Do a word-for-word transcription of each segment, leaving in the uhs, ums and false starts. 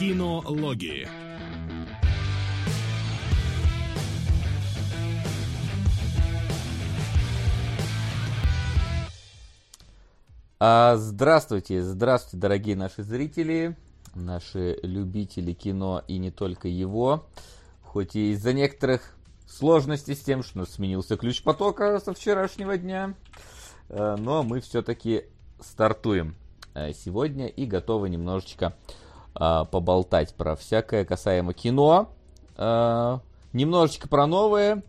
Кинологии. Здравствуйте, здравствуйте, дорогие наши зрители, наши любители кино и не только его. Хоть и из-за некоторых сложностей с тем, что сменился ключ потока со вчерашнего дня, но мы все-таки стартуем сегодня и готовы немножечко поболтать про всякое касаемо кино, немножечко про новое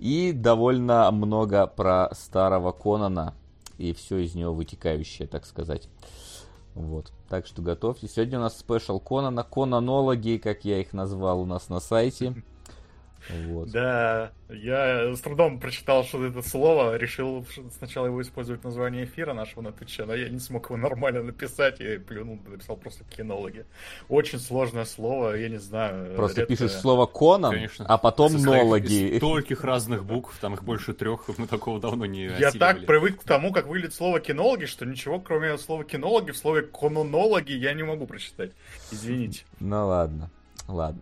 и довольно много про старого Конана и все из него вытекающее, так сказать. Вот, так что готовьтесь. Сегодня у нас спешл Конана, конанологи, как я их назвал, у нас на сайте. Вот. Да, я с трудом прочитал что это слово, решил сначала его использовать в названии эфира нашего на Твиче, но я не смог его нормально написать, и плюнул, написал просто кинологи. Очень сложное слово, я не знаю. Просто это... пишешь слово Конан, конечно, а потом нологи. Стольких разных букв, там их больше трех, мы такого давно не осиливали. Я так привык к тому, как выглядит слово кинологи, что ничего кроме слова кинологи в слове кононологи я не могу прочитать. Извините. Ну ладно, ладно.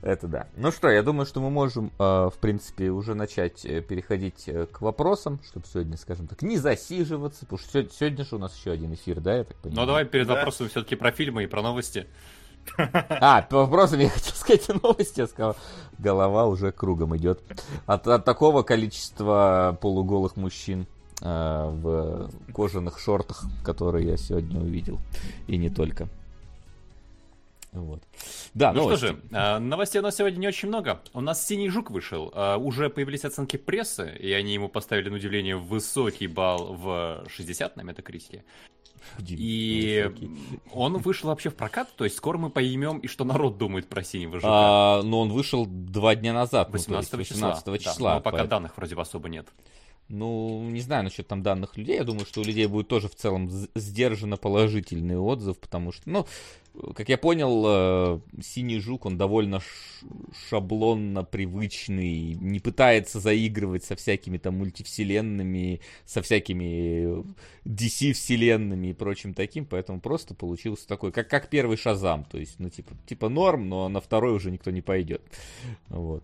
Это да. Ну что, я думаю, что мы можем, в принципе, уже начать переходить к вопросам, чтобы сегодня, скажем так, не засиживаться, потому что сегодня, сегодня же у нас еще один эфир, да, я так понимаю? Ну давай перед да. вопросом все-таки про фильмы и про новости. А, по вопросам я хотел сказать о новости, я сказал, голова уже кругом идет от, от такого количества полуголых мужчин э, в кожаных шортах, которые я сегодня увидел, и не только. Вот. Да, ну новости. Что же, новостей у нас сегодня не очень много. У нас «Синий жук» вышел. Уже появились оценки прессы, и они ему поставили на удивление высокий балл в шестьдесят на метакритике. И он вышел вообще в прокат, то есть скоро мы поймем, и что народ думает про «Синего жука». А, но он вышел два дня назад, восемнадцатого числа. Да, но пока поэтому данных вроде бы особо нет. Ну, не знаю насчет там данных людей. Я думаю, что у людей будет тоже в целом сдержанно положительный отзыв, потому что, ну, как я понял, «Синий жук», он довольно шаблонно привычный, не пытается заигрывать со всякими там мультивселенными, со всякими ди си-вселенными и прочим таким, поэтому просто получился такой, как, как первый «Шазам», то есть, ну, типа, типа норм, но на второй уже никто не пойдет, вот.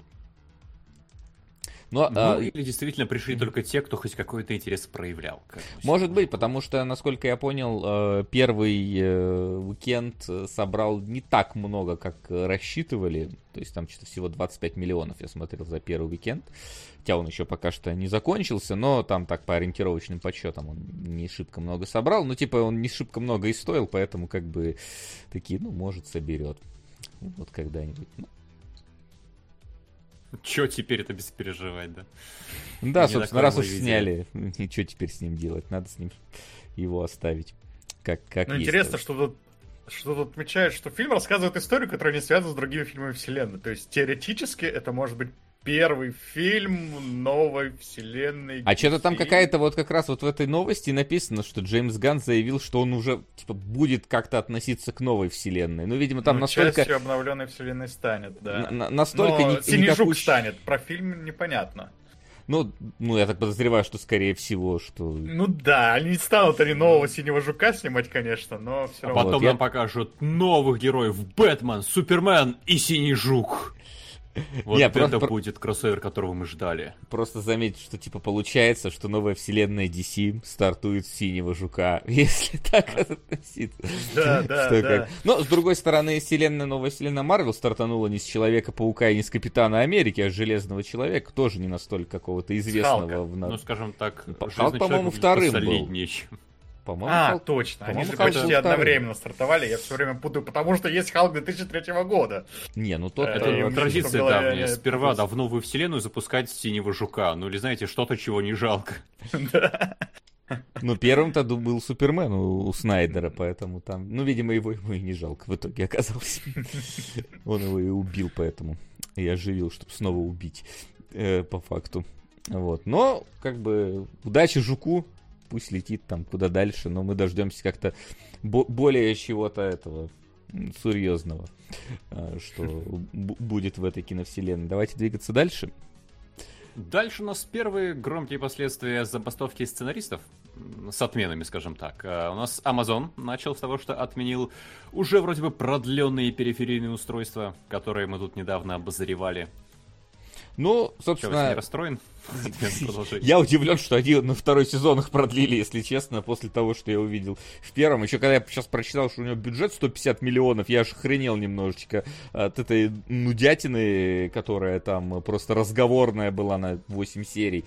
Но, ну, а... или действительно пришли только те, кто хоть какой-то интерес проявлял. Может быть, потому что, насколько я понял, первый уикенд собрал не так много, как рассчитывали. То есть там что-то всего двадцать пять миллионов я смотрел за первый уикенд. Хотя он еще пока что не закончился, но там так по ориентировочным подсчетам он не шибко много собрал. Ну, типа, он не шибко много и стоил, поэтому как бы такие, ну, может, соберет. Вот когда-нибудь, ну. Че теперь это без переживать, да? Да, собственно, раз уж сняли, и что теперь с ним делать? Надо с ним его оставить. Как, как ну, интересно, что тут, что тут отмечает, что фильм рассказывает историю, которая не связана с другими фильмами вселенной. То есть, теоретически, это может быть первый фильм новой вселенной. А что-то там какая-то вот как раз вот в этой новости написано, что Джеймс Ганн заявил, что он уже типа будет как-то относиться к новой вселенной. Ну, видимо, там ну, настолько... частью обновленной вселенной станет, да. На- настолько Но ни- Синий никакущ... жук станет, про фильм непонятно. Ну, ну, я так подозреваю, что, скорее всего, что... Ну да, они не станут они нового «Синего жука» снимать, конечно, но все равно... А потом вот, нам я... покажут новых героев «Бэтмен», «Супермен» и «Синий жук». Вот Нет, это просто... будет кроссовер, которого мы ждали. Просто заметь, что типа получается, что новая вселенная ди си стартует с «Синего жука», если так относиться. Да, да, что, да. Как... Но, с другой стороны, вселенная, новая вселенная Марвел стартанула не с Человека-паука и не с Капитана Америки, а с Железного Человека, тоже не настолько какого-то известного. Халка. В... Ну, скажем так, По... Халк, по-моему, вторым был. По-моему, а, Халк... точно. По-моему, они же почти Халк одновременно стартовали, я все время путаю, потому что есть Халк две тысячи третьего года. Не, ну тот... Это, это традиция давняя. Сперва это... да, в новую вселенную запускать «Синего жука». Ну или, знаете, что-то, чего не жалко. Ну, первым-то был Супермен у Снайдера, поэтому там... Ну, видимо, его ему и не жалко в итоге оказалось. Он его и убил, поэтому. И оживил, чтобы снова убить, по факту. Вот. Но, как бы, удачи жуку. Пусть летит там куда дальше, но мы дождемся как-то бо- более чего-то этого серьезного, что б- будет в этой киновселенной. Давайте двигаться дальше. Дальше у нас первые громкие последствия забастовки сценаристов. с отменами, скажем так. У нас Amazon начал с того, что отменил уже вроде бы продленные периферийные устройства, которые мы тут недавно обозревали. Ну, собственно... Чего, не расстроен? Я удивлен, что они на второй сезон их продлили, если честно, после того, что я увидел в первом. Еще когда я сейчас прочитал, что у него бюджет сто пятьдесят миллионов, я аж охренел немножечко от этой нудятины, которая там просто разговорная была на восемь серий.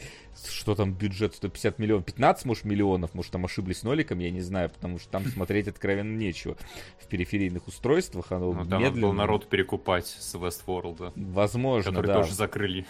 Что там бюджет сто пятьдесят миллионов? пятнадцать, может, миллионов? Может, там ошиблись ноликом? Я не знаю, потому что там смотреть откровенно нечего. В периферийных устройствах оно ну, там медленно... Там народ перекупать с Westworld. Возможно, который да. Который тоже закрыли.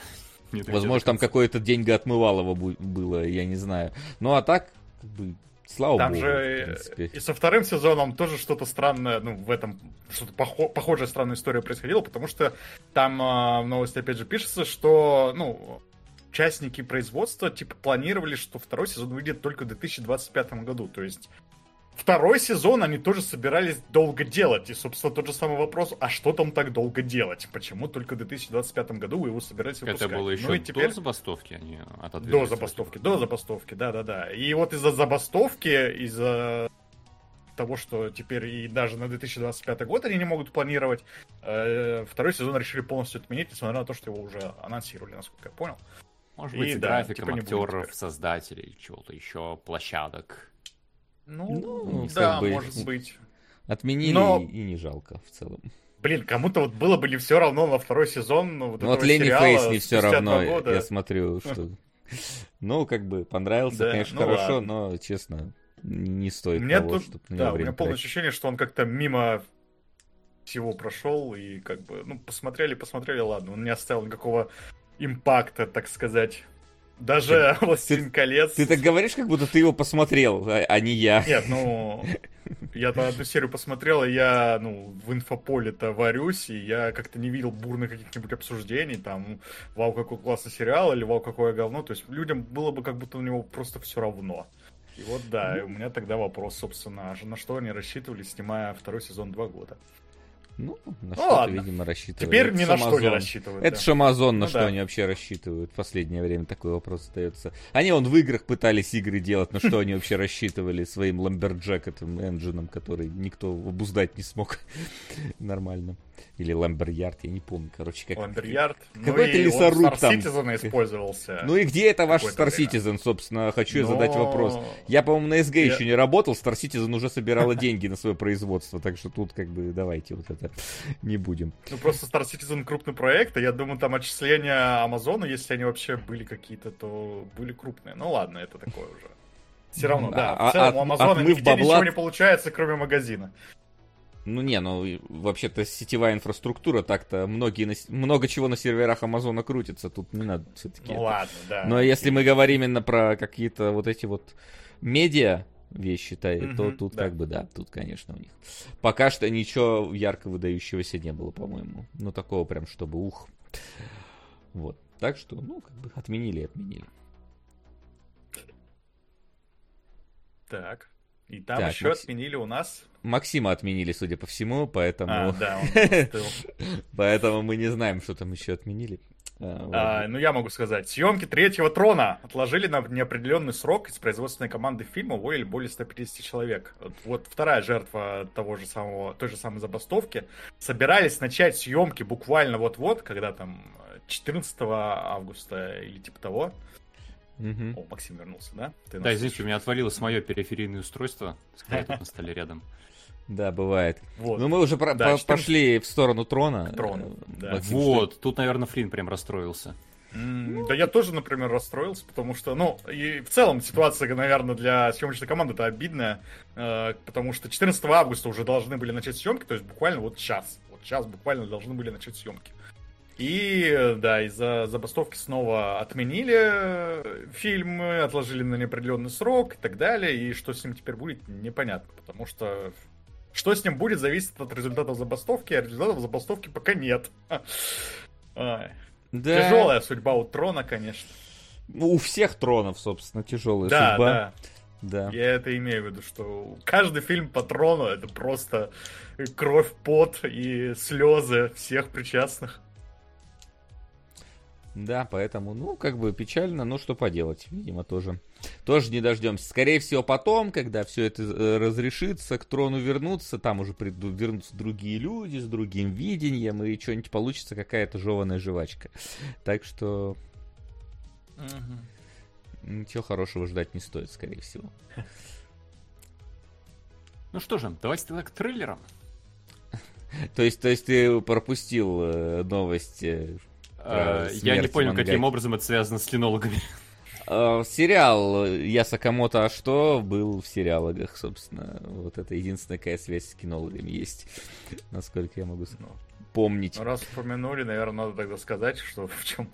Возможно, там какое-то деньги отмывалово было, я не знаю. Ну, а так, как бы, слава там богу. Там же и со вторым сезоном тоже что-то странное, ну, в этом, что-то пох- похожая странная история происходила, потому что там э, в новости, опять же, пишется, что, ну, участники производства, типа, планировали, что второй сезон выйдет только в две тысячи двадцать пятом году, то есть... Второй сезон они тоже собирались долго делать. И, собственно, тот же самый вопрос, а что там так долго делать? Почему только в две тысячи двадцать пятом году вы его собирались выпускать? Это было еще ну, и теперь... до забастовки они отодвинули. До забастовки, до забастовки, да-да-да. И вот из-за забастовки, из-за того, что теперь и даже на две тысячи двадцать пятый год они не могут планировать, второй сезон решили полностью отменить, несмотря на то, что его уже анонсировали, насколько я понял. Может и, быть, да, графиком типа актеров, создателей, чего-то еще, площадок. Ну, ну да, бы, может быть. Отменили, но... и не жалко в целом. Блин, кому-то вот было бы не все равно на второй сезон вот ну, этого вот сериала. Вот Ленни Фейс не все равно, года. Я смотрю, что... Ну, как бы, понравился, да, конечно, ну, хорошо, ладно. Но, честно, не стоит мне того, тут... чтобы... Да, у меня полное тратить. Ощущение, что он как-то мимо всего прошел, и как бы, ну, посмотрели, посмотрели, ладно. Он не оставил никакого импакта, так сказать... Даже «Властелин колец». Ты так говоришь, как будто ты его посмотрел, а, а не я. Нет, ну, я-то одну серию посмотрел, и я, ну, в инфополе-то варюсь, и я как-то не видел бурных каких-нибудь обсуждений, там, вау, какой классный сериал, или вау, какое говно. То есть людям было бы как будто на него просто все равно. И вот, да, и у меня тогда вопрос, собственно, на что они рассчитывали, снимая второй сезон два года. Ну, на ну, что-то, ладно. Видимо, рассчитывают. Теперь это ни на что не рассчитывают. Это да. Шамазон, на ну, что да. Они вообще рассчитывают. В последнее время такой вопрос остается. Они вон в играх пытались игры делать, но что они вообще рассчитывали своим Ламберджек, этим энджином, который никто обуздать не смог нормально. Или Ламберярд, я не помню, короче. Как... Ламберярд, какой-то ну лесоруб Star там. Citizen использовался. Ну и где это ваш Star Citizen, собственно, хочу но... задать вопрос. Я, по-моему, на эс джи я... еще не работал, Star Citizen уже собирала деньги на свое производство, так что тут как бы давайте вот это не будем. Ну просто Star Citizen крупный проект, и я думаю, там отчисления Амазона, если они вообще были какие-то, то были крупные. Ну ладно, это такое уже. Все равно, да, в целом у Амазона нигде ничего не получается, кроме магазина. Ну не, ну вообще-то сетевая инфраструктура, так-то многие на... много чего на серверах Амазона крутится, тут не надо все-таки. Ну это... ладно, да. Но если мы говорим именно про какие-то вот эти вот медиа вещи, то, mm-hmm, то тут да. Как бы да, тут конечно у них. Пока что ничего ярко выдающегося не было, по-моему. Ну такого прям, чтобы ух. Вот, так что, ну как бы отменили, отменили. Так. И там так, еще Макс... отменили у нас... Максима отменили, судя по всему, поэтому... А, да, он поэтому мы не знаем, что там еще отменили. А, а, ну, я могу сказать. Съемки «Третьего трона» отложили на неопределенный срок. Из производственной команды фильма уволили более ста пятидесяти человек. Вот, вот вторая жертва того же самого, той же самой забастовки. Собирались начать съемки буквально вот-вот, когда там четырнадцатого августа или типа того. Угу. О, Максим вернулся, да? Ты да, извините, у меня отвалилось мое периферийное устройство, скорее тут на столе рядом. Да, бывает. Вот. Ну, мы уже да, про- пошли в сторону трона. Трон, да. Максим, вот, что... тут, наверное, Флинн прям расстроился. Mm, да я тоже, например, расстроился, потому что, ну, и в целом ситуация, наверное, для съемочной команды-то обидная, э, потому что четырнадцатого августа уже должны были начать съемки, то есть буквально вот сейчас. Вот сейчас буквально должны были начать съемки. И, да, из-за забастовки снова отменили фильмы, отложили на неопределенный срок и так далее. И что с ним теперь будет, непонятно. Потому что что с ним будет, зависит от результатов забастовки, а результатов забастовки пока нет. Да. Тяжелая судьба у трона, конечно. Ну, у всех тронов, собственно, тяжелая да, судьба. Да, да. Да. Я это имею в виду, что каждый фильм по трону — это просто кровь, пот и слезы всех причастных. Да, поэтому, ну, как бы печально, но что поделать, видимо, тоже, тоже не дождемся. Скорее всего, потом, когда все это разрешится, к трону вернутся, там уже приду, вернутся другие люди с другим видением, и что-нибудь получится, какая-то жеваная жвачка. Так что угу. ничего хорошего ждать не стоит, скорее всего. Ну что же, давайте тогда к трейлерам. То есть, то есть ты пропустил новость... Я не понял, мангаки. Каким образом это связано с кинологами. Сериал «Я Сакамото, а что?» был в сериалогах, собственно. Вот это единственная какая связь с кинологами есть, насколько я могу помнить. Раз упомянули, наверное, надо тогда сказать, что в чем,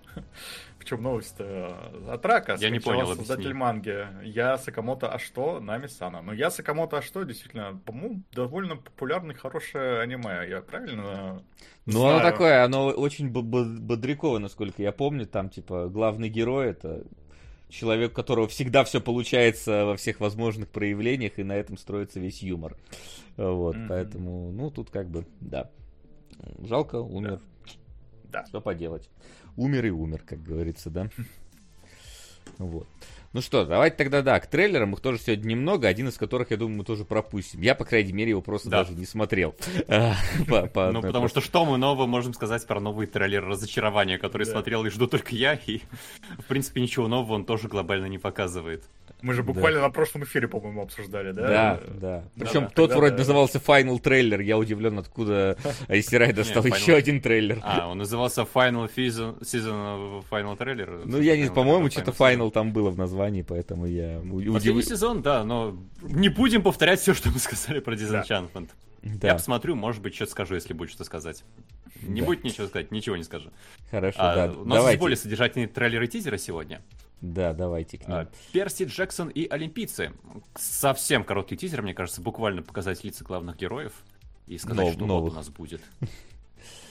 в чем новость-то от рака. Я не понял, создатель манги. «Я Сакамото, а что?» Нами-сана. Но «Я Сакамото, а что?» действительно, по-моему, довольно популярное, хорошее аниме. Я правильно... Ну, знаю. Оно такое, оно очень бодряковое, насколько я помню. Там, типа, главный герой — это человек, у которого всегда все получается во всех возможных проявлениях, и на этом строится весь юмор. Вот, mm-hmm. поэтому, ну, тут как бы, да. Жалко, умер. Да. Что поделать. Умер и умер, как говорится, да. Вот. Ну что, давайте тогда, да, к трейлерам. Их тоже сегодня немного, один из которых, я думаю, мы тоже пропустим. Я, по крайней мере, его просто да. даже не смотрел. Ну, потому что что мы нового можем сказать про новый трейлер разочарования, который смотрел и жду только я, и, в принципе, ничего нового он тоже глобально не показывает. Мы же буквально на прошлом эфире, по-моему, обсуждали, да? Да, да. Причем тот вроде назывался Final трейлер, я удивлен, откуда Айсирай достал еще один трейлер. А, он назывался Final Season Final трейлер? Ну, я не, по-моему, что-то Final там было в названии. Поэтому я удивлюсь. Последний сезон, да, но не будем повторять все, что мы сказали про Disenchantment. Да. Я посмотрю, может быть, что-то скажу, если будет что сказать. Не да. будет ничего сказать, ничего не скажу. Хорошо, а, да. У нас давайте. Более содержательные трейлеры и тизеры сегодня. Да, давайте к ним. А, Перси Джексон и Олимпийцы. Совсем короткий тизер, мне кажется, буквально показать лица главных героев и сказать, Нов, что новых. Вот у нас будет.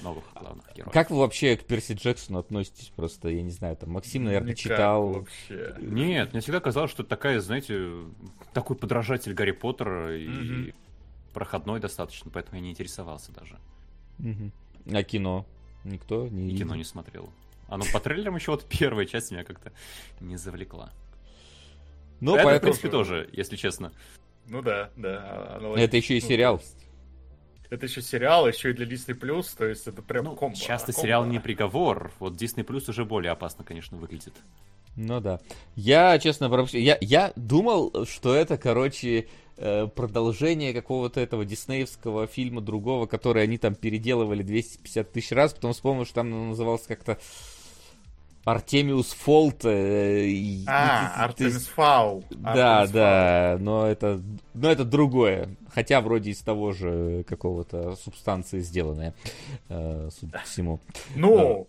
Новых главных героев. Как вы вообще к Перси Джексону относитесь? Просто, я не знаю, там Максим, наверное, никак читал. Вообще. Нет, мне всегда казалось, что такая, знаете, такой подражатель Гарри Поттера и mm-hmm. проходной достаточно, поэтому я не интересовался даже. Mm-hmm. А кино? Никто не видел? Кино не смотрел. Оно по трейлерам еще вот первая часть меня как-то не завлекла. Ну, это, в принципе, тоже, если честно. Ну да, да. Это еще и сериал. Это еще сериал, еще и для Disney+, то есть это прям ну, комбо. Часто комбо. Сериал не приговор, вот Disney+ уже более опасно, конечно, выглядит. Ну да. Я, честно, я, я думал, что это, короче, продолжение какого-то этого диснеевского фильма другого, который они там переделывали двести пятьдесят тысяч раз, потом вспомнил, что там он назывался как-то Артемиус Фолт. Э, а, Артемиус Фаул. Да, да, но это, но это другое. Хотя вроде из того же какого-то субстанции сделанное, э, судя по всему. Ну,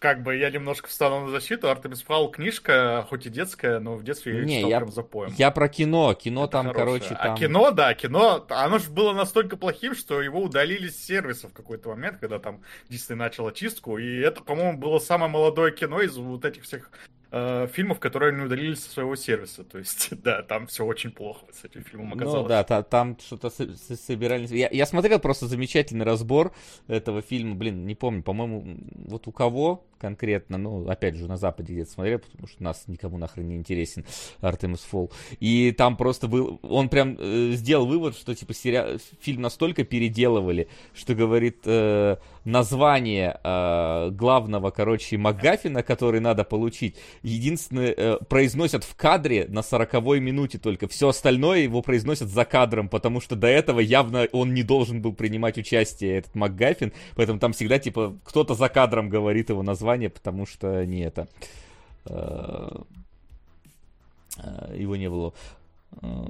как бы я немножко встану на защиту. Артемиус Фаул книжка, хоть и детская, но в детстве я ее читал я, прям запоем. Я про кино. Кино это там, хорошее. Короче, там... А кино, да, кино, оно же было настолько плохим, что его удалили с сервиса в какой-то момент, когда там Disney начал очистку. И это, по-моему, было самое молодое кино из вот этих всех э, фильмов, которые они удалили со своего сервиса. То есть, да, там все очень плохо с этим фильмом оказалось. Ну да, та, там что-то собирались... Я, я смотрел просто замечательный разбор этого фильма. Блин, не помню, по-моему, вот у кого конкретно, ну, опять же, на Западе где-то смотрел, потому что нас никому нахрен не интересен Artemis Fowl. И там просто был... Он прям э, сделал вывод, что, типа, сери... фильм настолько переделывали, что, говорит, э, название э, главного, короче, МакГаффина, который надо получить, единственное, э, произносят в кадре на сороковой минуте только. Все остальное его произносят за кадром, потому что до этого явно он не должен был принимать участие, этот МакГаффин, поэтому там всегда, типа, кто-то за кадром говорит его название, потому что не это э, э, его не было. Э,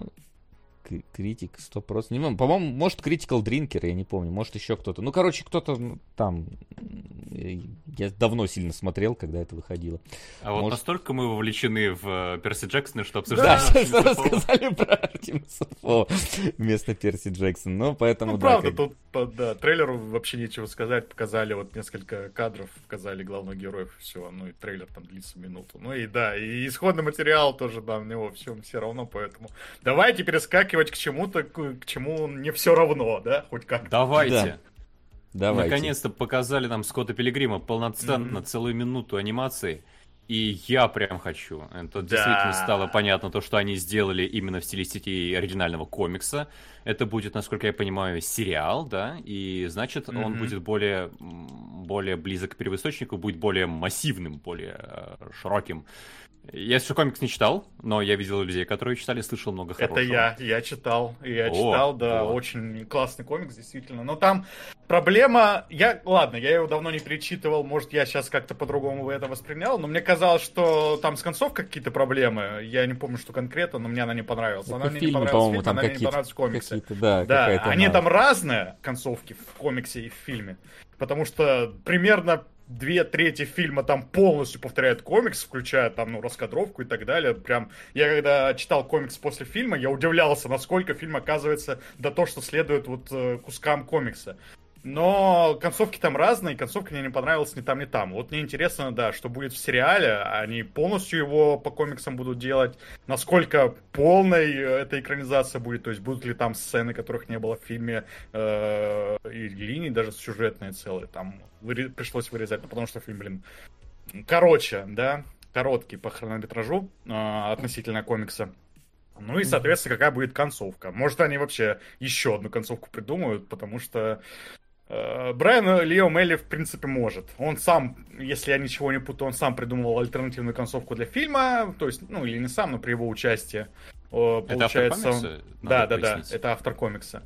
критик сто процентов. Не помню. По-моему, может, Critical Drinker, я не помню. Может, еще кто-то. Ну, короче, кто-то там. Я давно сильно смотрел, когда это выходило. А вот может... настолько мы вовлечены в Перси Джексона, что обсуждали... Да, что рассказали про Артемиса Фола вместо Перси Джексона. Ну, поэтому... Ну, правда, тут по трейлеру вообще нечего сказать. Показали вот несколько кадров, показали главных героев, все. Ну, и трейлер там длится минуту. Ну, и да, и исходный материал тоже, да, у него все равно, поэтому... Давайте перескакивать к чему-то, к чему не все равно, да, хоть как-то. Давайте. Да. Давайте. Наконец-то показали нам Скотта Пилигрима полноценно, mm-hmm. целую минуту анимации. И я прям хочу. Это да. действительно стало понятно, то, что они сделали именно в стилистике оригинального комикса. Это будет, насколько я понимаю, сериал, да, и значит, mm-hmm. он будет более, более близок к первоисточнику, будет более массивным, более э, широким. Я еще комикс не читал, но я видел людей, которые читали, слышал много хорошего. Это я, я читал, я о, читал, да, о. очень классный комикс, действительно. Но там проблема, я, ладно, я его давно не перечитывал, может, я сейчас как-то по-другому это воспринял, но мне казалось, что там с концовкой какие-то проблемы, я не помню, что конкретно, но мне она не понравилась. Это она фильм, мне не понравилась в фильме, она мне не понравилась в комиксе. Да, да они она... там разные концовки в комиксе и в фильме, потому что примерно... Две трети фильма там полностью повторяют комикс, включая там, ну, раскадровку и так далее. Прям, я когда читал комикс после фильма, я удивлялся, насколько фильм оказывается до того, что следует вот кускам комикса. Но концовки там разные, концовка мне не понравилась ни там, ни там. Вот мне интересно, да, что будет в сериале, они полностью его по комиксам будут делать, насколько полной эта экранизация будет, то есть будут ли там сцены, которых не было в фильме, э- и линии даже сюжетные целые, там выре- пришлось вырезать, ну, потому что фильм, блин, короче, да, короткий по хронометражу э- относительно комикса. Ну и, соответственно, какая будет концовка. Может, они вообще еще одну концовку придумают, потому что э, Брайан Лио Мелли, в принципе, может. Он сам, если я ничего не путаю, он сам придумывал альтернативную концовку для фильма, то есть, ну, или не сам, но при его участии. Э, получается, это автор комикса? Да, да, да, это автор комикса.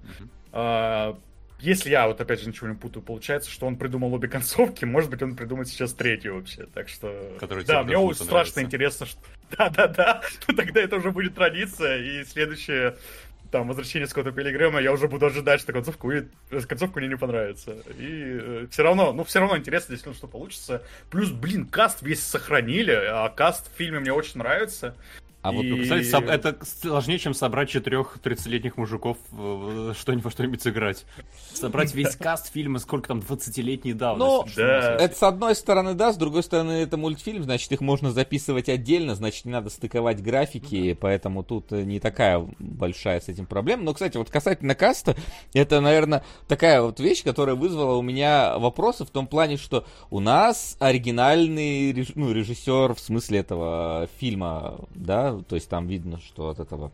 Uh-huh. Э, если я, вот опять же, ничего не путаю, получается, что он придумал обе концовки, может быть, он придумает сейчас третью вообще, так что... Который да, мне страшно нравится. Интересно, что... Да-да-да, тогда это уже будет традиция, и следующее, там, возвращение Скотта Пилигрима, я уже буду ожидать, что концовку, и... концовку мне не понравится. И э, все равно, ну, все равно интересно, действительно, что получится. Плюс, блин, каст весь сохранили, а каст в фильме мне очень нравится. А и... вот, ну, представляете, соб... это сложнее, чем собрать четырех тридцатилетних мужиков что-нибудь во что-нибудь сыграть. Собрать весь каст фильма, сколько там, двадцатилетней давности. Ну, да. Это с одной стороны, да, с другой стороны, это мультфильм, значит, их можно записывать отдельно, значит, не надо стыковать графики, mm-hmm. поэтому тут не такая большая с этим проблема. Но, кстати, вот касательно каста, это, наверное, такая вот вещь, которая вызвала у меня вопросы в том плане, что у нас оригинальный реж... ну, режиссер в смысле этого фильма, да, то есть там видно, что от этого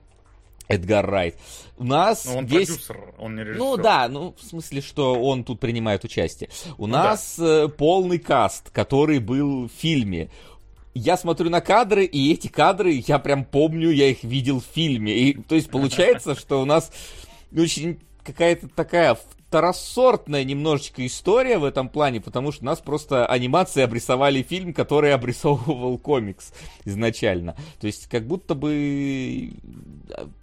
Эдгар Райт. У нас он есть... продюсер, он не режиссер. Ну да, ну в смысле, что он тут принимает участие. У ну, нас да. полный каст, который был в фильме. Я смотрю на кадры, и эти кадры, я прям помню, я их видел в фильме. И, то есть получается, что у нас очень какая-то такая... второсортная немножечко история в этом плане, потому что нас просто анимации обрисовали фильм, который обрисовывал комикс изначально. То есть как будто бы...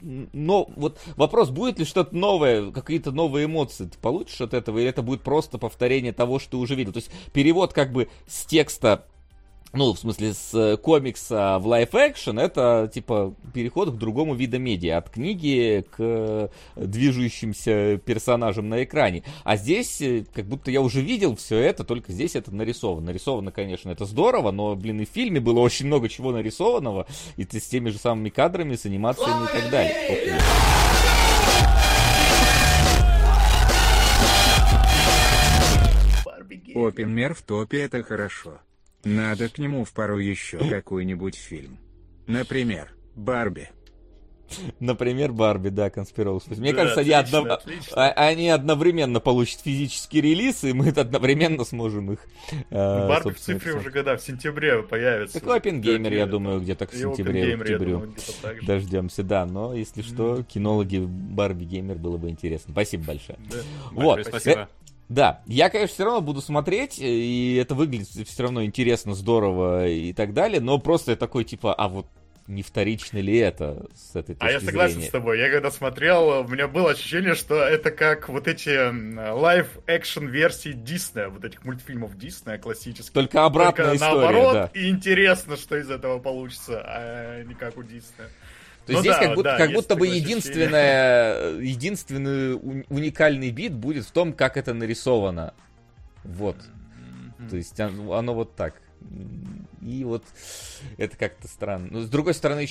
Но вот вопрос, будет ли что-то новое, какие-то новые эмоции ты получишь от этого, или это будет просто повторение того, что ты уже видел. То есть перевод как бы с текста, ну, в смысле, с комикса в лайв-экшен, это, типа, переход к другому виду медиа, от книги к движущимся персонажам на экране. А здесь, как будто я уже видел все это, только здесь это нарисовано. Нарисовано, конечно, это здорово, но, блин, и в фильме было очень много чего нарисованного, и ты с теми же самыми кадрами, с анимациями и так далее. Оппенгеймер в топе — это хорошо. Надо к нему в пару еще какой-нибудь фильм. Например, Барби. Например, Барби, да, Конспиролог. Мне да, кажется, отлично, они, одно... отлично. они одновременно получат физический релиз, и мы одновременно сможем их... Э, Барби в цифре уже когда? В сентябре появится. Так Оппенгеймер, я думаю, где-то к сентябрю. Дождемся, да. Но, если что, кинологи Барби-геймер было бы интересно. Спасибо большое. Да. Вот. Спасибо. Да, я, конечно, все равно буду смотреть, и это выглядит все равно интересно, здорово и так далее, но просто я такой, типа, а вот не вторично ли это с этой точки зрения? А я согласен зрения. С тобой, я когда смотрел, у меня было ощущение, что это как вот эти лайв-экшн-версии Диснея, вот этих мультфильмов Диснея классических. Только обратная Только история, наоборот, да. И интересно, что из этого получится, а не как у Диснея. То есть ну здесь да, как будто, да, как будто бы единственное, единственный уникальный бит будет в том, как это нарисовано. Вот. Mm-hmm. То есть оно, оно вот так. И вот это как-то странно. Но с другой стороны,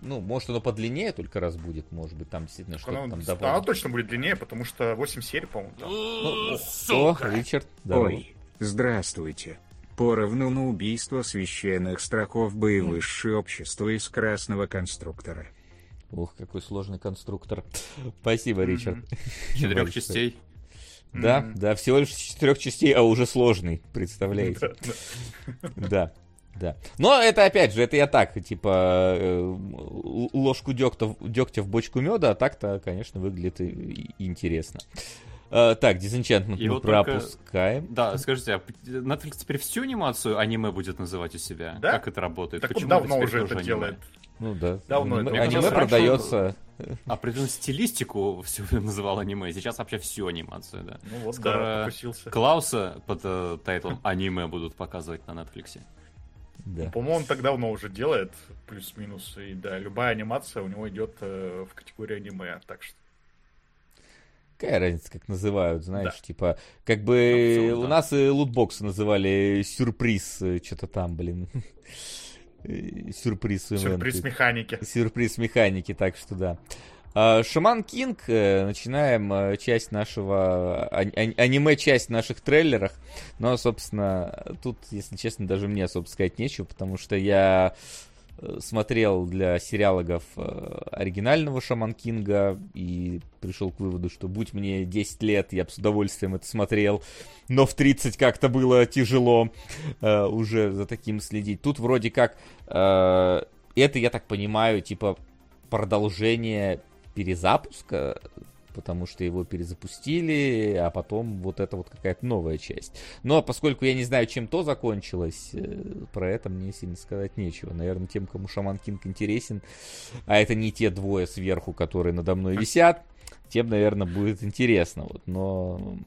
Ну, может, оно подлиннее только раз будет, может быть, там действительно что-то оно, там добавлено. Оно точно будет длиннее, потому что восемь серий, по-моему, там. Ну, сука! О, Ричард, здорово. Ой, здравствуйте. Поровну на убийство священных строков бы и высшее общество из красного конструктора. Ух, какой сложный конструктор. Спасибо, Ричард. Четырех частей. Да, да, всего лишь четырех частей, а уже сложный, представляете? Да. Да. Но это, опять же, это я так, типа, ложку дегтя, дегтя в бочку меда, а так-то, конечно, выглядит интересно. Так, Дизенчантмент мы пропускаем. Только... Да, скажите, а Netflix теперь всю анимацию аниме будет называть у себя? Да? Как это работает? Так почему он давно уже это аниме делает? Ну да. Давно аниме, это аниме продается... Определенную стилистику все называл аниме, сейчас вообще всю анимацию, да. Ну вот, скоро да, покусился. Клауса под э, тайтлом аниме будут показывать на Netflix. Да. Ну, по-моему, он так давно уже делает, плюс-минус, и да, любая анимация у него идет э, в категории аниме, так что... Какая разница, как называют, знаешь, да. Типа, как бы ну, целом, у да. нас и лутбоксы называли сюрприз, что-то там, блин... Сюрприз, сюрприз механики. Сюрприз механики, так что да. Шаман Кинг. Начинаем часть нашего аниме-часть в наших трейлерах. Но, собственно, тут, если честно, даже мне особо сказать нечего, потому что я смотрел для сериалогов оригинального Шаман Кинга и пришел к выводу, что будь мне десять лет, я бы с удовольствием это смотрел, но в тридцать как-то было тяжело э, уже за таким следить. Тут вроде как э, это, я так понимаю, типа продолжение перезапуска, потому что его перезапустили, а потом вот это вот какая-то новая часть. Но поскольку я не знаю, чем то закончилось, про это мне сильно сказать нечего. Наверное, тем, кому Шаман Кинг интересен, а это не те двое сверху, которые надо мной висят, тем, наверное, будет интересно. Вот. Но...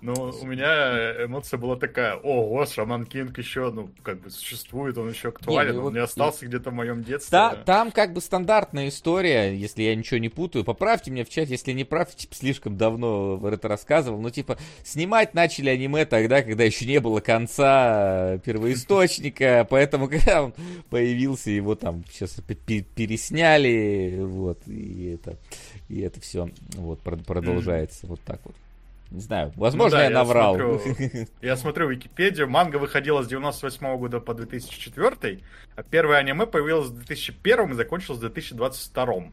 Ну, у меня эмоция была такая: ого, Шаман Кинг еще, ну, как бы существует, он еще актуален, не, ну, он вот не остался и... где-то в моем детстве. Да, там как бы стандартная история, если я ничего не путаю, поправьте меня в чате, если не прав, типа, слишком давно это рассказывал, но типа снимать начали аниме тогда, когда еще не было конца первоисточника, поэтому когда он появился, его там сейчас пересняли, вот, и это, и это все вот продолжается вот так вот. Не знаю, возможно, ну, да, я наврал. Я смотрю, я смотрю Википедию. Манга выходила с девяносто восьмого года по две тысячи четвёртый, а первое аниме появилось в две тысячи первом и закончилось в две тысячи двадцать втором.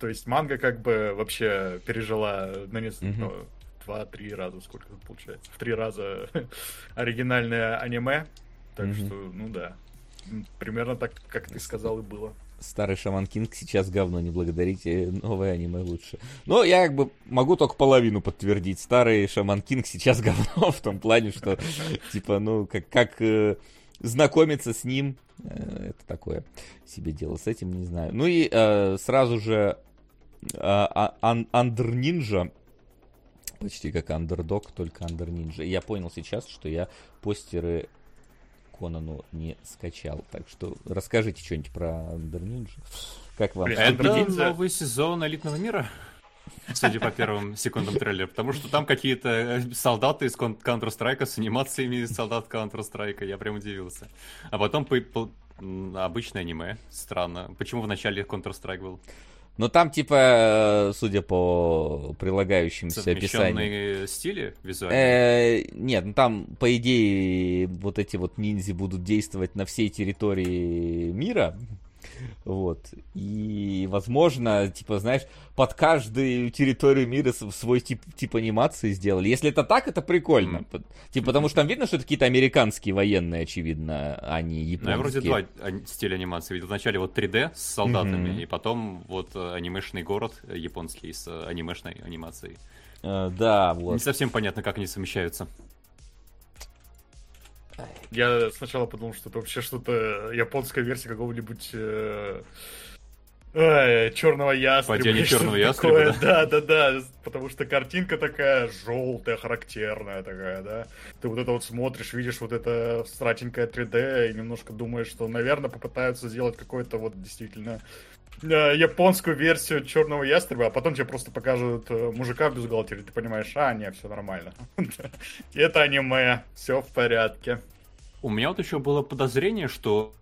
То есть манга как бы вообще пережила на несколько, два-три раза, сколько тут получается, в три раза оригинальное аниме. Так что, ну да, примерно так, как ты сказал, и было. Старый Шаман Кинг сейчас говно, не благодарите, новое аниме лучше. Но я как бы могу только половину подтвердить. Старый Шаман Кинг сейчас говно в том плане, что типа, ну, как, как э, знакомиться с ним, э, это такое себе дело, с этим не знаю. Ну и э, сразу же Андер э, Нинджа, почти как Андердог, только Андер Нинджа. И я понял сейчас, что я постеры... Конану не скачал. Так что расскажите что-нибудь про Андер Нинджа. Как вам? Это новый сезон Элитного мира, судя по первым секундам трейлера, потому что там какие-то солдаты из Counter-Strike с анимациями солдат Counter-Strike. Я прям удивился. А потом по- по- обычное аниме. Странно. Почему в начале Counter-Strike был? Но там, типа, судя по прилагающимся описаниям... Совмещенные стили визуальные? Нет, ну там, по идее, вот эти вот ниндзя будут действовать на всей территории мира. Вот. И, возможно, типа, знаешь, под каждую территорию мира свой тип, тип анимации сделали. Если это так, это прикольно. Mm-hmm. Типа, потому что там видно, что это какие-то американские военные, очевидно, а не японские. Ну, я вроде два стиля анимации видел. Вначале вот три дэ с солдатами, mm-hmm. и потом вот анимешный город японский с анимешной анимацией. Uh, да, вот. Не совсем понятно, как они совмещаются. Я сначала подумал, что это вообще что-то японская версия какого-нибудь э, э, черного ястреба. Падение черного ястреба. Да, да, да. Потому что картинка такая желтая, характерная такая, да. Ты вот это вот смотришь, видишь вот это стратенькое три дэ и немножко думаешь, что, наверное, попытаются сделать какое-то вот действительно э, японскую версию черного ястреба, а потом тебе просто покажут мужика в бюстгальтере, ты понимаешь, а, не, все нормально. Это аниме, все в порядке. У меня вот еще было подозрение, что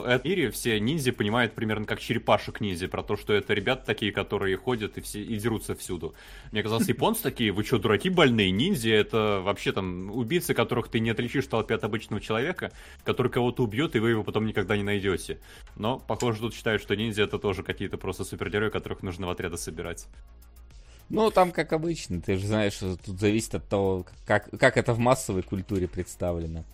этом мире все ниндзя понимают примерно как черепашек ниндзя, про то, что это ребята такие, которые ходят и, все, и дерутся всюду. Мне казалось, японцы такие, вы что, дураки больные? Ниндзя — это вообще там убийцы, которых ты не отличишь в толпе от обычного человека, который кого-то убьет, и вы его потом никогда не найдете. Но, похоже, тут считают, что ниндзя — это тоже какие-то просто супергерои, которых нужно в отряды собирать. Ну, там, как обычно, ты же знаешь, что тут зависит от того, как, как это в массовой культуре представлено.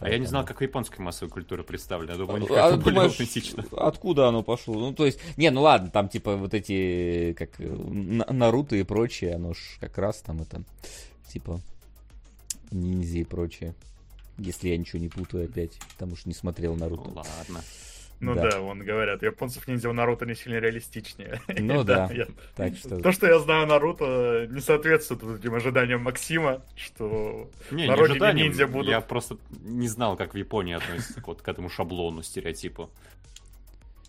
А я не знал, как в японской массовой культуре представлено. Я думаю, они как-то более аутентично. Откуда оно пошло? Ну, то есть, не, ну ладно, там типа вот эти, как Наруто и прочее, оно ж как раз там это, типа, ниндзя и прочее. Если я ничего не путаю опять, потому что не смотрел Наруто. Ну, ладно. Ну да. да, вон говорят, японцев ниндзя у Наруто не сильно реалистичнее. Ну да. да я... так что... То, что я знаю Наруто, не соответствует этим ожиданиям Максима, что не, на не родине ниндзя будут. Я просто не знал, как в Японии относятся вот к этому шаблону, стереотипу.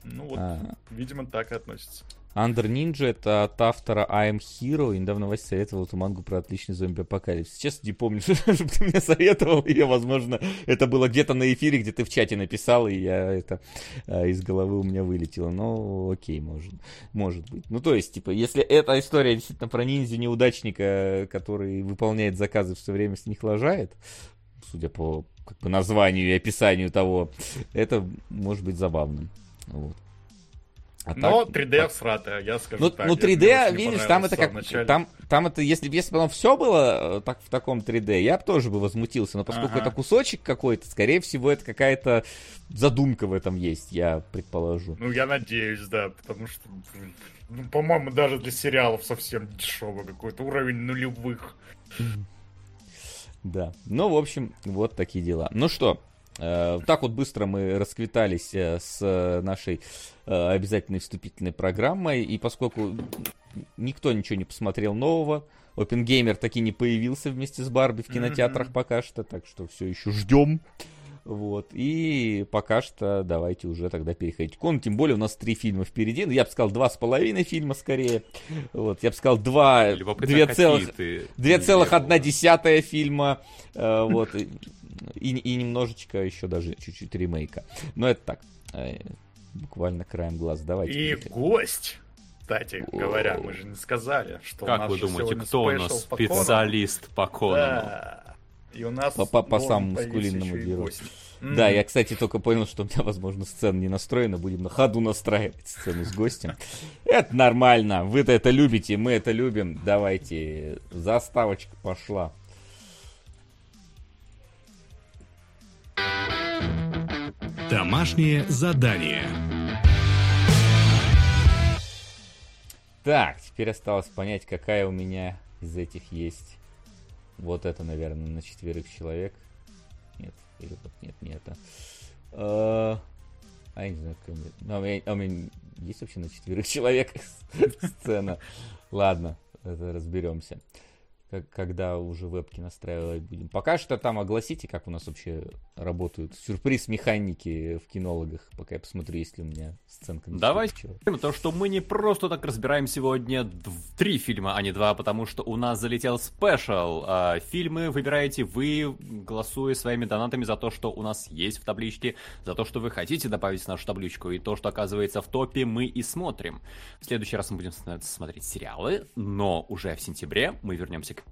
Ну вот, а-а-а. Видимо, так и относятся. Under Ninja — это от автора I Am Hero, и недавно Вася советовал эту мангу про отличный зомби-апокалипсис. Честно, не помню, что ты мне советовал, или, возможно, это было где-то на эфире, где ты в чате написал, и я это из головы у меня вылетело. Ну, окей, может, может быть. Ну, то есть, типа, если эта история действительно про ниндзя-неудачника, который выполняет заказы, все время с них лажает, судя по, как по названию и описанию того, это может быть забавным. Вот. А но так, три дэ всратая, я скажу ну, так. Ну, три дэ, видишь, там это как... Там, там это, если, если бы оно все было так, в таком три дэ, я бы тоже бы возмутился. Но поскольку ага. это кусочек какой-то, скорее всего, это какая-то задумка в этом есть, я предположу. Ну, я надеюсь, да, потому что, ну, по-моему, даже для сериалов совсем дешевый какой-то уровень нулевых. Да, ну, в общем, вот такие дела. Ну что... Так вот быстро мы расквитались с нашей обязательной вступительной программой, и поскольку никто ничего не посмотрел нового, Опенгеймер таки не появился вместе с Барби в кинотеатрах mm-hmm. пока что, так что все еще ждем. Вот, и пока что давайте уже тогда переходить к Кону, тем более у нас три фильма впереди, ну, я бы сказал, два с половиной фильма скорее, вот, я бы сказал, два, две целых, две целых одна десятая фильма, вот, и, и немножечко еще даже чуть-чуть ремейка, но это так, буквально краем глаз, давайте. И переходим. Гость! Кстати говоря, мы же не сказали, что как у нас вы думаете, кто у нас специалист по Конану? Да. И у нас по, по, по самому скулинному герою. Mm-hmm. Да, я, кстати, только понял, что у меня, возможно, сцена не настроена. Будем на ходу настраивать сцену с гостем. Это нормально. Вы-то это любите, мы это любим. Давайте, заставочка пошла. Домашнее задание. Так, теперь осталось понять, какая у меня из этих есть... Вот это, наверное, на четверых человек. Нет, или вот нет, не это. А я не знаю, какой у меня... А у меня, а у меня есть вообще на четверых человек сцена? Ладно, это разберемся. Когда уже вебки настраивать будем. Пока что там огласите, как у нас вообще работают сюрприз-механики в кинологах. Пока я посмотрю, есть ли у меня сценка. Давайте, потому что мы не просто так разбираем сегодня три фильма, а не два, потому что у нас залетел спешл. Фильмы выбираете вы, голосуя своими донатами за то, что у нас есть в табличке, за то, что вы хотите добавить в нашу табличку, и то, что оказывается в топе, мы и смотрим. В следующий раз мы будем смотреть сериалы, но уже в сентябре мы вернемся к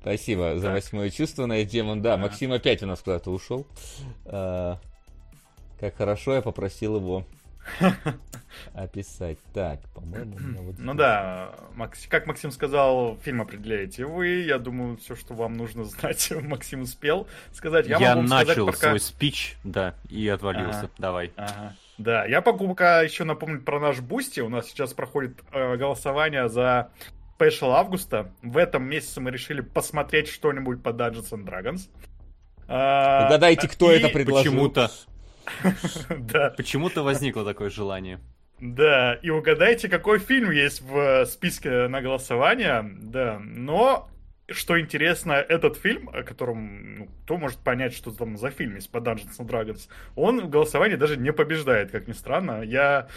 Спасибо за восьмое чувство, на демон. Да, Максим опять у нас куда-то ушел. Как хорошо я попросил его описать. Так, по-моему, у меня вот... Ну да, как Максим сказал, фильм определяете вы. Я думаю, все, что вам нужно знать, Максим успел сказать. Я, я начал сказать, пока... свой спич, да, и отвалился. Ага. Давай. Ага. Да, я могу пока еще напомнить про наш Бусти. У нас сейчас проходит э, голосование за спешл августа. В этом месяце мы решили посмотреть что-нибудь по Dungeons and Dragons. А, угадайте, кто и... это предложил. Почему-то. Да. Почему-то возникло такое желание. Да, и угадайте, какой фильм есть в списке на голосование. Да, но Что интересно, этот фильм, о котором, ну, кто может понять, что там за фильм есть по Dungeons and Dragons, он в голосовании даже не побеждает, как ни странно. Я,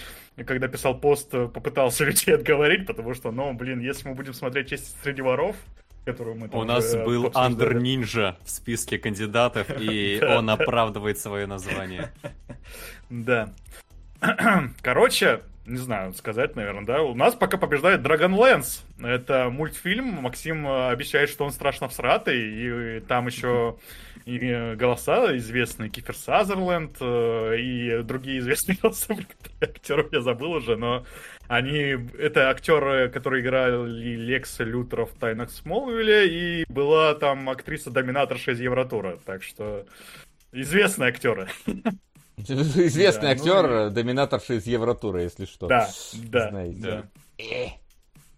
когда писал пост, попытался людей отговорить, потому что, ну, блин, если мы будем смотреть «Честь среди воров», которую мы там... У нас был Андер Нинджа в списке кандидатов, и он оправдывает свое название. Да. Короче... Не знаю, сказать, наверное, да. У нас пока побеждает Dragonlance. Это мультфильм. Максим обещает, что он страшно всратый. И, и там еще и голоса известные. Кифер Сазерленд и другие известные голоса актеров. Я забыл уже, но они... Это актеры, которые играли Лекса Лютера в «Тайнах Смолвиля». И была там актриса-доминаторша из «Евротура». Так что известные актеры. Известный да, актер, ну... доминаторша из «Евротура», если что. Да, да, знаете. Да.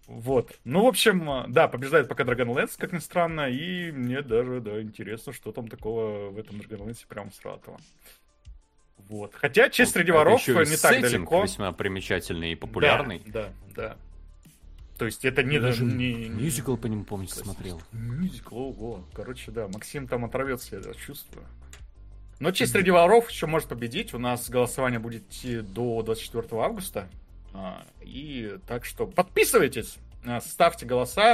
Вот. Ну, в общем, да, побеждает пока Dragonlance, как ни странно, и мне даже, да, интересно, что там такого в этом Dragonlance прям сратого. Вот. Хотя «Честь среди воров» не так далеко. Весьма примечательный и популярный. Да, да, да. То есть это не даже... Не... Мюзикл по нему, помню, смотрел. Мюзикл, ого. Короче, да, Максим там оторвется, я чувствую. Но «Честь среди воров» еще может победить. У нас голосование будет идти до двадцать четвёртого августа. И так что подписывайтесь, ставьте голоса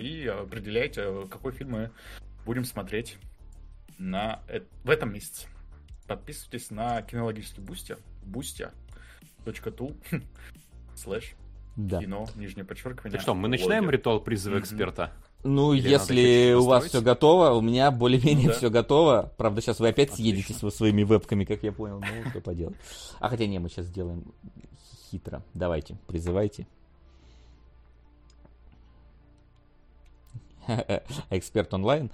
и определяйте, какой фильм мы будем смотреть на... в этом месяце. Подписывайтесь на кинологический бусти. бусти точка ту слэш кино, нижнее подчеркивание. Так что, мы начинаем ритуал призыва эксперта? Ну, или если у вас все готово, у меня более-менее ну, да. все готово. Правда, сейчас вы опять съедете со своими вебками, как я понял. Ну, что поделать. А хотя не, мы сейчас сделаем хитро. Давайте, призывайте. Эксперт онлайн?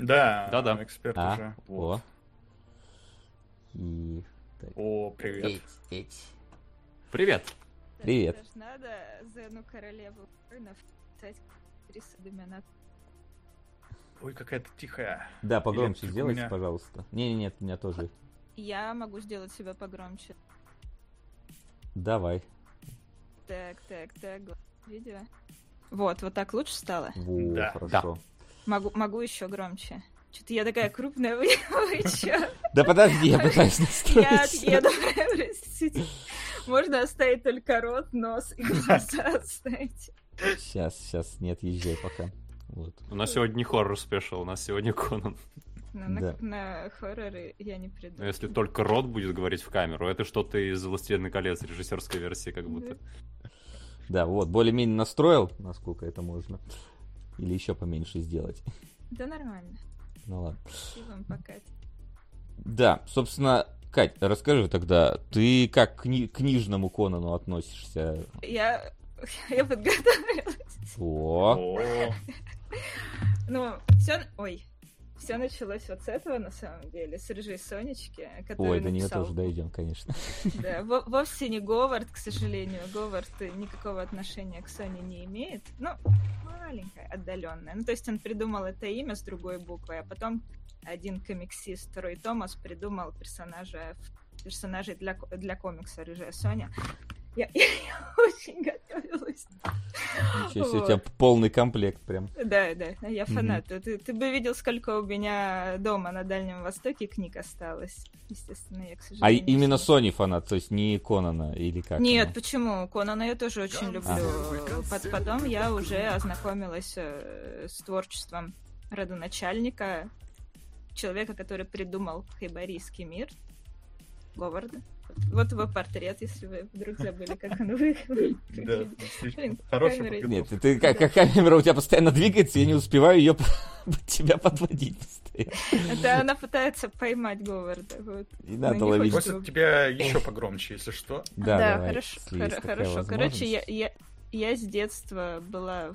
Да, да, да. Эксперт а, уже. О. И... о, привет. Эть, эть. Привет. Привет. Привет. Надо за одну королеву воинов писать... Ой, какая-то тихая. Да, погромче сделайте, меня... пожалуйста. Не, нет, у меня тоже. Я могу сделать себя погромче. Давай. Так, так, так, видео. Вот, вот так лучше стало? Во, да. Хорошо. Да. Могу, могу еще громче. Что-то я такая крупная, вы чё? Да подожди, я пытаюсь настроиться. Я отъеду, простите. Можно оставить только рот, нос и глаза оставить. Сейчас, сейчас, не отъезжай пока. Вот. У нас сегодня не хоррор спешл, у нас сегодня Конан. Но на, да. на хорроры я не приду. Но если только рот будет говорить в камеру, это что-то из «Властелина колец», режиссерской версии как будто. Да, да, вот, более-менее настроил, насколько это можно. Или еще поменьше сделать. Да нормально. Ну ладно. И вам пока. Да, собственно... Кать, расскажи тогда, ты как к кни- книжному Конану относишься? Я... Я подготовилась. О. Ну, все... Ой. Все началось вот с этого, на самом деле. С «Рыжей Сонечки», который Ой, написал... до нее тоже дойдем, конечно. Да, в- вовсе не Говард, к сожалению. Говард никакого отношения к Соне не имеет. Ну, маленькое, отдаленное. Ну, то есть он придумал это имя с другой буквой, а потом один комиксист Рой Томас придумал персонажа, персонажей для, для комикса «Рыжая Соня». Я, я, я очень готовилась. Ничего себе, вот. У тебя полный комплект прям. Да, да, я фанат. Mm-hmm. Ты, ты бы видел, сколько у меня дома на Дальнем Востоке книг осталось. Естественно, я, к сожалению... А не именно Сони фанат, то есть не Конана или как? Нет, она? Почему? Конана я тоже очень люблю. А. Потом я уже ознакомилась с творчеством родоначальника, человека, который придумал хайборийский мир, Говарда. Вот его портрет, если вы вдруг забыли, как он выглядит. Да, хороший. Нет, ты, как, как камера у тебя постоянно двигается, я не успеваю ее тебя подводить постоянно. Да, она пытается поймать Говарда. Вот. Не надо ловить. Просит тебя еще погромче, если что. Да, да, давай, хорошо. Хор- хорошо. Короче, я, я, я с детства была,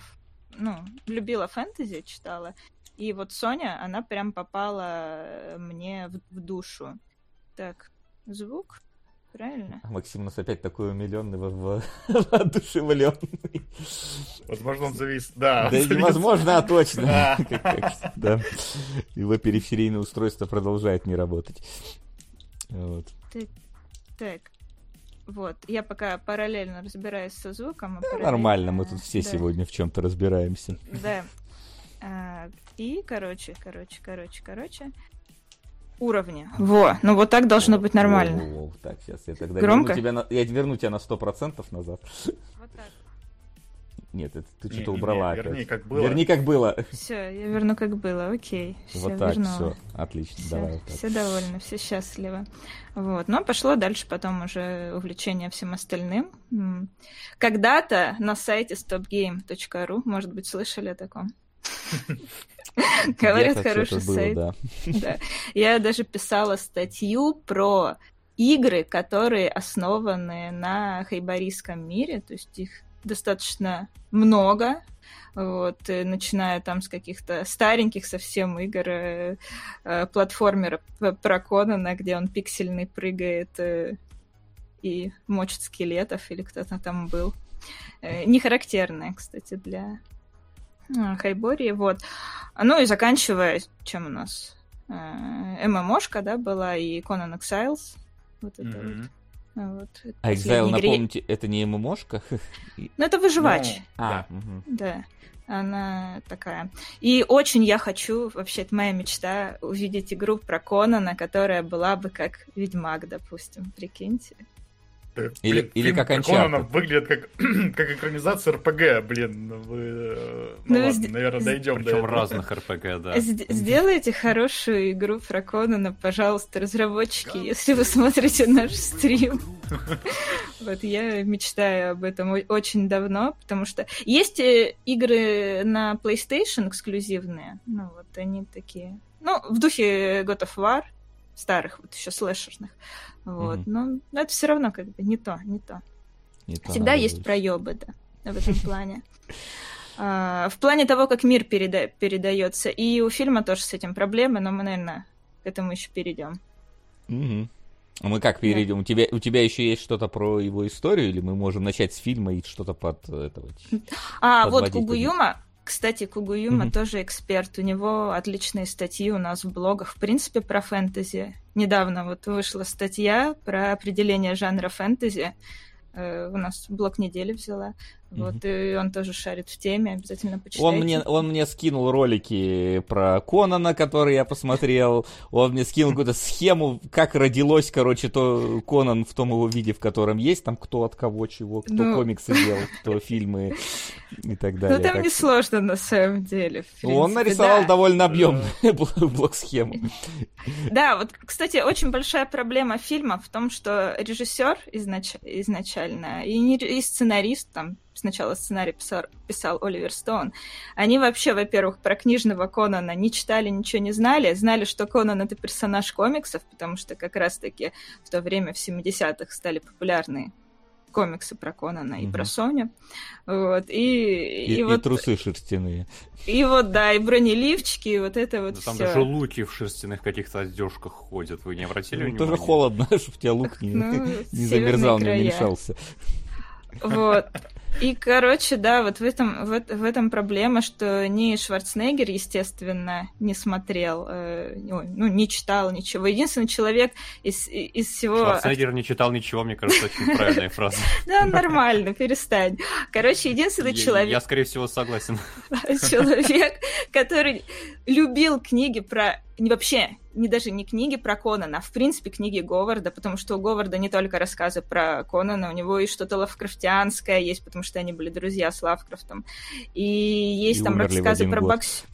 ну, любила фэнтези, читала. И вот Соня, она прям попала мне в, в душу. Так, звук... Правильно? А Максим у нас опять такой умилённый, воодушевлённый. Возможно, он завис. Да, да он невозможно, завис. А точно. Да. Как, как, да. Его периферийное устройство продолжает не работать. Вот. Так, так, вот. Я пока параллельно разбираюсь со звуком. А да, параллельно... Нормально, мы тут все да. сегодня в чем-то разбираемся. Да. А, и, короче, короче, короче, короче... уровня. Во, ну вот так должно быть нормально. О, о, о, так, сейчас я тогда громко. Верну тебя на... Я верну тебя на сто процентов назад. Вот так. Нет, это ты не, что-то не, убрала. Не, верни, как было. Верни, как было. Все, я верну, как было. Окей. Все, вот так, вернула. Все. Отлично. Все, давай, вот так. Все довольны, все счастливы. Вот. Но пошло дальше потом уже увлечение всем остальным. Когда-то на сайте стоп гейм точка ру, может быть, слышали о таком. Говорят, хороший сайт. Было, да. Да. Я даже писала статью про игры, которые основаны на хайборийском мире, то есть их достаточно много, вот, начиная там с каких-то стареньких совсем игр, э, э, платформера про Конана, где он пиксельный прыгает э, и мочит скелетов, или кто-то там был. Э, нехарактерное, кстати, для... Хайбории, вот. Ну и заканчивая, чем у нас? ММОшка, да, была, и Conan Exiles. Вот это mm-hmm. вот. вот. А Exile, напомните, это не ММОшка? Ну, это выживач. No. А, да. Угу. Да, она такая. И очень я хочу, вообще, это моя мечта, увидеть игру про Конана, которая была бы как Ведьмак, допустим, прикиньте. Или, блин, или как Конана выглядит как, как экранизация эр пэ гэ, блин. Вы, ну, ну, ладно, с... наверное, дойдем Причем до этого. Разных эр пэ гэ, да. С- сделайте хорошую игру про Конана, пожалуйста, разработчики, если вы смотрите наш стрим. Вот я мечтаю об этом очень давно, потому что есть игры на PlayStation эксклюзивные, ну вот они такие, ну, в духе God of War, старых, вот еще слэшерных. Вот. Mm-hmm. Но, но это все равно как бы не то, не то. Не Всегда есть проебы, да, в этом плане. В плане того, как мир передается. И у фильма тоже с этим проблемы, но мы, наверное, к этому еще перейдем. А мы как перейдем? У тебя у тебя еще есть что-то про его историю, или мы можем начать с фильма и что-то под этого? А, вот Кугуюма. Кстати, Кугуюма mm-hmm. тоже эксперт. У него отличные статьи у нас в блогах, в принципе, про фэнтези. Недавно вот вышла статья про определение жанра фэнтези. Э, у нас блог недели взяла. Mm-hmm. Вот, и он тоже шарит в теме. Обязательно почитайте. Он мне, он мне скинул ролики про Конана, которые я посмотрел. Он мне скинул какую-то схему, как родилось, короче, то Конан в том его виде, в котором есть. Там кто от кого чего, кто ну... комиксы делал, кто фильмы. И так далее. Ну, там так... не сложно, на самом деле. Ну, он нарисовал да. довольно объемную блок-схему. Да, вот, кстати, очень большая проблема фильма в том, что режиссер изнач... изначально и, не... и сценарист, там, сначала сценарий писал... писал Оливер Стоун, они вообще, во-первых, про книжного Конана не читали, ничего не знали, знали, что Конан — это персонаж комиксов, потому что как раз-таки в то время, в семидесятых, стали популярны комиксы про Конана и угу. про Соню. Вот. И, и, и, и вот... трусы шерстяные. И вот, да, и бронеливчики, и вот это вот да, там все. Там даже луки в шерстяных каких-то одежках ходят. Вы не обратили ну, внимания? Тоже холодно, чтобы у тебя лук не, ну, не замерзал, края. Не уменьшался. Вот. И, короче, да, вот в этом, в, в этом проблема, что ни Шварценеггер, естественно, не смотрел, э, ну, не читал ничего. Единственный человек из, из всего... Шварценеггер не читал ничего, мне кажется, очень правильная фраза. Да, нормально, перестань. Короче, единственный человек... Я, скорее всего, согласен. Человек, который любил книги про... Вообще, не даже не книги про Конана, а в принципе книги Говарда, потому что у Говарда не только рассказы про Конана, у него и что-то лавкрафтянское есть, потому что они были друзья с Лавкрафтом. И есть и там рассказы про бокс...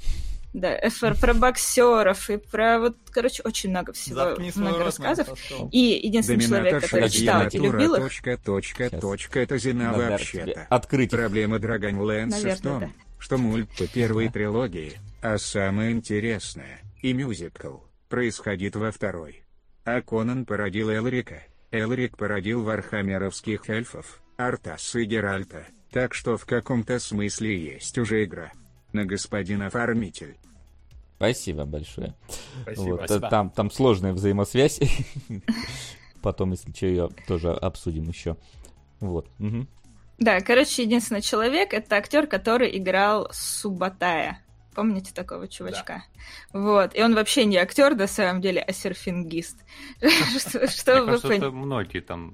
да, про боксеров и про вот, короче, очень много всего, Заткнись много рассказов. Рот, и единственный Домината человек, который читал и любил их... Точка, точка, точка, это Зина Наверное, вообще-то. Открыть. Проблема Dragonlance в том, да. что мульт по первой трилогии, а самое интересное... и мюзикл происходит во второй. А Конан породил Элрика, Элрик породил вархаммеровских эльфов, Артаса и Геральта, так что в каком-то смысле есть уже игра. На господина Фармитель. Спасибо большое. Спасибо, вот, спасибо. Там, там сложная взаимосвязь. Потом, если что, ее тоже обсудим еще. Вот. Да, короче, единственный человек — это актер, который играл Субатая. Помните такого чувачка? Да. Вот. И он вообще не актер, на самом деле, а серфингист. Что вы поняли? Многие там...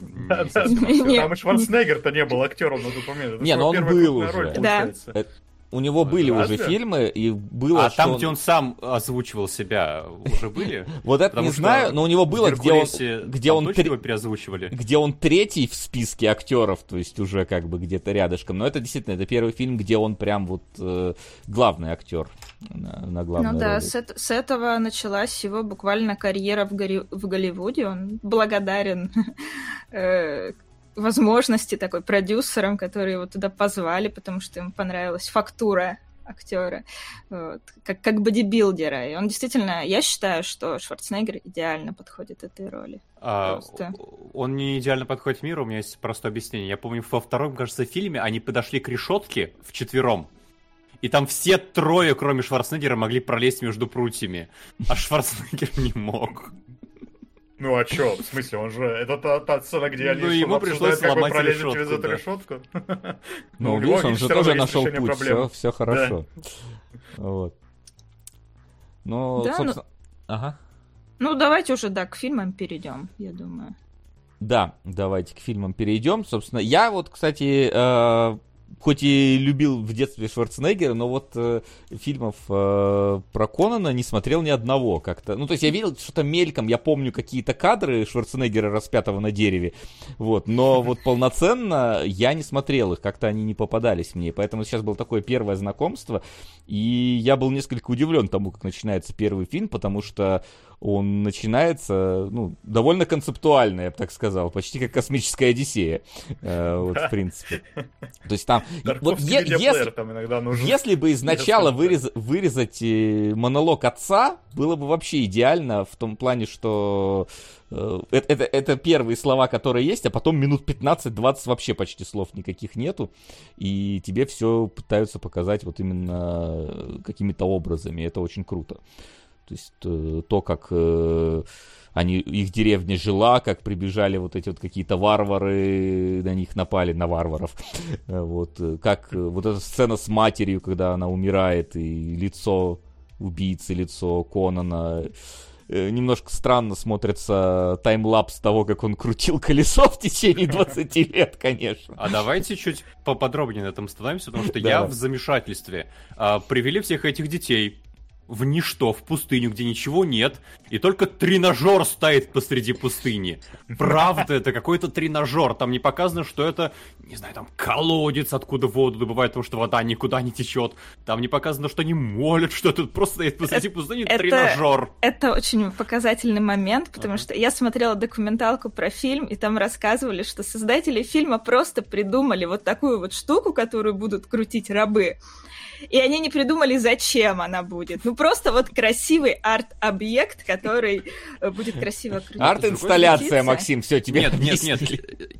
Там и Шварценеггер-то не был актером, надо помнить. Не, но он был уже. Да. У него ну, были разве? уже фильмы, и было... А что там, он... где он сам озвучивал себя, уже были? Вот это не знаю, но у него было, где он... где он переозвучивали. Где он третий в списке актеров, то есть уже как бы где-то рядышком. Но это действительно, это первый фильм, где он прям вот главный актер на главной Ну да, с этого началась его буквально карьера в Голливуде. Он благодарен возможности такой продюсерам, которые его туда позвали, потому что им понравилась фактура актера, вот, как, как бодибилдера. И он действительно, я считаю, что Шварценеггер идеально подходит этой роли. А, он не идеально подходит миру, у меня есть простое объяснение. Я помню, во втором, кажется, фильме они подошли к решетке вчетвером, и там все трое, кроме Шварценеггера, могли пролезть между прутьями, а Шварценеггер не мог. Ну а чё? В смысле, он же... Это та, та сцена, где они ну, ему пришлось как бы пролезет через да. эту решетку. Ну, видишь, он же тоже нашел путь, все, все хорошо. Да. Вот. Ну, да, собственно... Ну... Ага. Ну, давайте уже, да, к фильмам перейдем, я думаю. Да, давайте к фильмам перейдем. Собственно, я вот, кстати... Э- Хоть и любил в детстве Шварценеггера, но вот э, фильмов э, про Конана не смотрел ни одного как-то. Ну, то есть я видел что-то мельком, я помню какие-то кадры Шварценеггера, распятого на дереве, вот, но вот полноценно я не смотрел их, как-то они не попадались мне. Поэтому сейчас было такое первое знакомство, и я был несколько удивлен тому, как начинается первый фильм, потому что он начинается, ну, довольно концептуально, я бы так сказал, почти как «Космическая Одиссея», э, вот, в принципе. То есть там... Вот, е- если, там иногда нужен. Если бы изначала вырез, вырезать монолог отца, было бы вообще идеально в том плане, что... Это, это, это первые слова, которые есть, а потом минут пятнадцать-двадцать вообще почти слов никаких нету, и тебе все пытаются показать вот именно какими-то образами, это очень круто. То есть то, как э, они, их деревня жила, как прибежали вот эти вот какие-то варвары, на них напали, на варваров. Вот, как вот эта сцена с матерью, когда она умирает, и лицо убийцы, лицо Конана. Немножко странно смотрится таймлапс того, как он крутил колесо в течение двадцати лет, конечно. А давайте чуть поподробнее на этом становимся, потому что я в замешательстве. Привели всех этих детей в ничто, в пустыню, где ничего нет, и только тренажер стоит посреди пустыни. Правда, это какой-то тренажер. Там не показано, что это, не знаю, там колодец, откуда воду добывают, потому что вода никуда не течет. Там не показано, что они молят, что тут просто стоит посреди пустыни это, тренажер. Это очень показательный момент, потому uh-huh. что я смотрела документалку про фильм, и там рассказывали, что создатели фильма просто придумали вот такую вот штуку, которую будут крутить рабы. И они не придумали, зачем она будет. Ну, просто вот красивый арт-объект, который будет красиво крутиться. Арт-инсталляция, Максим, все, тебе нет, объяснили. Нет, нет,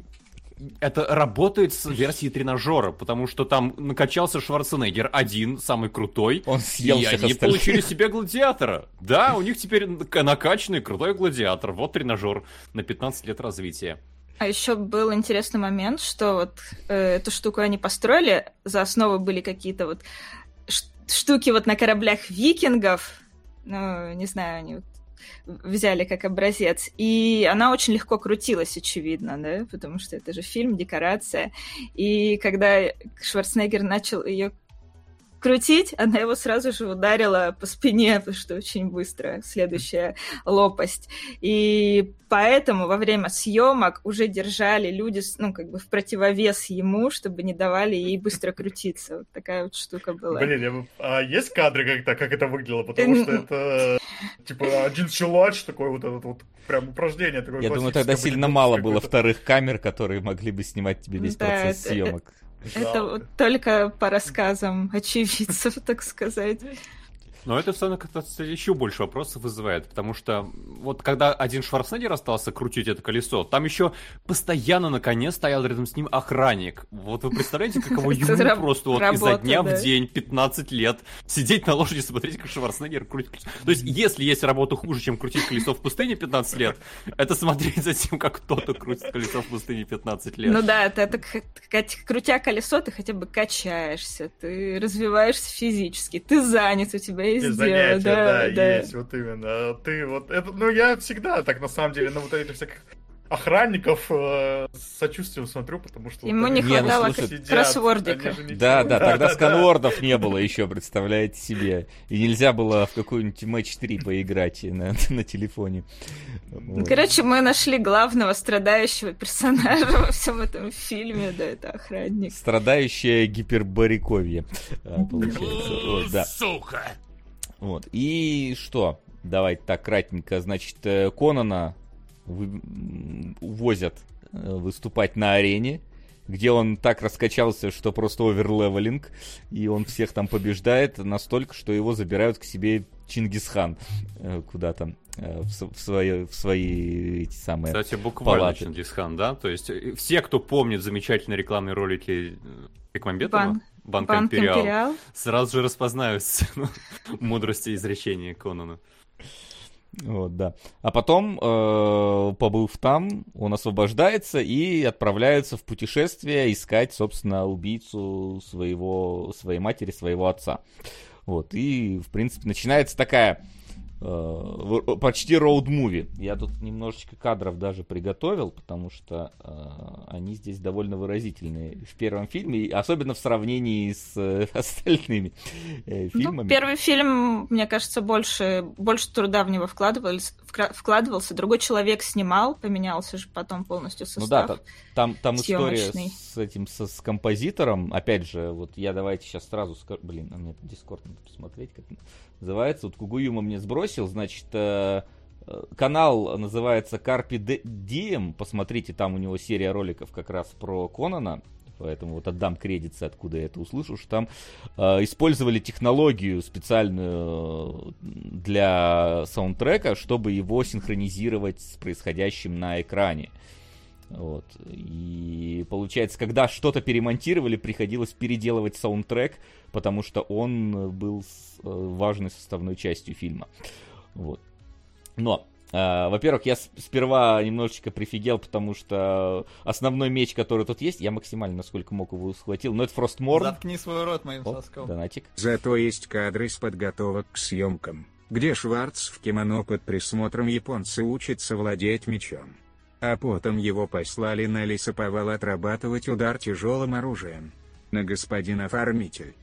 это работает с версией тренажера, потому что там накачался Шварценеггер один, самый крутой. Он съел всех остальных. И они получили себе гладиатора. Да, у них теперь накачанный крутой гладиатор. Вот тренажер на пятнадцать лет развития. А еще был интересный момент, что вот э, эту штуку они построили, за основу были какие-то вот ш- штуки вот на кораблях викингов, ну, не знаю, они вот взяли как образец, и она очень легко крутилась, очевидно, да, потому что это же фильм, декорация, и когда Шварценеггер начал ее крутить, она его сразу же ударила по спине, потому что очень быстро следующая лопасть. И поэтому во время съемок уже держали люди, ну, как бы в противовес ему, чтобы не давали ей быстро крутиться. Вот такая вот штука была. Блин, я... а есть кадры как-то, как это выглядело? Потому что это, типа, один челач, такой вот этот вот, прям упражнение. Такое я думаю, тогда сильно мало было вторых камер, которые могли бы снимать тебе весь да, процесс это... съемок. Это вот только по рассказам очевидцев, так сказать. Но это все равно еще больше вопросов вызывает, потому что вот когда один Шварценеггер остался крутить это колесо, там еще постоянно на коне стоял рядом с ним охранник. Вот вы представляете, каково ему просто вот изо дня в день, пятнадцать лет, сидеть на лошади, смотреть, как Шварценеггер крутит колесо. То есть, если есть работа хуже, чем крутить колесо в пустыне пятнадцать лет, это смотреть за тем, как кто-то крутит колесо в пустыне пятнадцать лет. Ну да, это крутя колесо, ты хотя бы качаешься, ты развиваешься физически, ты занят, у тебя есть занятия, дело, да, да, да, есть, вот именно. Ты вот, это, ну, я всегда так, на самом деле, на вот этих всяких охранников э, с сочувствием смотрю, потому что... Ему вот, не хватало ну, слушай, кроссвордика. Не... Да, да, тогда сканвордов не было еще, представляете себе. И нельзя было в какую-нибудь матч три поиграть на, на телефоне. Вот. Короче, мы нашли главного страдающего персонажа во всем этом фильме, да, это охранник. Страдающее гипербариковье, получается. Вот, да. Сука! Вот, и что? Давайте так, кратенько. Значит, Конана вы... увозят выступать на арене, где он так раскачался, что просто оверлевелинг, и он всех там побеждает настолько, что его забирают к себе Чингисхан куда-то в свои, в свои эти самые палаты. Кстати, буквально палаты. Чингисхан, да? То есть все, кто помнит замечательные рекламные ролики Бекмамбетова, Банк, Банк Империал, Империал, сразу же распознают сцену мудрости изречения Конана. Вот, да. А потом, э, побыв там, он освобождается и отправляется в путешествие искать, собственно, убийцу своего, своей матери, своего отца. Вот, и, в принципе, начинается такая э, почти роуд-муви. Я тут немножечко кадров даже приготовил, потому что э, они здесь довольно выразительные в первом фильме, особенно в сравнении с э, остальными э, фильмами. Ну, первый фильм, мне кажется, больше, больше труда в него вкладывался, вкладывался. Другой человек снимал, поменялся же потом полностью состав. Ну да, там, там история с этим, со, с композитором. Опять же, вот я давайте сейчас сразу скажу... Блин, а мне тут Дискорд надо посмотреть, как называется. Вот Кугуюма мне сбросил, значит, канал называется Carpe Diem. Посмотрите, там у него серия роликов как раз про Конана. Поэтому вот отдам кредиты, откуда я это услышу, что там э, использовали технологию специальную для саундтрека, чтобы его синхронизировать с происходящим на экране. Вот. И получается, когда что-то перемонтировали, приходилось переделывать саундтрек, потому что он был важной составной частью фильма. Вот. Но... Во-первых, я сперва немножечко прифигел, потому что основной меч, который тут есть, я максимально, насколько мог, его схватил, но это Фростморн. Заткни свой рот моим Оп, соском. Донатик. Зато есть кадры с подготовок к съемкам, где Шварц в кимоно под присмотром японца учится владеть мечом. А потом его послали на лесоповал отрабатывать удар тяжелым оружием. На господина Фармитель.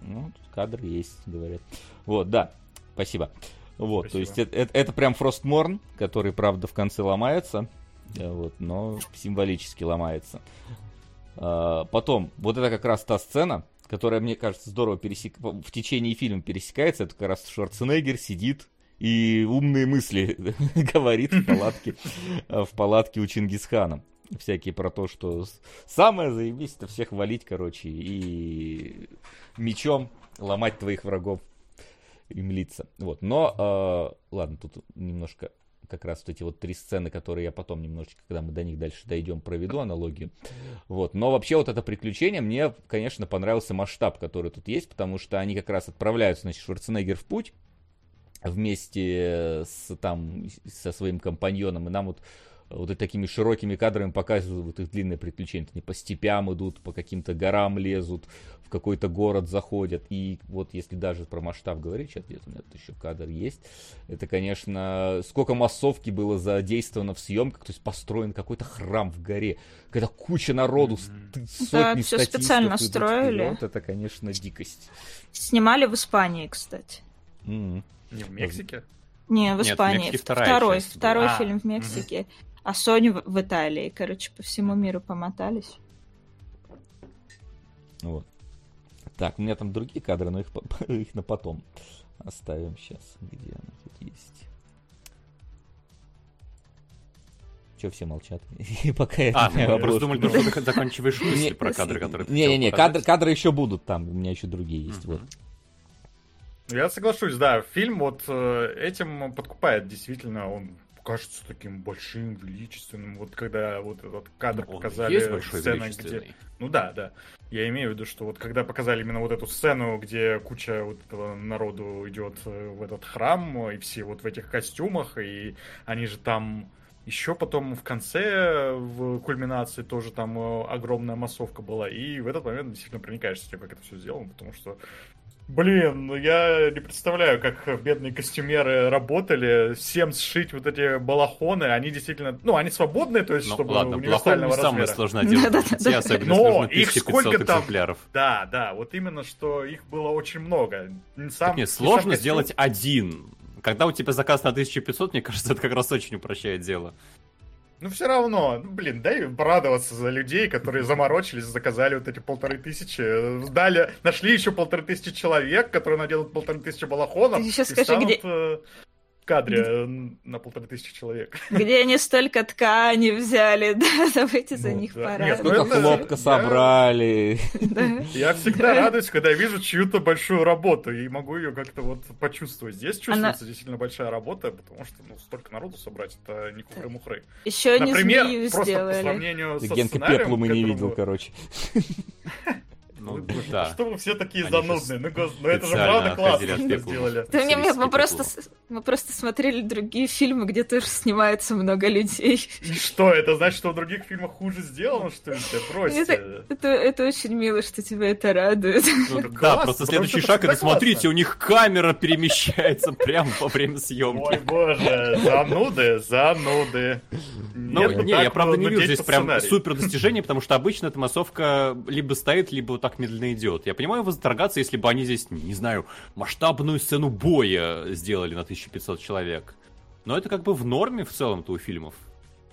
Ну, тут кадры есть, говорят. Вот, да, спасибо. Вот, Спасибо. То есть это, это, это прям Фростморн, который, правда, в конце ломается, вот, но символически ломается. А, потом, вот это как раз та сцена, которая, мне кажется, здорово пересек... в течение фильма пересекается. Это как раз Шварценеггер сидит и умные мысли говорит в палатке, в палатке у Чингисхана. Всякие про то, что самое заебись это всех валить, короче, и мечом ломать твоих врагов. Им лица. Вот. Но, э, ладно, тут немножко как раз вот эти вот три сцены, которые я потом немножечко, когда мы до них дальше дойдем, проведу аналогию. Вот. Но вообще вот это приключение, мне, конечно, понравился масштаб, который тут есть, потому что они как раз отправляются, значит, Шварценеггер в путь вместе с, там, со своим компаньоном, и нам вот вот и такими широкими кадрами показывают их длинные приключения. Они по степям идут, по каким-то горам лезут, в какой-то город заходят. И вот если даже про масштаб говорить, сейчас где-то у меня тут еще кадр есть, это, конечно, сколько массовки было задействовано в съемках. То есть построен какой-то храм в горе, когда куча народу, mm-hmm. сотни да, все специально строили. Вот это, конечно, дикость. Снимали в Испании, кстати. Mm-hmm. Не в Мексике? Не, в Испании. Нет, в вторая второй часть, второй да. фильм в Мексике. Mm-hmm. А Соню в Италии, короче, по всему миру помотались. Вот. Так, у меня там другие кадры, но их, их на потом оставим сейчас. Где она тут есть? Че все молчат? И пока я... А, я просто думал, что ты заканчиваешь мысли про кадры, которые... Не-не-не, кадры еще будут там, у меня еще другие есть, вот. Я соглашусь, да, фильм вот этим подкупает, действительно, он... кажется таким большим, величественным. Вот когда вот этот кадр ну, показали сцену, где... Ну да, да. Я имею в виду, что вот когда показали именно вот эту сцену, где куча вот этого народу идет в этот храм, и все вот в этих костюмах, и они же там... Еще потом в конце, в кульминации, тоже там огромная массовка была. И в этот момент действительно проникаешься тем, как это все сделано, потому что Блин, я не представляю, как бедные костюмеры работали, всем сшить вот эти балахоны, они действительно, ну, они свободные, то есть, ну, чтобы ладно, универсального размера. Ладно, балахоны самое сложное дело, но их сколько там, да, да, вот именно, что их было очень много. Нет, сложно сделать один, когда у тебя заказ на тысячу пятьсот, мне кажется, это как раз очень упрощает дело. Ну все равно, ну, блин, дай порадоваться за людей, которые заморочились, заказали вот эти полторы тысячи, дали, нашли еще полторы тысячи человек, которые наделают полторы тысячи балахонов. Ты еще скажи, и станут где... в кадре где... на полторы тысячи человек. Где они столько ткани взяли, да, давайте за ну, них да. порадоваться. Нет, ну, это... хлопка собрали. Я всегда радуюсь, когда я вижу чью-то большую работу и могу ее как-то вот почувствовать. Здесь чувствуется действительно большая работа, потому что столько народу собрать, это не кухры-мухры. Еще не змею сделали. По сравнению со сценарием... Пеплума мы не видел, короче. Ну, да. Что вы все такие занудные? Ну, гос... ну это же правда классно, что сделали. Да, мне, мы, просто, мы просто смотрели другие фильмы, где тоже снимается много людей. И что, это значит, что в других фильмах хуже сделано, что ли? Брось. Это, это, это очень мило, что тебя это радует. Ну, да, класс, просто следующий шаг, это смотрите, у них камера перемещается прямо во время съемки. Ой, боже, зануды, зануды. Ну, нет, не, я правда не вижу здесь прям супер достижений, потому что обычно эта массовка либо стоит, либо вот так медленно идет. Я понимаю восторгаться, если бы они здесь, не знаю, масштабную сцену боя сделали на тысячу пятьсот человек. Но это как бы в норме в целом-то у фильмов.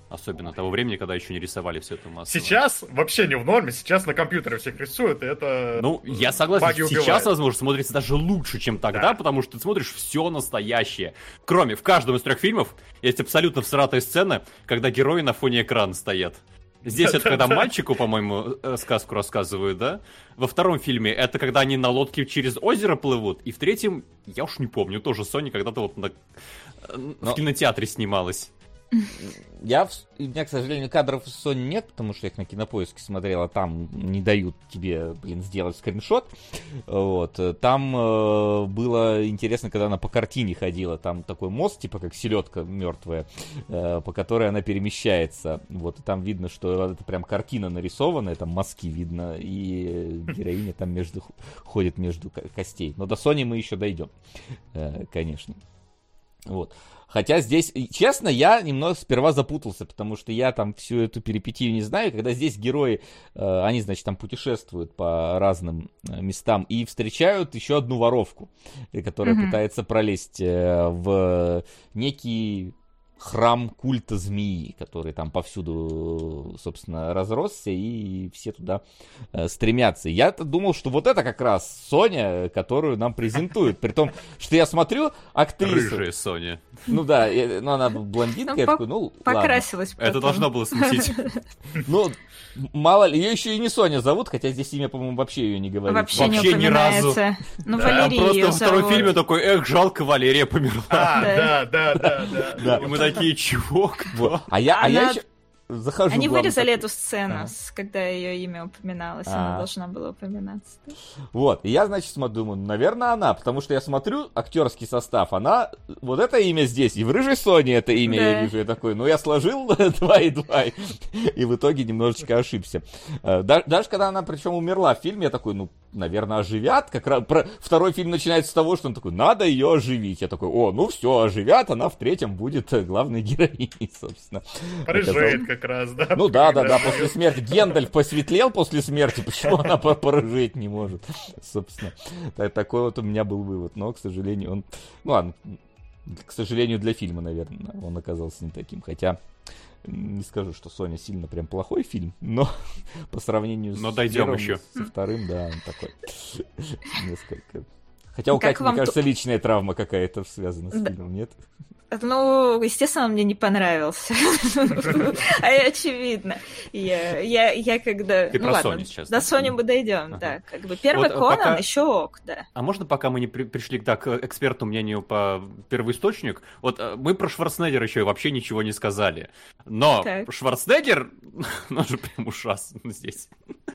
Особенно того времени, когда еще не рисовали все это массово. Сейчас вообще не в норме, сейчас на компьютере всех рисуют, и это... Ну, я согласен, сейчас, убивает. Возможно, смотрится даже лучше, чем тогда, да. Потому что ты смотришь все настоящее. Кроме, в каждом из трех фильмов есть абсолютно всратая сцена, когда герои на фоне экрана стоят. Здесь это когда мальчику, по-моему, сказку рассказывают, да? Во втором фильме это когда они на лодке через озеро плывут. И в третьем, я уж не помню, тоже Соня когда-то вот на... Но... в кинотеатре снималась. Я, у меня, к сожалению, кадров из Sony нет, потому что я их на Кинопоиске смотрел, а там не дают тебе, блин, сделать скриншот. Вот. Там э, было интересно, когда она по картине ходила, там такой мост, типа как селедка мертвая, э, по которой она перемещается. Вот. И там видно, что это прям картина нарисованная, там мазки видно, и героиня там между, ходит между костей. Но до Sony мы еще дойдем, э, конечно. Вот. Хотя здесь, честно, я немного сперва запутался, потому что я там всю эту перипетию не знаю. Когда здесь герои, э, они, значит, там путешествуют по разным местам и встречают еще одну воровку, которая mm-hmm. пытается пролезть э, в некий храм культа змеи, который там повсюду, собственно, разросся, и все туда э, стремятся. Я-то думал, что вот это как раз Соня, которую нам презентуют. При том, что я смотрю актрису... Рыжая Соня. Ну да, я, ну она блондинка, я такой, ну ладно. Покрасилась. Это должно было смутить. Ну, мало ли, ее еще и не Соня зовут, хотя здесь имя, по-моему, вообще ее не говорит. Вообще ни разу. Ну, Валерия просто во втором фильме такой, эх, жалко, Валерия померла. Да, да, да, да. И мы такие, чего? Кто? А я, а она... я еще захожу. Они вырезали такую. Эту сцену, ага. когда ее имя упоминалось, А-а-а. Она должна была упоминаться. Вот, и я, значит, думаю, наверное, она, потому что я смотрю актерский состав, она, вот это имя здесь, и в «Рыжей Соне» это имя да. я вижу, я такой, ну я сложил два и два, и в итоге немножечко ошибся. Даже когда она, причем, умерла в фильме, я такой, ну, наверное, оживят. Как раз про... Второй фильм начинается с того, что он такой, надо ее оживить. Я такой, о, ну все, оживят, она в третьем будет главной героиней, собственно. Порыжает как раз, да? Ну да, да, да, после смерти. Гендальф посветлел после смерти, почему она порыжать не может? Собственно, такой вот у меня был вывод. Но, к сожалению, он... Ну ладно, к сожалению, для фильма, наверное, он оказался не таким. Хотя... Не скажу, что «Соня» сильно прям плохой фильм, но по сравнению но с первым, еще. Со вторым, да, он такой несколько... Хотя у как Кати, мне кажется, т... личная травма какая-то связана с да. фильмом, нет? Ну, естественно, он мне не понравился. Очевидно. Я когда... Ты про Соню сейчас. До Сони мы дойдем, да. Первый Конан, еще ок, да. А можно, пока мы не пришли к эксперту мнению по первоисточник, вот мы про Шварценеггера еще вообще ничего не сказали. Но так. Шварценеггер, он же прям ужасный здесь.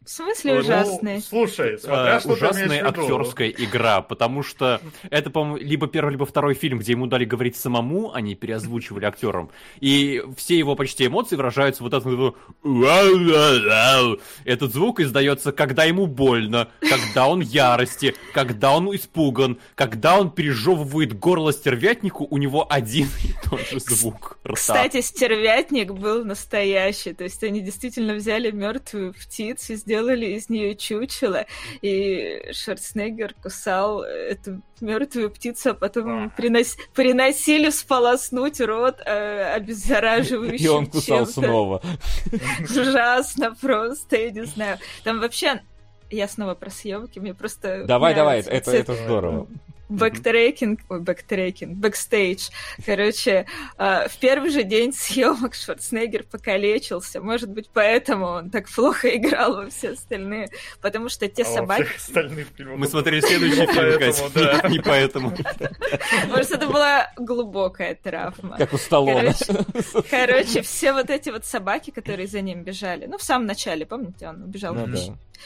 В смысле ужасный? Ну, слушай, смотря что ты имеешь в виду. Актерская игра, потому что это, по-моему, либо первый, либо второй фильм, где ему дали говорить самому, они переозвучивали актером, и все его почти эмоции выражаются вот этому звуку. Этот звук издается, когда ему больно, когда он в ярости, когда он испуган, когда он пережевывает горло стервятнику, у него один и тот же звук рта. Кстати, стервятник был настоящий, то есть они действительно взяли мертвую птицу, сделали из нее чучело, и Шварценеггер кусал эту мертвую птицу, а потом ему принос... приносили всполоснуть рот э, обеззараживающим чем-то. И он кусал чем-то. Снова. Ужасно просто, я не знаю. Там вообще... Я снова про съемки, мне просто... Давай-давай, давай. это, это здорово. Бэктрекинг, ой, бэктрекинг, бэкстейдж. Короче, в первый же день съемок Шварценеггер покалечился. Может быть, поэтому он так плохо играл во все остальные. Потому что те а собаки... Мы смотрели следующий фильм, не поэтому. Может, это была глубокая травма. Как у Сталлоне. Короче, все вот эти вот собаки, которые за ним бежали. Ну, в самом начале, помните, он убежал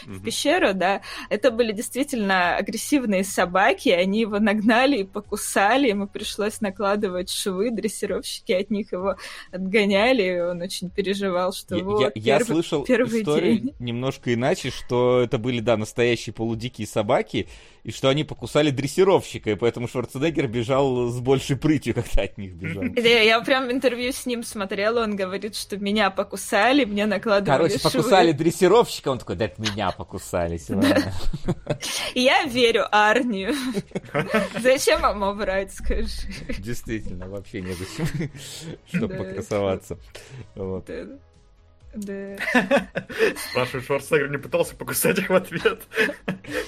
в пещеру, да. Это были действительно агрессивные собаки, они его нагнали и покусали, ему пришлось накладывать швы, дрессировщики от них его отгоняли, и он очень переживал, что я, вот, я, первый, я слышал историю день. Немножко иначе, что это были, да, настоящие полудикие собаки, и что они покусали дрессировщика, и поэтому Шварценеггер бежал с большей прытью, когда от них бежал. Я прям интервью с ним смотрела, он говорит, что меня покусали, мне накладывали швы. Короче, покусали дрессировщика, он такой, да, это меня покусали. Я верю Арнию. Зачем ему врать, скажи? Действительно, вообще не зачем, чтобы покрасоваться. Да. Спрашиваю, Шварценеггер не пытался покусать их в ответ.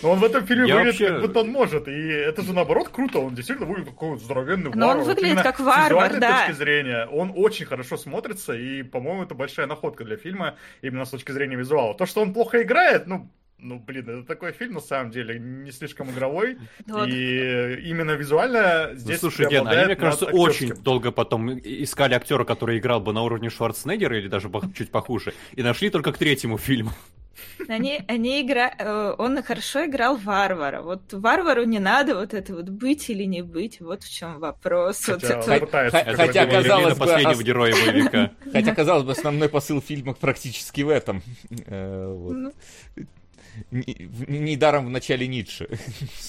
Но он в этом фильме я выглядит, вообще... как будто он может. И это же наоборот круто. Он действительно выглядит как какой-то здоровенный варвар. Но он выглядит вот как варвар, да. С визуальной точки зрения он очень хорошо смотрится. И, по-моему, это большая находка для фильма именно с точки зрения визуала. То, что он плохо играет, ну... Ну, блин, это такой фильм, на самом деле, не слишком игровой, вот. И именно визуально здесь... Ну, слушай, Дена, они, мне кажется, актерским. Очень долго потом искали актера, который играл бы на уровне Шварценеггера, или даже чуть похуже, и нашли только к третьему фильму. Они, они игра... Он хорошо играл варвара. Вот варвару не надо вот это вот быть или не быть. Вот в чем вопрос. Хотя, вот это... пытается, Х- хотя казалось бы, последнего ос... героя боевика. Хотя казалось бы, основной посыл фильма практически в этом. Недаром в начале Ницше.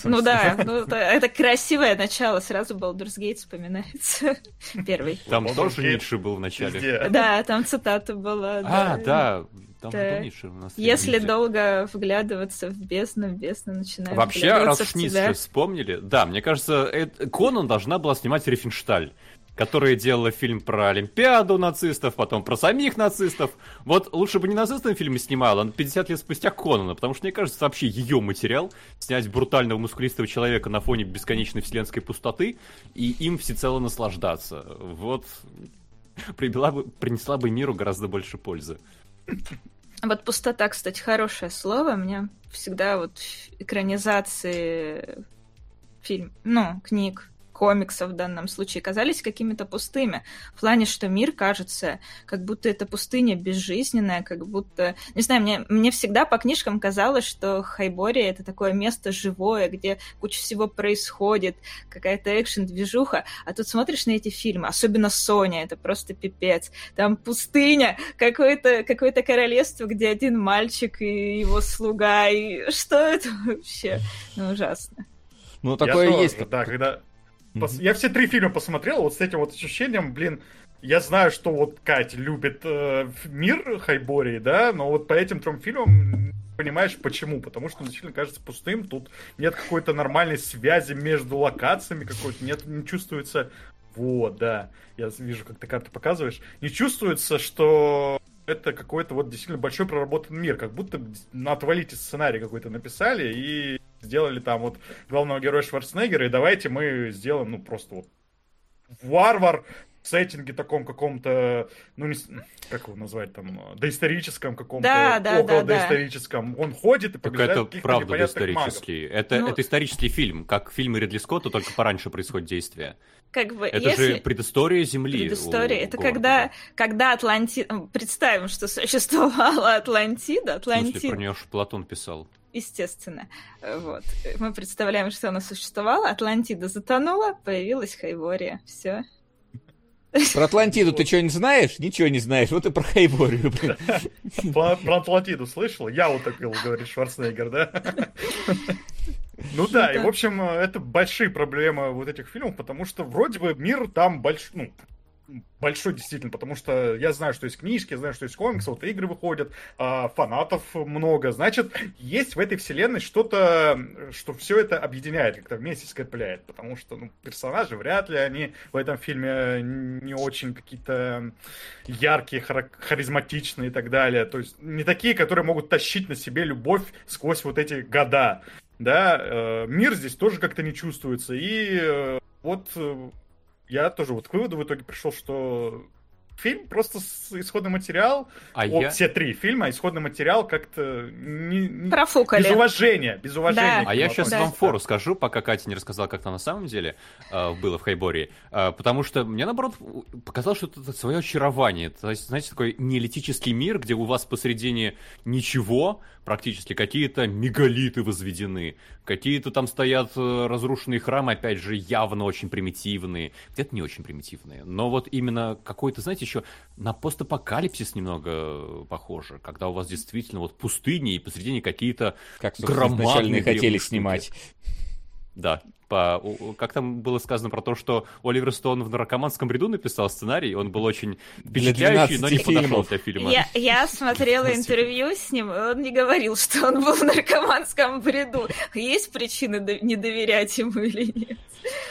Ну да, ну, это красивое начало. Сразу Baldur's Gate вспоминается. Первый. Там тоже Ницше был в начале. Да, там цитата была. А, да. Там да. Ницше у нас. Если долго вглядываться в бездну, бездна начинает вообще, раз в Ницше вспомнили, да, мне кажется, это... Конан должна была снимать Рифеншталь, которая делала фильм про Олимпиаду нацистов, потом про самих нацистов. Вот лучше бы не нацистам фильмы снимала, а пятьдесят лет спустя Конана, потому что, мне кажется, вообще ее материал снять брутального мускулистого человека на фоне бесконечной вселенской пустоты и им всецело наслаждаться. Вот принесла бы, принесла бы миру гораздо больше пользы. Вот пустота, кстати, хорошее слово. Мне всегда вот экранизации фильм, ну, книг, комиксов в данном случае казались какими-то пустыми. В плане, что мир кажется, как будто это пустыня безжизненная, как будто... Не знаю, мне, мне всегда по книжкам казалось, что Хайбория — это такое место живое, где куча всего происходит, какая-то экшн-движуха. А тут смотришь на эти фильмы, особенно «Соня», это просто пипец. Там пустыня, какое-то, какое-то королевство, где один мальчик и его слуга, и что это вообще? Ну, ужасно. Ну, такое Я есть. Тоже, да, когда... Я все три фильма посмотрел, вот с этим вот ощущением, блин, я знаю, что вот Катя любит э, мир Хайбории, да, но вот по этим трем фильмам понимаешь, почему, потому что он действительно кажется пустым, тут нет какой-то нормальной связи между локациями какой-то, нет, не чувствуется, вот, да, я вижу, как ты карту показываешь, не чувствуется, что... Это какой-то вот действительно большой проработанный мир, как будто на отвалите сценарий какой-то написали и сделали там вот главного героя Шварценеггера, и давайте мы сделаем, ну, просто вот варвар сеттинге таком каком-то, ну, не, как его назвать там, доисторическом каком-то, да, да, около да, доисторическом, да. Он ходит и побеждает каких-то непонятных магов. Это правда доисторический. Это, ну... это исторический фильм, как фильмы Ридли Скотта, только пораньше происходит действие. Как бы, это если... же предыстория Земли. Предыстория. Это города. когда, когда Атлантида... Представим, что существовала Атлантида. Атлантида. В смысле, про нее же Платон писал. Естественно. Вот. Мы представляем, что она существовала. Атлантида затонула, появилась Хайбория. Все. Про Атлантиду ты что не знаешь? Ничего не знаешь. Вот и про Хайборию. Про Атлантиду слышал? Я вот так говорю, Шварценеггер, да? Ну да, и в общем, это большие проблемы вот этих фильмов, потому что вроде бы мир там большой... Большой, действительно, потому что я знаю, что есть книжки, я знаю, что есть комиксы, вот игры выходят, фанатов много. Значит, есть в этой вселенной что-то, что все это объединяет, как-то вместе скрепляет, потому что ну, персонажи вряд ли они в этом фильме не очень какие-то яркие, харизматичные и так далее. То есть не такие, которые могут тащить на себе любовь сквозь вот эти года. Да, мир здесь тоже как-то не чувствуется. И вот... Я тоже вот к выводу в итоге пришел, что фильм просто исходный материал, а о, я... все три фильма, исходный материал как-то не, не... профукали. Без уважения, без уважения. Да. А я сейчас да. вам фору скажу, пока Катя не рассказала, как там на самом деле э, было в Хайбории, э, потому что мне, наоборот, показалось, что это свое очарование. То есть, знаете, такой неолитический мир, где у вас посредине ничего... Практически какие-то мегалиты возведены, какие-то там стоят разрушенные храмы, опять же, явно очень примитивные, где-то не очень примитивные, но вот именно какой-то, знаете, еще на постапокалипсис немного похоже, когда у вас действительно вот пустыни и посредине какие-то как, громадные... Как, изначально хотели снимать. Да, по, как там было сказано про то, что Оливер Стоун в наркоманском бреду написал сценарий, он был очень впечатляющий, но не фильмов. подошел для фильма. Я, я смотрела интервью с ним, и он не говорил, что он был в наркоманском бреду. Есть причины не доверять ему или нет?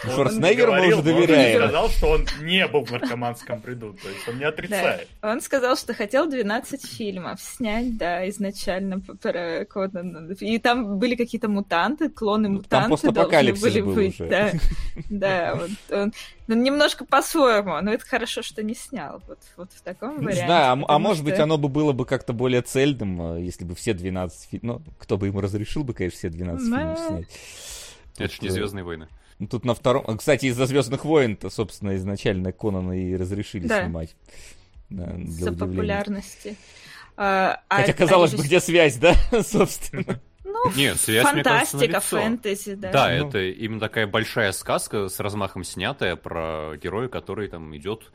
Шварценеггер мы уже доверяем. Он сказал, что он не был в наркоманском бреду, то есть он не отрицает. Да. Он сказал, что хотел двенадцать фильмов снять, да, изначально про Конана. И там были какие-то мутанты, клоны-мутанты должны были быть. Да, да, вот он... Ну, немножко по-своему, но это хорошо, что не снял. Вот, вот в таком варианте. Не знаю, а, а может что... быть, оно бы было бы как-то более цельным, если бы все двенадцать фильмов... Ну, кто бы ему разрешил бы, конечно, все двенадцать но... фильмов снять. Это же не «Звёздные войны». Тут на втором... Кстати, из-за «Звёздных войн»-то, собственно, изначально Конана и разрешили да. снимать. Да, за популярности. А, Хотя, а, казалось а бы, же... где связь, да, собственно? Ну, Нет, связь, фантастика, мне кажется, фэнтези, да. Да, ну... это именно такая большая сказка с размахом снятая про героя, который там идет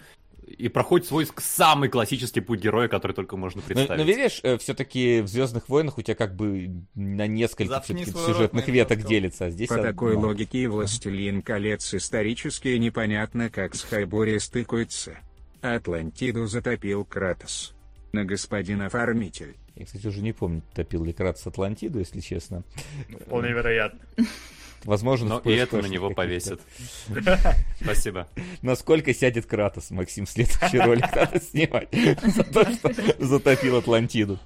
и проходит свой самый классический путь героя, который только можно представить. Но, но видишь, все-таки в «Звездных войнах» у тебя как бы на несколько сюжетных веток делится. А здесь По одно. такой логике и «Властелин колец» исторически непонятно, как с Хайборией стыкаются. Атлантиду затопил Кратос. На господин оформитель. Я, кстати, уже не помню, топил ли Кратос Атлантиду, если честно. Вполне вероятно. Возможно, но и это на него повесят. Спасибо. Насколько сядет Кратос, Максим, следующий ролик надо снимать за то, что затопил Атлантиду.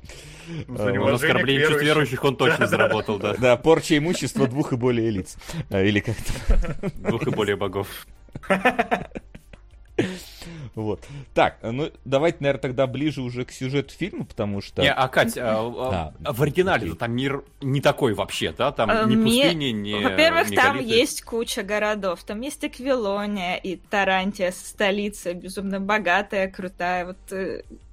Он оскорбление чувств верующих он точно заработал, да. Да, порча имущества двух и более лиц. Или как-то... Двух и более богов. Вот. Так, ну давайте, наверное, тогда ближе уже к сюжету фильма, потому что... Не, а, Кать, а, а, в оригинале-то там мир не такой вообще, да? Там а, не пустыни, не... Во-первых, мегалиты. Там есть куча городов. Там есть Аквилония и Тарантия, столица безумно богатая, крутая. Вот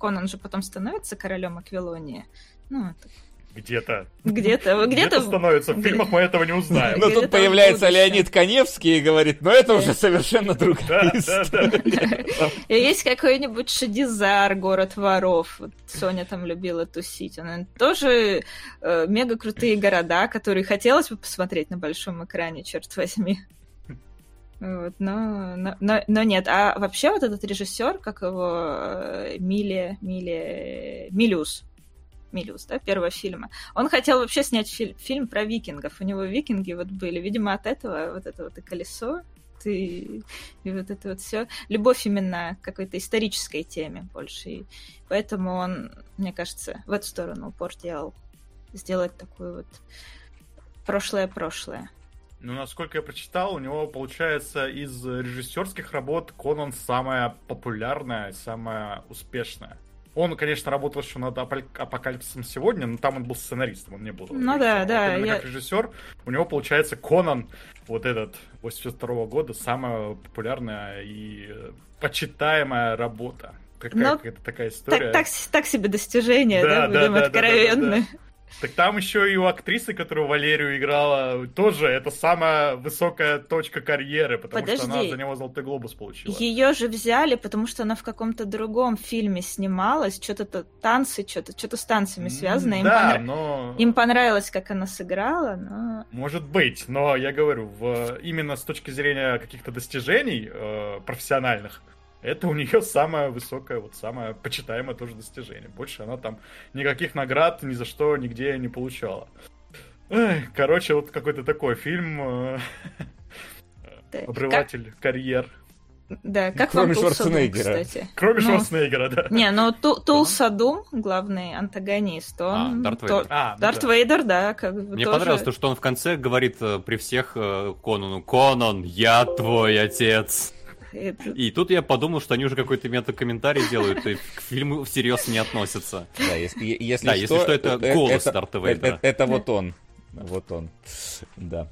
Конан же потом становится королем Аквилонии. Ну, это... Где-то. Где-то. Где-то, где-то становится. В фильмах мы этого не узнаем. Но тут появляется Леонид Каневский и говорит, но это уже совершенно другая история. И есть какой-нибудь Шадизар, город воров. Соня там любила тусить. Тоже мега крутые города, которые хотелось бы посмотреть на большом экране, черт возьми. Вот, но, но, но нет. А вообще вот этот режиссер, как его Миле, Миле, Милиус, Милиус, да, первого фильма. Он хотел вообще снять фильм, фильм про викингов. У него викинги вот были. Видимо, от этого вот это вот и колесо, и, и вот это вот все. Любовь именно к какой-то исторической теме больше. И поэтому он, мне кажется, в эту сторону упор делал. Сделать такую вот прошлое-прошлое. Ну, насколько я прочитал, у него, получается, из режиссерских работ Конан самая популярная, самая успешная. Он, конечно, работал еще над «Апокалипсисом сегодня», но там он был сценаристом, он не был. Ну да, да. Вот я... как режиссер, у него, получается, Конан, вот этот, восемьдесят второго года, самая популярная и почитаемая работа. Какая, какая-то такая история. Так, так, так себе достижение, да, да, будем да, откровенны. Да, да, да, да. Так там еще и у актрисы, которую Валерию играла, тоже это самая высокая точка карьеры, потому Подожди. что она за него «Золотой глобус» получила. Ее же взяли, потому что она в каком-то другом фильме снималась, что-то танцы, что-то, что-то с танцами связано. Им, да, понрав... но... Им понравилось, как она сыграла, но... Может быть, но я говорю, в... именно с точки зрения каких-то достижений э, профессиональных, это у нее самое высокое, вот самое почитаемое тоже достижение. Больше она там никаких наград ни за что нигде не получала. Эх, короче, вот какой-то такой фильм. Да, обрыватель как... карьер. Да, как Кроме вам Шварценеггера. Дум, кстати. Кроме ну, Шварценеггера, да. Не, ну Тулса Дум, главный антагонист, он... А, Дарт Вейдер. А, ну, Дарт да. Вейдер, да. Как Мне тоже... понравилось то, что он в конце говорит при всех Конану: «Конан, я твой отец». Это... И тут я подумал, что они уже какой-то мета-комментарий делают и к фильму всерьез не относятся. Да, если, если, да, что, если что, это голос это, Дарта Вейдера. Это, это вот он. Да. Вот он. Да.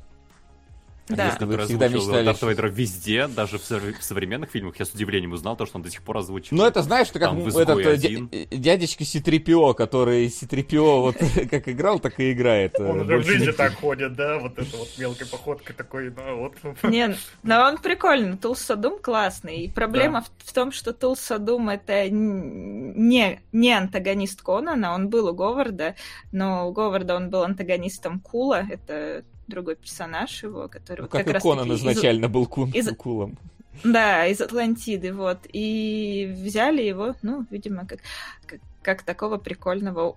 Да. Если вы всегда мечтали... Дарта Вейдера везде, даже в современных фильмах, я с удивлением узнал то, что он до сих пор озвучивает. Ну это знаешь, что как этот дядечка Си-три Пи О, который Си-три Пи О вот как играл, так и играет. Он уже в жизни так ходит, да, вот эта вот мелкая походка такой, ну вот. Не, но он прикольный, Тулса Дум классный. И проблема в том, что Тулса Дум это не антагонист Конана, он был у Говарда, но у Говарда он был антагонистом Кула, это... другой персонаж его, который... Ну, вот как, как и Конан изначально из... был кун... из... Кулом. Да, из Атлантиды, вот. И взяли его, ну, видимо, как, как, как такого прикольного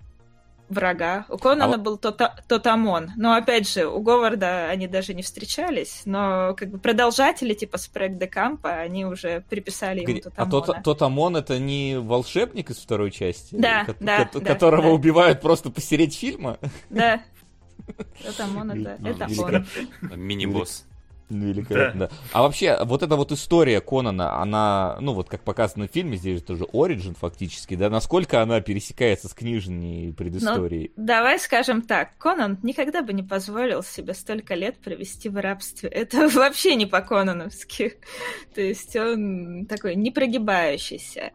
врага. У Конана а... был Тота... Тотамон. Но, опять же, у Говарда они даже не встречались, но как бы продолжатели типа Спрэг де Кампа, они уже приписали ему Тотамона. А Тотамон — это не волшебник из второй части? Да, ко- да, ко- да. Которого да. убивают просто посередине фильма? Да. Это он, это, это он. Мини-босс. Великолепно. Да. А вообще, вот эта вот история Конана, она, ну вот как показано в фильме, здесь же тоже Origin фактически, да, насколько она пересекается с книжной предысторией? Ну, давай скажем так, Конан никогда бы не позволил себе столько лет провести в рабстве. Это вообще не по-конановски. То есть он такой непрогибающийся.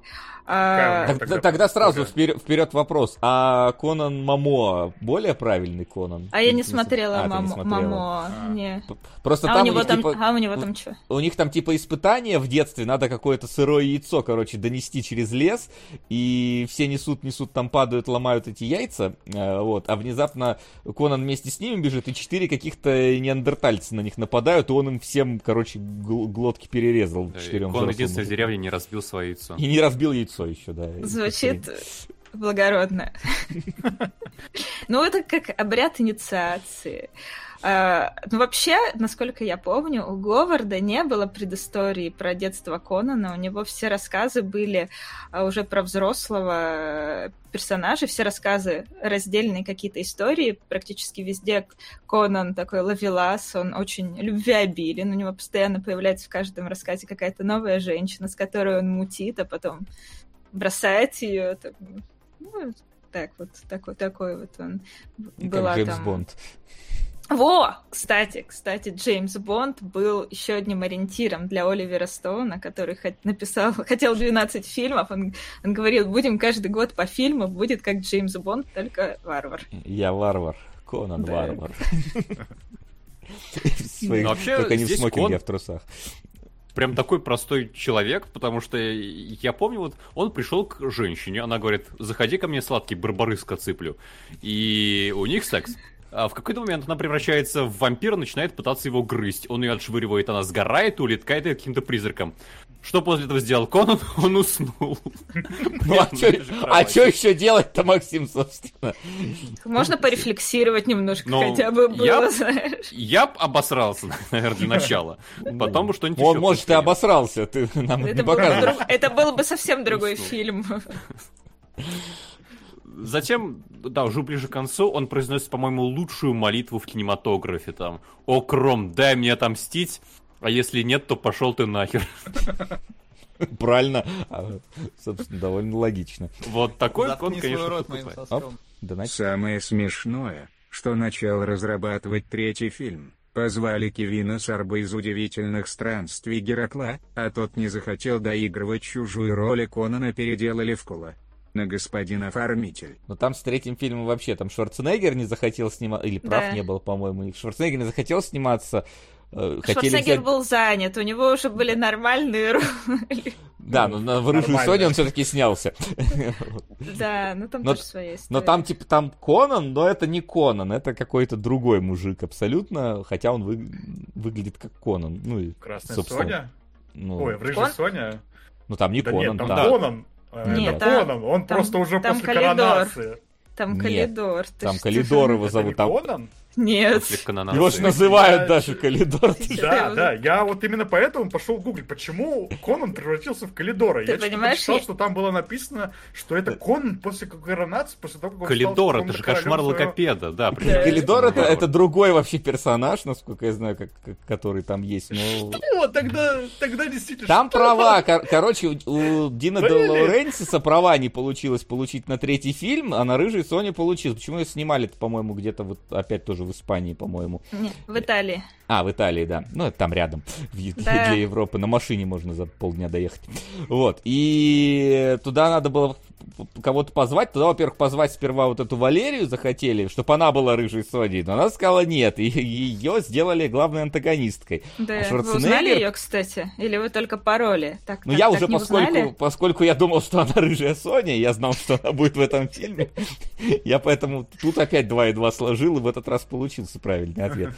А... Так, тогда, тогда сразу вперед, вперед вопрос. А Конан Мамоа более правильный Конан? А я не, не смотрела а, Мамоа. Мамо. А. Просто а там у него там, типа, а у него там что? У них там типа испытания в детстве, надо какое-то сырое яйцо, короче, донести через лес, и все несут, несут, там падают, ломают эти яйца, вот, а внезапно Конан вместе с ними бежит, и четыре каких-то неандертальца на них нападают, и он им всем, короче, гл- глотки перерезал. Да, четырем Конан единственный в деревне не разбил свое яйцо. И не разбил яйцо еще, да. Звучит... благородно. Ну, это как обряд инициации. А, ну, вообще, насколько я помню, у Говарда не было предыстории про детство Конана. У него все рассказы были уже про взрослого персонажа. Все рассказы раздельные какие-то истории. Практически везде Конан такой ловелас, он очень любвеобилен. У него постоянно появляется в каждом рассказе какая-то новая женщина, с которой он мутит, а потом бросает ее, там, ну, так вот, такой, такой вот он была там. Джеймс Бонд. Во! Кстати, кстати, Джеймс Бонд был еще одним ориентиром для Оливера Стоуна, который хот- написал, хотел двенадцать фильмов, он, он говорил, будем каждый год по фильму, будет как Джеймс Бонд, только варвар. Я варвар, Конан да. варвар. Только не в смокинге, а в трусах. Прям такой простой человек, потому что я помню, вот он пришел к женщине, она говорит: заходи ко мне, сладкий барбарыск отсыплю. И у них секс. А в какой-то момент она превращается в вампира, начинает пытаться его грызть. Он ее отшвыривает, она сгорает, улеткает ее каким-то призраком. Что после этого сделал Конан? Он уснул. А что еще делать-то, Максим, собственно? Можно порефлексировать немножко хотя бы было, знаешь. Я б обосрался, наверное, для начала. Потом что-нибудь еще. Он, может, и обосрался, ты нам не показываешь. Это был бы совсем другой фильм. затем, да, уже ближе к концу, он произносит, по-моему, лучшую молитву в кинематографе, там, «О, Кром, дай мне отомстить, а если нет, то пошел ты нахер». Правильно, собственно, довольно логично. Вот такой он, конечно, покупает. Самое смешное, что начал разрабатывать третий фильм. Позвали Кевина Сарба из «Удивительных странствий Геракла», а тот не захотел доигрывать чужую роль, и Конана переделали в Кула. На господина Фармитель. Но там с третьим фильмом вообще, там Шварценеггер не захотел сниматься, или прав да. не был, по-моему, Шварценеггер не захотел сниматься. Шварценеггер взять... был занят, у него уже были нормальные роли. Да, но в «Рыжую Соню» он все-таки снялся. Да, ну там тоже своя история. Но там типа там Конан, но это не Конан, это какой-то другой мужик абсолютно, хотя он выглядит как Конан. Ну «Красная Соня»? Ой, в «Рыжей Соне»? Ну там не Конан, там Конан. Нет, Конан, он просто уже после коронации. Там Калидор. Там Калидор его зовут. Конан? Нет. Его же называют я... даже Калидор. Да, да, я вот именно поэтому пошел гуглить, почему Конан превратился в Калидора. Я читал, что там было написано, что это Конан после коронации, после того, как он Калидор, это же кошмар логопеда, да. Калидор это другой вообще персонаж, насколько я знаю, который там есть. Что? Тогда действительно... Там права, короче, у Дина де Лауренсиса права не получилось получить на третий фильм, а на «Рыжей Соне» получилось. Почему ее снимали-то, по-моему, где-то вот опять тоже в Испании, по-моему. Нет, в Италии. А, в Италии, да. Ну, это там рядом, да. Для Европы. На машине можно за полдня доехать. Вот. И туда надо было кого-то позвать. Туда, во-первых, позвать сперва вот эту Валерию захотели, чтобы она была «Рыжей Соней», но она сказала нет. И ее сделали главной антагонисткой. Да, а Шварценеггер... вы узнали ее, кстати? Или вы только пароли? Так, ну, так, я так уже, поскольку, поскольку я думал, что она «Рыжая Соня», я знал, что она будет в этом фильме. Я поэтому тут опять два и два сложил, и в этот раз получился правильный ответ.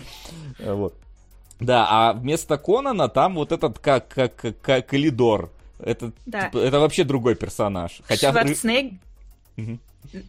Вот. Да, а вместо Конана там вот этот как, как, как Калидор. Это, да. типа, это вообще другой персонаж. Хотя... Шварценеггер... Угу.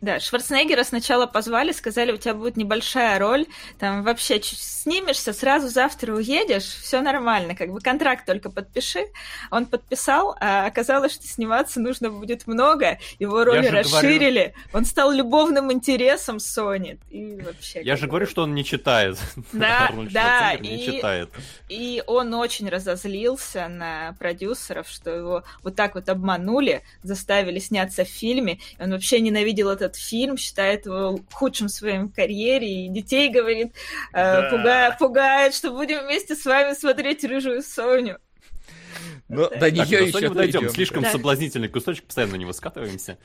Да, Шварценеггера сначала позвали, сказали, у тебя будет небольшая роль, там вообще снимешься, сразу завтра уедешь, все нормально, как бы контракт только подпиши. Он подписал, а оказалось, что сниматься нужно будет много, его роли расширили, говорю... он стал любовным интересом Сони. И вообще, я же бы... говорю, что он не читает. Да, да, и... не читает. И он очень разозлился на продюсеров, что его вот так вот обманули, заставили сняться в фильме, и он вообще ненавидел этот фильм, считает его худшим в своей карьере, и детей, говорит, да. пугает, пугает, что будем вместе с вами смотреть «Рыжую Соню». Ну, да. До нее так, еще Соню дойдем. Слишком да. соблазнительный кусочек, постоянно на него скатываемся.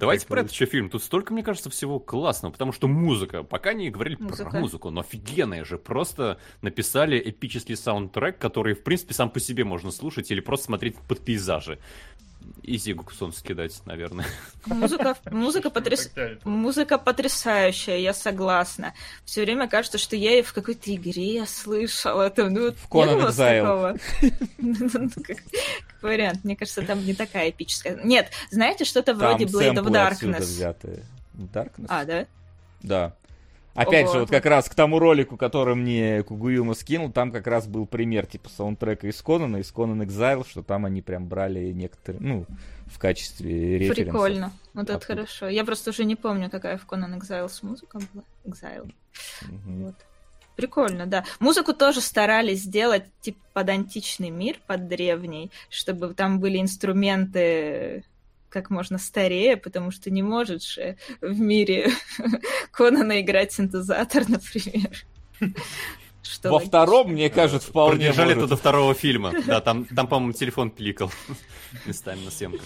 Давайте про это еще фильм. Тут столько, мне кажется, всего классного, потому что музыка. Пока не говорили музыка. про музыку, но офигенная же. Просто написали эпический саундтрек, который, в принципе, сам по себе можно слушать или просто смотреть под пейзажи. И Зигу сон скидать, наверное. Музыка, музыка, потряс... музыка потрясающая, я согласна. Все время кажется, что я ее в какой-то игре слышала. Там, ну, в Conan Exiles. Как вариант. Мне кажется, там не такая эпическая. Нет, знаете, что-то вроде Blade of Darkness. Darkness? А, да? Да. Опять Ого. же, вот как раз к тому ролику, который мне Кугуюма скинул, там как раз был пример типа саундтрека из Конана, из Conan Exiles, что там они прям брали некоторые, ну, в качестве референсов. Прикольно, вот это Откуда? хорошо. Я просто уже не помню, какая в Conan Exiles музыка была. Exile. Угу. Вот. Прикольно, да. Музыку тоже старались сделать типа под античный мир, под древний, чтобы там были инструменты... как можно старее, потому что не может же в мире Конана играть синтезатор, например. Что Во логично. Втором, мне кажется, вполне Продержали может. До второго фильма. Да, там, там, по-моему, телефон пиликал местами на съемках.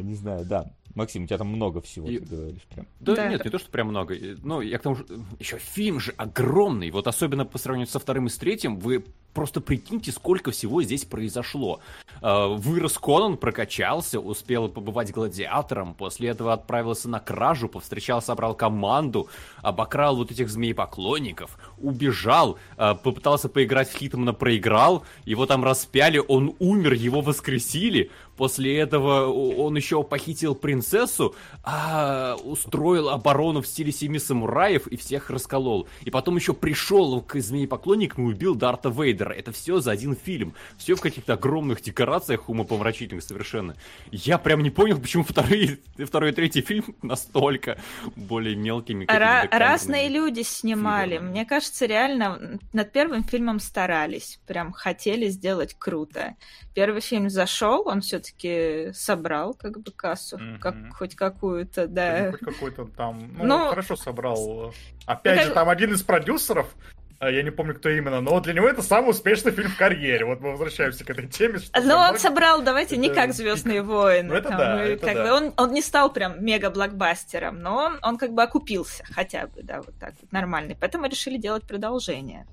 Не знаю, да. Максим, у тебя там много всего, и... ты говоришь прям. Да, да нет, не то, что прям много. Ну, я к тому же... Еще фильм же огромный. Вот особенно по сравнению со вторым и с третьим, вы просто прикиньте, сколько всего здесь произошло. Вырос Конан, прокачался, успел побывать гладиатором, после этого отправился на кражу, повстречал, собрал команду, обокрал вот этих змеепоклонников, убежал, попытался поиграть в Хитмана, проиграл, его там распяли, он умер, его воскресили. После этого он еще похитил принцессу, а устроил оборону в стиле семи самураев и всех расколол. И потом еще пришел к змеепоклонникам и убил Дарта Вейдера. Снайдера, это все за один фильм. Все в каких-то огромных декорациях умопомрачительных совершенно. Я прям не понял, почему второй, второй и третий фильм настолько более мелкими. Ра- разные люди снимали. Фильмами. Мне кажется, реально над первым фильмом старались. Прям хотели сделать круто. Первый фильм зашел, он все-таки собрал как бы кассу. Mm-hmm. Как, хоть какую-то, да. Хоть какой-то там... Ну, ну хорошо собрал. Опять ну, же, как... там один из продюсеров, я не помню, кто именно, но для него это самый успешный фильм в карьере. Вот мы возвращаемся к этой теме. Что ну, он может... собрал, давайте, это... не как «Звёздные войны». Ну, это там, да, это как да. Бы, он, он не стал прям мега-блокбастером, но он, он как бы окупился хотя бы, да, вот так вот, нормальный. Поэтому решили делать продолжение.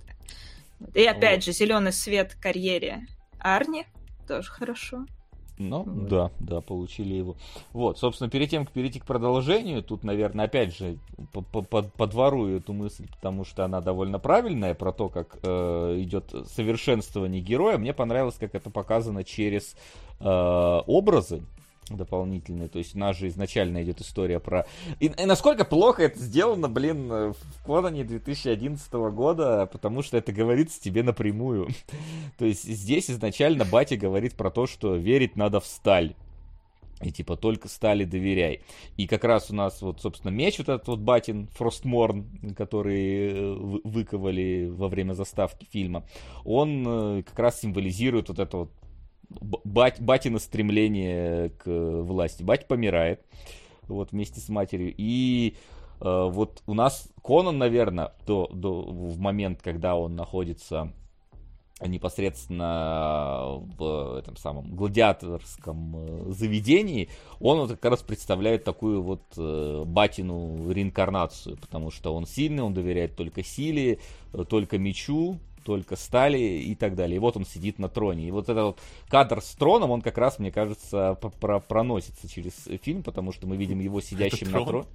И опять вот. же, «Зеленый свет» в карьере Арни тоже хорошо. Ну, вот. да, да, получили его. Вот, собственно, перед тем, как перейти к продолжению, тут, наверное, опять же, подворую эту мысль, потому что она довольно правильная, про то, как э, идет совершенствование героя. Мне понравилось, как это показано через э, образы дополнительные. То есть у нас же изначально идет история про... И, и насколько плохо это сделано, блин, в Конане две тысячи одиннадцатого года, потому что это говорится тебе напрямую. То есть здесь изначально батя говорит про то, что верить надо в сталь. И типа только стали доверяй. И как раз у нас вот, собственно, меч вот этот вот батин, Фростморн, который выковали во время заставки фильма, он как раз символизирует вот это вот Бать, батино стремление к власти. Бать помирает вот, вместе с матерью. И э, вот у нас Конан, наверное, до, до, в момент, когда он находится непосредственно в этом самом гладиаторском заведении, он вот как раз представляет такую вот э, батину реинкарнацию, потому что он сильный, он доверяет только силе, только мечу, только стали и так далее. И вот он сидит на троне. И вот этот вот кадр с троном, он как раз, мне кажется, проносится через фильм, потому что мы видим его сидящим на троне.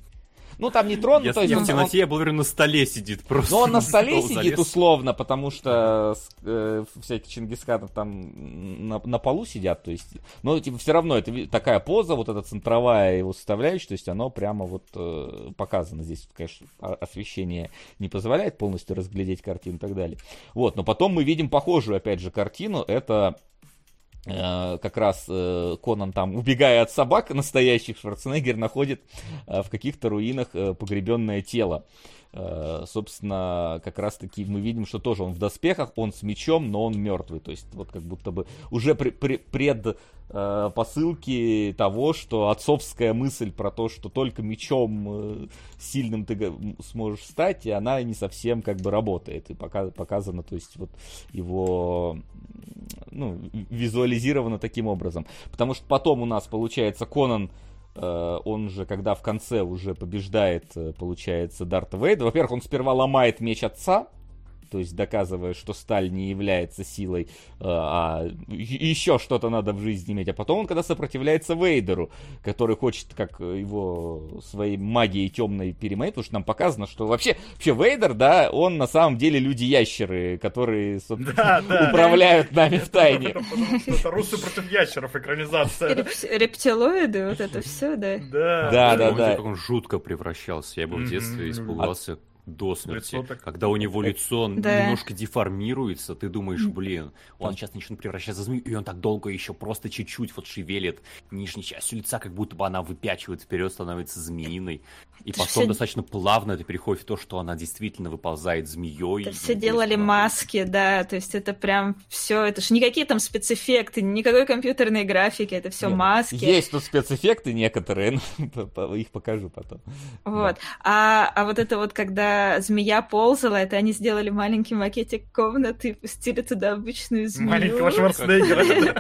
Ну, там не трон, я, то есть... Я он, в темноте, он... я был уверен, на столе сидит просто. Ну, он на столе сидит, залез. Условно, потому что э, всякие Чингисханы там на, на полу сидят, то есть... Но, типа, все равно это такая поза, вот эта центровая его составляющая, то есть оно прямо вот э, показано. Здесь, конечно, освещение не позволяет полностью разглядеть картину и так далее. Вот, но потом мы видим похожую, опять же, картину, это... Как раз Конан там, убегая от собак настоящих, Шварценеггер находит в каких-то руинах погребенное тело. Собственно, как раз таки мы видим, что тоже он в доспехах, он с мечом, но он мертвый. То есть вот как будто бы уже при, при, предпосылки того, что отцовская мысль про то, что только мечом сильным ты сможешь стать, и она не совсем как бы работает. И пока, показано, то есть вот его, ну, визуализировано таким образом. Потому что потом у нас получается Конан, он же, когда в конце уже побеждает, получается, Дарта Вейдера, во-первых, он сперва ломает меч отца, то есть доказывая, что сталь не является силой, а еще что-то надо в жизни иметь. А потом он, когда сопротивляется Вейдеру, который хочет как его своей магией темной переманить, потому что нам показано, что вообще, вообще Вейдер, да, он на самом деле люди-ящеры, которые, собственно, да, да, управляют да. нами в тайне. Это «Русы против ящеров» экранизация. Рептилоиды, вот это все, да. Да, да, да. Он жутко превращался, я бы в детстве испугался до смерти, когда у него лицо да. немножко деформируется, ты думаешь, блин, он сейчас начнет превращаться в змею, и он так долго еще просто чуть-чуть вот шевелит нижней частью лица, как будто бы она выпячивает вперед, становится змеиной. И ты потом все... достаточно плавно это переходит в то, что она действительно выползает змеей. Это все делали плавно. Маски, да, то есть это прям все, это ж никакие там спецэффекты, никакой компьютерной графики, это все Нет. маски. Есть тут спецэффекты некоторые, их покажу потом. Вот, да. а, а вот это вот, когда змея ползала, это они сделали маленький макетик комнаты и пустили туда обычную змею. Маленького Шварценеггера.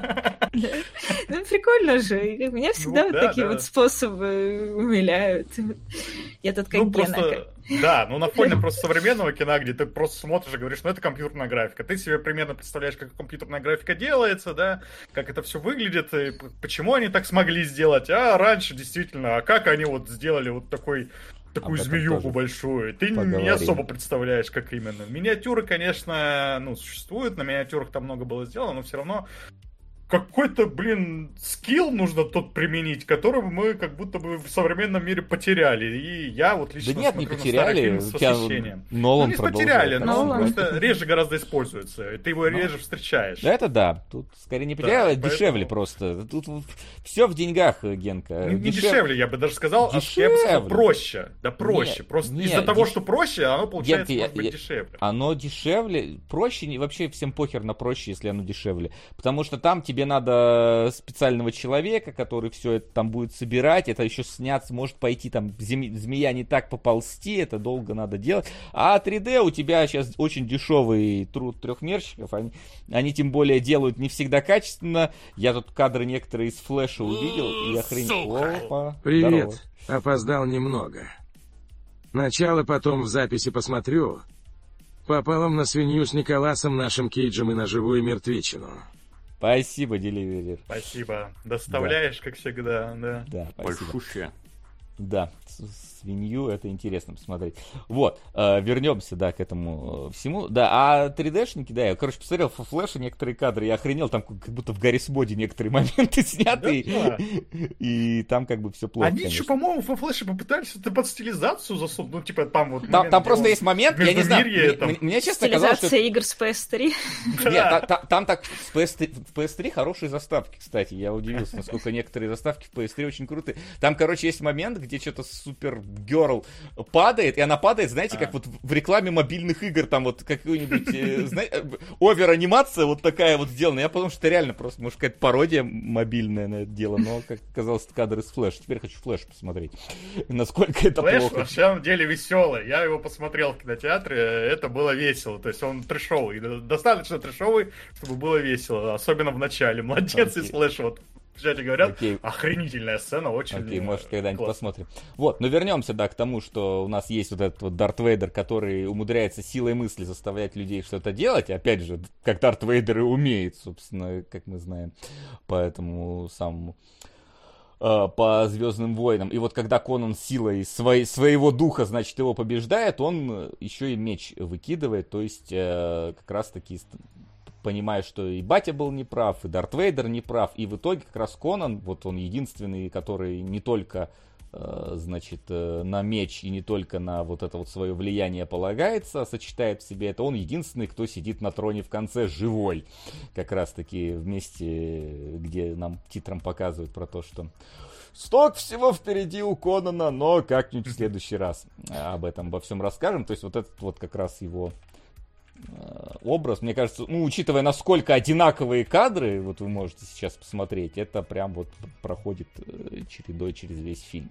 Ну, прикольно же. Меня всегда вот такие вот способы умиляют. Я тут как Гена. Да, ну на фоне просто современного кино, где ты просто смотришь и говоришь, ну это компьютерная графика. Ты себе примерно представляешь, как компьютерная графика делается, да, как это все выглядит, и почему они так смогли сделать. А раньше действительно, а как они вот сделали вот такой... Такую змеюку большую. Ты поговорим. Не особо представляешь, как именно. Миниатюры, конечно, ну, существуют. На миниатюрах там много было сделано, но все равно какой-то, блин, скилл нужно тот применить, которого мы как будто бы в современном мире потеряли. И я вот лично да нет, смотрю не потеряли, на старый фильм с восхищением. Нолан ну, не потеряли, но он просто реже гораздо используется. И ты его реже но. встречаешь. Да, это да. Тут скорее не потеряли, да, дешевле поэтому... просто. Тут все в деньгах, Генка. Не, не Дешев... дешевле, я бы даже сказал, дешевле. а я бы сказал, проще. Да проще. Нет, просто нет, из-за деш... того, что проще, оно получается, Генка, может быть, я... дешевле. Оно дешевле. Проще, вообще всем похер на проще, если оно дешевле. Потому что там тебе Тебе надо специального человека, который все это там будет собирать, это еще сняться, может пойти там, змея не так поползти, это долго надо делать. А три дэ у тебя сейчас очень дешевый труд трехмерщиков, они, они тем более делают не всегда качественно. Я тут кадры некоторые из флеша увидел, и охренеть. Опа, привет, здорово. Опоздал немного. Начало потом в записи посмотрю. Попалом на свинью с Николасом, нашим Кейджем, и на живую мертвечину. Спасибо, Деливерер. Спасибо. Доставляешь, да. как всегда, да. Да, спасибо. Большущая. Да, свинью, это интересно посмотреть. Вот, э, вернемся, да, к этому всему. Да, а три дэ-шники, да, я, короче, посмотрел в флеше некоторые кадры, я охренел, там как будто в Гаррисмоде некоторые моменты сняты, да, и, да. и там как бы все плохо. Они конечно. еще, по-моему, во флеше попытались это под стилизацию засунуть, ну, типа, там вот... Там, там просто он... есть момент, я не знаю, мне, мне, мне честно казалось, что... Стилизация игр с пи эс три. Нет, там так в пи эс три хорошие заставки, кстати, я удивился, насколько некоторые заставки в пи эс три очень крутые. Там, короче, есть момент, где что-то супергерл падает, и она падает, знаете, а. как вот в рекламе мобильных игр, там вот какую-нибудь э, знаете, овер-анимация вот такая вот сделана. Я подумал, что это реально просто, может, какая-то пародия мобильная на это дело, но, как оказалось, кадр из флеш. Теперь хочу флеш посмотреть, насколько это флэш, плохо. Флэш, на самом деле, веселый. Я его посмотрел в кинотеатре, это было весело. То есть он трешовый, достаточно трешовый, чтобы было весело, особенно в начале. Молодец, okay. из флэш вот. В чате говорят, okay. охренительная сцена, очень классная. Окей, может, когда-нибудь класс. посмотрим. Вот, но вернемся, да, к тому, что у нас есть вот этот вот Дарт Вейдер, который умудряется силой мысли заставлять людей что-то делать. Опять же, как Дарт Вейдер и умеет, собственно, как мы знаем, по этому самому... по «Звёздным войнам». И вот когда Конан силой своей, своего духа, значит, его побеждает, он еще и меч выкидывает, то есть как раз-таки... понимая, что и батя был неправ, и Дарт Вейдер неправ, и в итоге как раз Конан, вот он единственный, который не только, значит, на меч и не только на вот это вот свое влияние полагается, сочетает в себе это, он единственный, кто сидит на троне в конце живой, как раз таки вместе, где нам титром показывают про то, что столько всего впереди у Конана, но как-нибудь в следующий раз об этом обо всем расскажем, то есть вот этот вот как раз его... образ, мне кажется, ну, учитывая, насколько одинаковые кадры, вот вы можете сейчас посмотреть, это прям вот проходит чередой через весь фильм.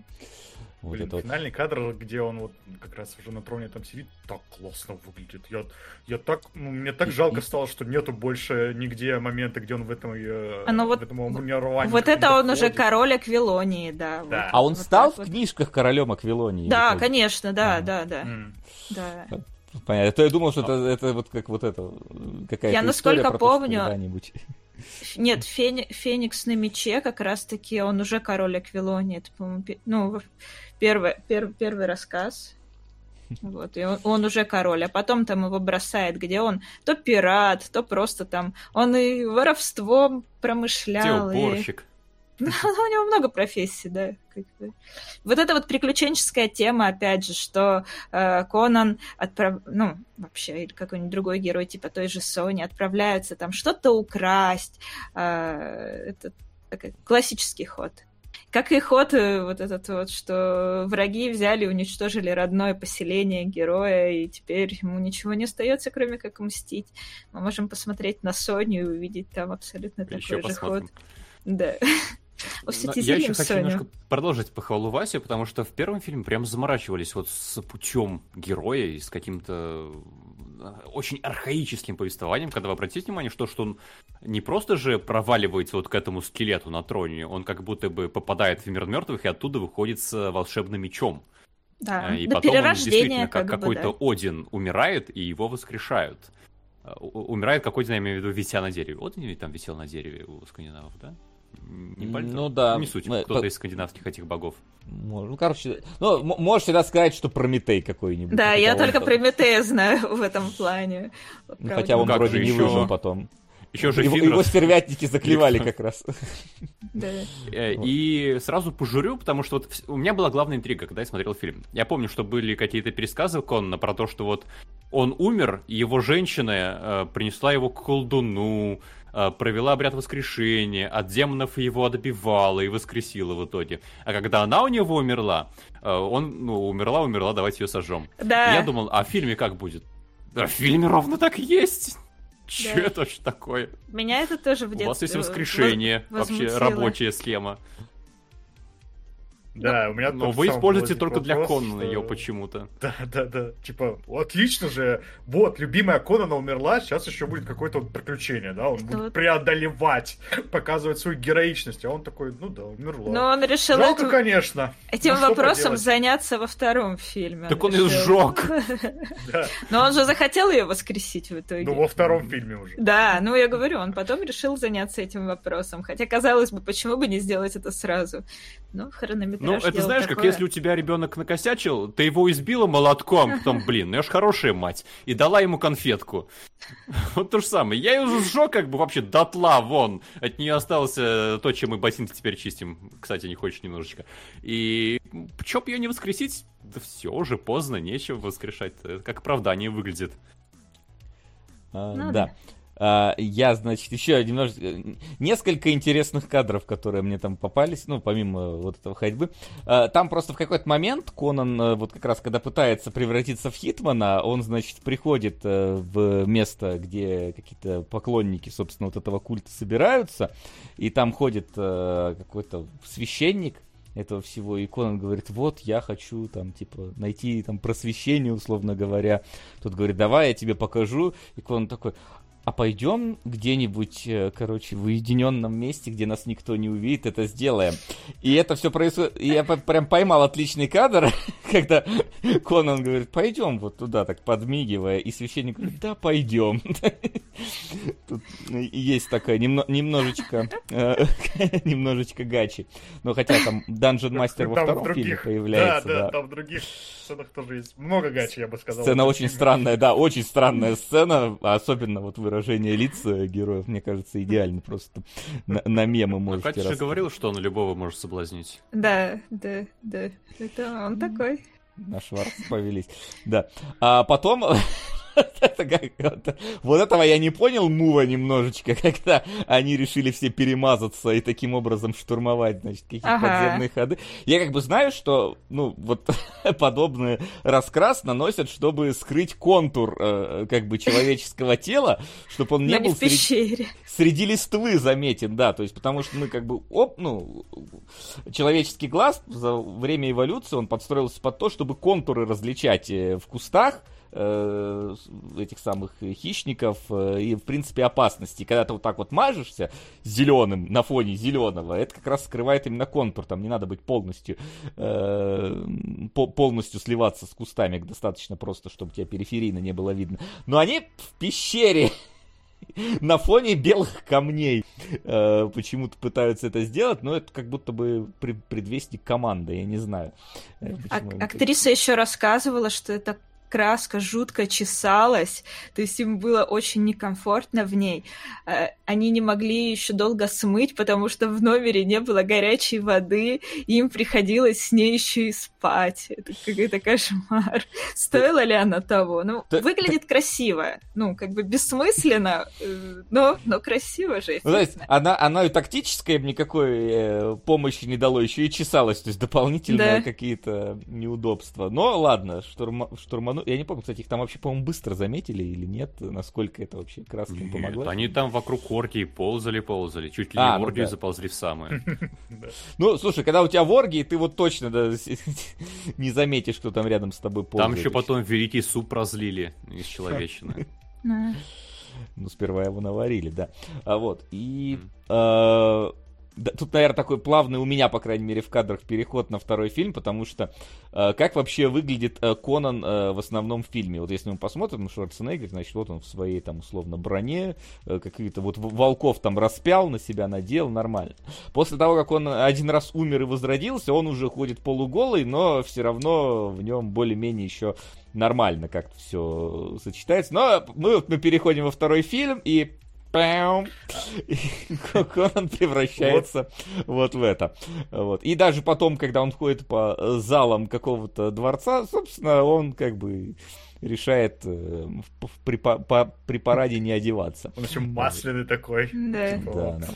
Вот блин, это финальный вот. кадр, где он вот как раз уже на троне там сидит, так классно выглядит. Я, я так, ну, мне так и, жалко и... стало, что нету больше нигде момента, где он в этом а вот, в этом умировании. Вот это он доходит. Уже король Аквилонии, да. да. Вот, а он вот стал в вот... книжках королем Аквилонии? Да, такой... конечно, да, а. да, да. Mm. да. Понятно. То я думал, что это, это вот как вот это какая-то я, история насколько про помню, когда-нибудь. Нет, Фени, Феникс на мече как раз-таки он уже король Аквилонии. Это, по-моему, ну, первый, первый, первый рассказ. Вот, и он, он уже король, а потом там его бросает, где он то пират, то просто там... Он и воровством промышлял. Где уборщик? И... Ну, у него много профессий, да. Вот эта вот приключенческая тема, опять же, что э, Конан, отправ... ну, вообще, или какой-нибудь другой герой, типа той же Сони, отправляются там что-то украсть. Э, это такой классический ход. Как и ход вот этот вот, что враги взяли и уничтожили родное поселение героя, и теперь ему ничего не остается, кроме как мстить. Мы можем посмотреть на Соню и увидеть там абсолютно такой же посмотрим. ход. Да. Я еще хочу Соню. немножко продолжить похвалу Васе, потому что в первом фильме прям заморачивались вот с путем героя и с каким-то очень архаическим повествованием, когда вы обратите внимание, что, что он не просто же проваливается вот к этому скелету на троне, он как будто бы попадает в мир мертвых и оттуда выходит с волшебным мечом. Да, и до потом перерождения, действительно как, как бы, какой-то да. Один умирает, и его воскрешают. Умирает какой-то, я имею в виду, вися на дереве. Вот он там висел на дереве у скандинавов, да? Не пальто. Ну да. Не суть, кто-то по... из скандинавских этих богов. Ну, короче, ну, можешь всегда сказать, что Прометей какой-нибудь. Да, я только Прометея знаю в этом плане. Ну, хотя он ну, вроде не еще... выжил потом. Еще же его, его стервятники заклевали как раз. И сразу пожурю, потому что вот у меня была главная интрига, когда я смотрел фильм. Я помню, что были какие-то пересказы Конана про то, что вот он умер, его женщина принесла его к колдуну, провела обряд воскрешения, от демонов его отбивала и воскресила в итоге. А когда она у него умерла, он, ну, умерла, умерла, давайте ее сожжем. Да. Я думал, а в фильме как будет? Да, в фильме ровно так и есть. Че да. это ж такое? Меня это тоже в детстве. У вас есть воскрешение, возмутило. Вообще рабочая схема. Да, да, у меня. Но вы используете только вопрос, для Конана что... ее почему-то. Да, да, да. Типа, отлично же. Вот, любимая Конана умерла, сейчас еще будет какое-то приключение, да? Он что будет вот... преодолевать, показывать свою героичность. А он такой, ну да, умерла. Но он решил Жалко, эту... конечно. этим ну, вопросом заняться во втором фильме. Так он, он и сжег. Но он же захотел ее воскресить в итоге. Ну, во втором фильме уже. Да, ну я говорю, он потом решил заняться этим вопросом. Хотя, казалось бы, почему бы не сделать это сразу? Ну, хронометраж. Ну, это знаешь, такое. Как если у тебя ребенок накосячил, ты его избила молотком, потом, блин, ну я ж хорошая мать, и дала ему конфетку. Вот то же самое. Я ее сжег как бы вообще дотла, вон. От нее осталось то, чем мы ботинки теперь чистим. Кстати, не хочешь немножечко. И чё б ее не воскресить? Да все, уже поздно, нечего воскрешать. Это как оправдание выглядит. А, ну, да. да. Uh, я, значит, еще немножко... Несколько интересных кадров, которые мне там попались, ну, помимо вот этого ходьбы. Uh, там просто в какой-то момент Конан, uh, вот как раз когда пытается превратиться в Хитмана, он, значит, приходит uh, в место, где какие-то поклонники, собственно, вот этого культа собираются, и там ходит uh, какой-то священник этого всего, и Конан говорит, вот, я хочу, там, типа, найти, там, просвещение, условно говоря. Тот говорит, давай, я тебе покажу. И Конан такой... А пойдем где-нибудь, короче, в уединенном месте, где нас никто не увидит, это сделаем. И это все происходит... Я прям поймал отличный кадр, когда Конан говорит, пойдем вот туда, так подмигивая. И священник говорит, да, пойдем. Тут есть такая немножечко... Немножечко гачи. Но хотя там Dungeon Master во втором фильме появляется. Да, да, там в других сценах тоже есть много гачи, я бы сказал. Сцена очень странная, да, очень странная сцена, особенно вот выражение. Выражение лиц героев, мне кажется, идеально просто на, на мемы можете... А Катя же говорила, что он любого может соблазнить. Да, да, да. Это он такой. На Шварц повелись. Да. А потом... Вот этого я не понял мува немножечко, когда они решили все перемазаться и таким образом штурмовать, значит, какие-то ага. подземные ходы. Я как бы знаю, что, ну, вот подобный раскрас наносят, чтобы скрыть контур, э, как бы, человеческого тела, чтобы он не был среди, среди листвы заметен, да, то есть, потому что мы как бы, оп, ну, человеческий глаз за время эволюции, он подстроился под то, чтобы контуры различать в кустах, этих самых хищников и, в принципе, опасности. Когда ты вот так вот мажешься зеленым на фоне зеленого, это как раз скрывает именно контур. Там не надо быть полностью, э, по- полностью сливаться с кустами. Достаточно просто, чтобы тебя периферийно не было видно. Но они в пещере на фоне белых камней э, почему-то пытаются это сделать, но это как будто бы предвестник команды, я не знаю. А- актриса еще рассказывала, что это краска жутко чесалась, то есть им было очень некомфортно в ней. Они не могли еще долго смыть, потому что в номере не было горячей воды, и им приходилось с ней еще и спать. Это какой-то кошмар. Стоила ли она того? Ну, выглядит красиво. Ну, как бы бессмысленно, но, но красиво же. Ну, то есть она, она и тактическая никакой э, помощи не дала, еще и чесалась, то есть дополнительные да. какие-то неудобства. Но ладно, штурма, штурман я не помню, кстати, их там вообще, по-моему, быстро заметили или нет, насколько это вообще краска им помогла. Нет, они там вокруг оргии ползали-ползали, чуть ли а, не в оргию ну, да. заползли в самое. Ну, слушай, когда у тебя в оргии, ты вот точно не заметишь, что там рядом с тобой ползает. Там еще потом великий суп разлили из человечины. Ну, сперва его наварили, да. А вот, и... Тут, наверное, такой плавный у меня, по крайней мере, в кадрах переход на второй фильм, потому что э, как вообще выглядит э, Конан э, в основном в фильме? Вот если мы посмотрим, Шварценеггер, значит, вот он в своей там условно броне, э, какие-то вот волков там распял, на себя надел, нормально. После того, как он один раз умер и возродился, он уже ходит полуголый, но все равно в нем более-менее еще нормально как-то все сочетается. Но мы, мы переходим во второй фильм, и Конан превращается вот. вот в это. Вот. И даже потом, когда он ходит по залам какого-то дворца, собственно, он как бы решает при, по, при параде не одеваться. Он еще масляный такой. Да. да, да.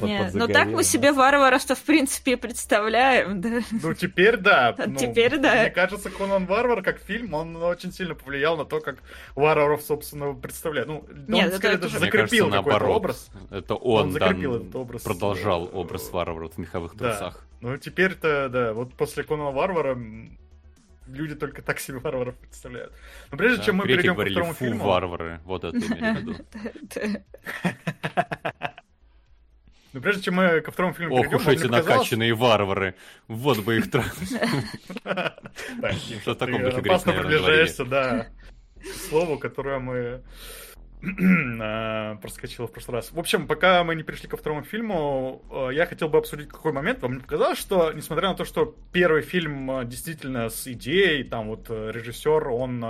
Под, Нет, ну так мы себе варваров-то в принципе представляем. Да. Ну теперь да. Ну, теперь да. Мне кажется, Конан Варвар как фильм, он очень сильно повлиял на то, как варваров, собственно, представляют. Ну, Нет, он, скорее, это даже закрепил кажется, какой-то образ. Это он, он закрепил да, этот образ. Продолжал образ варваров в меховых трусах. Да. Ну теперь-то, да, вот после Конана Варвара люди только так себе варваров представляют. Но прежде да, чем мы перейдем к второму фильму... Фу, варвары, вот это имею в виду. Но прежде чем мы ко второму фильму перейдем... Ох уж эти накачанные варвары, вот бы их трахнуть. Что в таком духе грех, наверное, говорили. Ты опасно приближаешься, да, к слову, которое мы... проскочила в прошлый раз. В общем, пока мы не пришли ко второму фильму, я хотел бы обсудить, какой момент. Вам не показалось, что, несмотря на то, что первый фильм действительно с идеей, там вот режиссер, он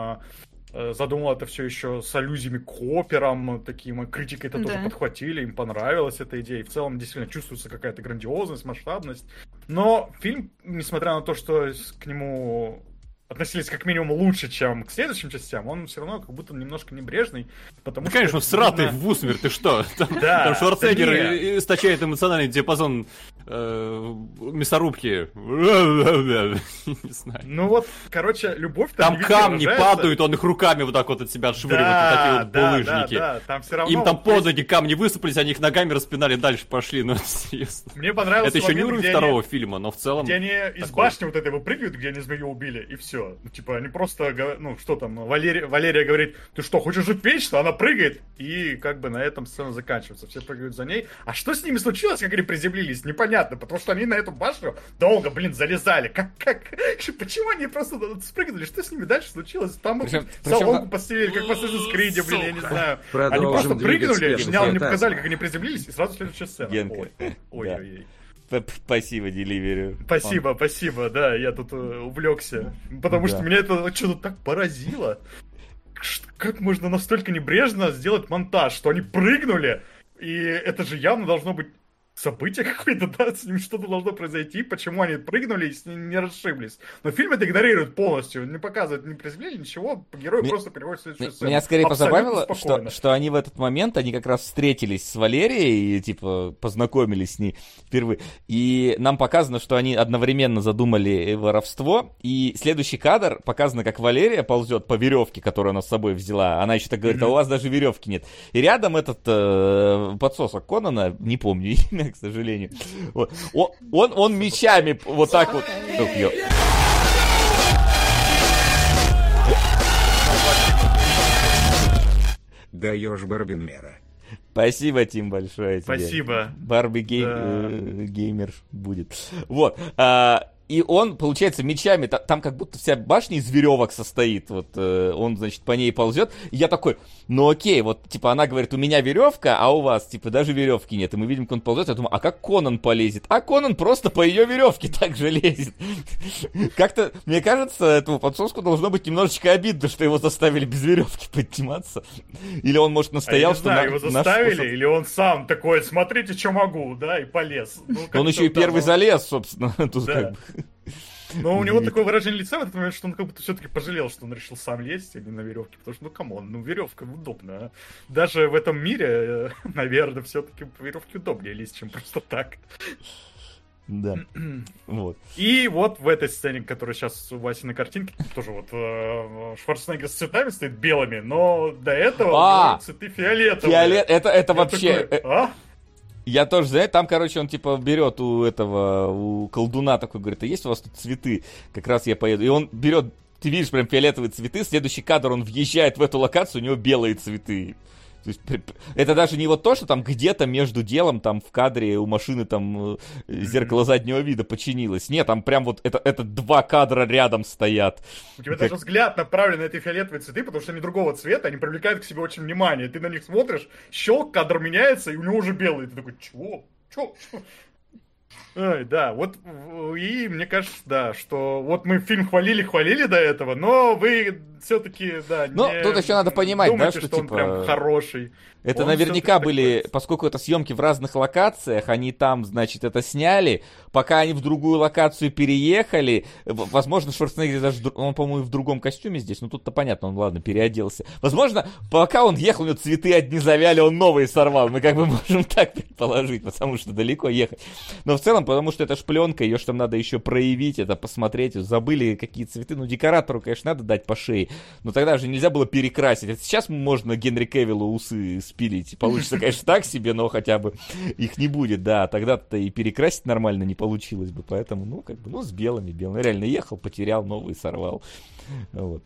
задумал это все еще с аллюзиями к операм, такие мы критики это да. тоже подхватили, им понравилась эта идея, и в целом действительно чувствуется какая-то грандиозность, масштабность. Но фильм, несмотря на то, что к нему... относились как минимум лучше, чем к следующим частям, он все равно как будто немножко небрежный, потому да, что... конечно, сратый в усмерть, ты что? Там Шварценеггер источает эмоциональный диапазон мясорубки. Не знаю. Ну вот, короче, любовь... Там камни падают, он их руками вот так вот от себя отшвыривает, вот такие вот булыжники. Им там под ноги камни высыпались, они их ногами распинали, дальше пошли, ну, естественно. Мне понравился момент, это еще не уровень второго фильма, но в целом... Где они из башни вот этой выпрыгивают, где они змею убили, и все. Ну, типа, они просто, ну, что там, Валерия, Валерия говорит, ты что, хочешь жить вечно? Она прыгает, и как бы на этом сцена заканчивается. Все прыгают за ней. А что с ними случилось, как они приземлились, непонятно, потому что они на эту башню долго, блин, залезали. Как, как, почему они просто спрыгнули? Что с ними дальше случилось? Там соломку постелили, как в Assassin's Creed, блин, я не знаю. Они просто прыгнули, не показали, как они приземлились, и сразу следующая сцена. Ой-ой-ой. Спасибо, Деливерю. Спасибо, Он... спасибо, да, я тут увлекся, потому да. что меня это что-то так поразило. Как можно настолько небрежно сделать монтаж, что они прыгнули, и это же явно должно быть событие какое-то, да, с ним что-то должно произойти, почему они прыгнули и с ним не расшиблись. Но фильм это игнорирует полностью, не показывает ни приземления, ничего, герой просто переводит в следующую сцену. Меня скорее позабавило, что, что они в этот момент, они как раз встретились с Валерией и, типа, познакомились с ней впервые. И нам показано, что они одновременно задумали воровство, и следующий кадр показано, как Валерия ползет по веревке, которую она с собой взяла. Она еще так говорит, а у вас даже веревки нет. И рядом этот э, подсосок Конана, не помню имя, к сожалению. Вот. Он, он, он мечами вот так вот. Даешь барбимера. Спасибо, Тим, большое тебе. Спасибо. Барби гей... да. геймер будет. Вот. И он, получается, мечами, там как будто вся башня из веревок состоит, вот он, значит, по ней ползет. И я такой, ну окей, вот, типа, она говорит, у меня веревка, а у вас, типа, даже веревки нет. И мы видим, как он ползет, я думаю, а как Конан полезет? А Конан просто по ее веревке так же лезет. Как-то, мне кажется, этому подсоску должно быть немножечко обидно, что его заставили без веревки подниматься. Или он, может, настоял, что... Я не знаю, его заставили, или он сам такой, смотрите, что могу, да, и полез. Он еще и первый залез, собственно, тут как бы... Но у него такое выражение лица в этот момент, что он как будто все-таки пожалел, что он решил сам лезть, а не на веревке, потому что, ну, камон, ну, веревка удобна. Даже в этом мире, наверное, все-таки по веревке удобнее лезть, чем просто так. Да. Вот. И вот в этой сцене, которая сейчас у Васи на картинке, тоже вот э, Шварценеггер с цветами стоит белыми, но до этого а! цветы фиолетовые. Фиолет... Это, это вообще... Такой, а? Я тоже, знаете, там, короче, он, типа, берет у этого, у колдуна такой, говорит, а есть у вас тут цветы? Как раз я поеду. И он берет, ты видишь, прям фиолетовые цветы, следующий кадр, он въезжает в эту локацию, у него белые цветы. То есть, это даже не вот то, что там где-то между делом, там, в кадре у машины, там, зеркало заднего вида починилось. Нет, там прям вот это, это два кадра рядом стоят. У тебя как... даже взгляд направлен на эти фиолетовые цветы, потому что они другого цвета, они привлекают к себе очень внимание. Ты на них смотришь, щелк, кадр меняется, и у него уже белый. Ты такой, чего? Чего? Ой, да, вот, и мне кажется, да, что вот мы фильм хвалили-хвалили до этого, но вы все-таки, да, не... Ну, тут еще надо понимать, думайте, да, что, что типа... он прям хороший. Это он наверняка были, такой... поскольку это съемки в разных локациях, они там, значит, это сняли, пока они в другую локацию переехали, возможно, Шварценеггер даже, он, по-моему, в другом костюме здесь, ну, тут-то понятно, он, ладно, переоделся. Возможно, пока он ехал, у него цветы одни завяли, он новые сорвал, мы как бы можем так предположить, потому что далеко ехать. Но в целом, потому что это ж пленка, ее ж там надо еще проявить, это посмотреть, забыли какие цветы, ну, декоратору, конечно, надо дать по шее, но тогда же нельзя было перекрасить, а сейчас можно Генри Кевиллу усы спилить. Получится, конечно, так себе, но хотя бы их не будет, да. Тогда-то и перекрасить нормально не получилось бы. Поэтому, ну, как бы, ну, с белыми, белыми. Реально ехал, потерял, новый сорвал. Вот.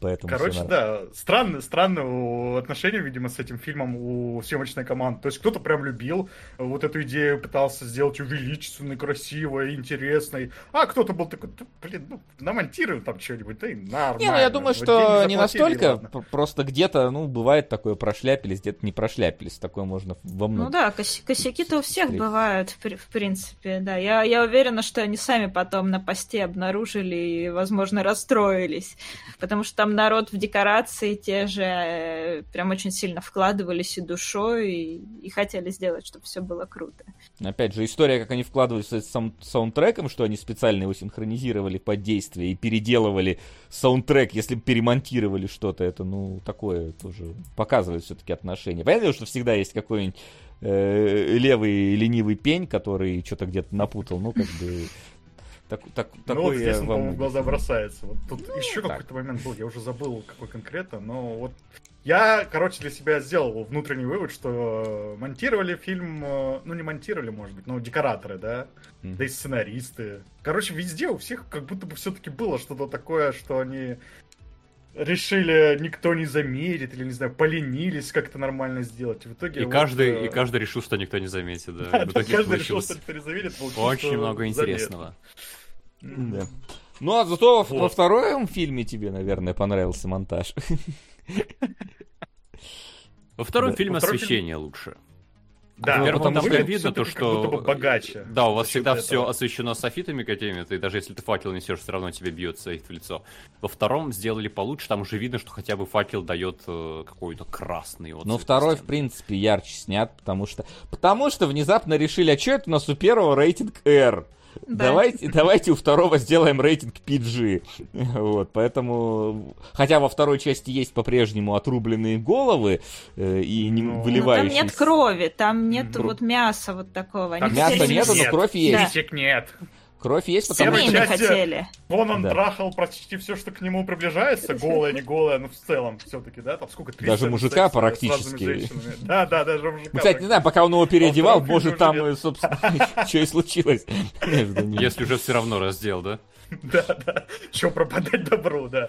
Поэтому короче, да, странное, странное отношение, видимо, с этим фильмом у съемочной команды. То есть кто-то прям любил вот эту идею, пытался сделать ее величественной, красивой, интересной. А кто-то был такой, да, блин, ну, намонтируем там что-нибудь, да и нормально. Не, ну я думаю, вот что не настолько, просто где-то, ну, бывает такое, прошляпились, где-то не прошляпились, такое можно во многом. Ну да, кос- косяки-то у всех бывают, в принципе, да. Я, я уверена, что они сами потом на посте обнаружили и, возможно, расстроились, потому что там народ в декорации те же прям очень сильно вкладывались и душой, и, и хотели сделать, чтобы все было круто. Опять же, история, как они вкладывались с саун- саундтреком, что они специально его синхронизировали под действие и переделывали саундтрек, если перемонтировали что-то, это, ну, такое тоже показывает все-таки отношение. Понятно, что всегда есть какой-нибудь э- левый ленивый пень, который что-то где-то напутал, ну, как бы... Так, так, ну вот здесь он, по-моему, в глаза бросается. Вот тут ну, еще так. Какой-то момент был, я уже забыл, какой конкретно, но вот... Я, короче, для себя сделал внутренний вывод, что монтировали фильм... Ну, не монтировали, может быть, но декораторы, да? Mm. Да и сценаристы. Короче, везде у всех как будто бы все-таки было что-то такое, что они... решили, никто не заметит, или, не знаю, поленились как-то нормально сделать. И, в итоге и, вот, каждый, э... и каждый решил, что никто не заметит. Да, да, да каждый получилось... решил, что никто не заметит. Очень много интересного. Да. Ну, а зато вот. Во втором фильме тебе, наверное, понравился монтаж. Во втором фильме освещение лучше. Да, ну, потому там что видно то, что... богаче. Да, у вас всегда этого. Все освещено софитами какими-то, и даже если ты факел несешь, все равно тебе бьет их в лицо. Во втором сделали получше, там уже видно, что хотя бы факел дает какой-то красный отцвет. Но второй, в принципе, ярче снят, потому что... Потому что внезапно решили, а что это у нас у первого рейтинг R? Да. Давайте, давайте у второго сделаем рейтинг пи джи. Вот, поэтому... Хотя во второй части есть по-прежнему отрубленные головы э, и не выливающиеся... Там нет крови, там нет Бру... вот мяса вот такого. Там мяса нету, нет, но кровь есть. Да. Нет. Кровь есть, потому что... не хотели. Вон он да. трахал почти все, что к нему приближается, голая, не голая, но в целом все-таки, да? Там сколько? Даже мужика секса, практически. Да, да, даже мужика. Мы, кстати, не знаю, пока он его переодевал, он может там, нет. собственно, что и случилось. Если уже все равно раздел, да? Да, да. Че пропадать добру, да.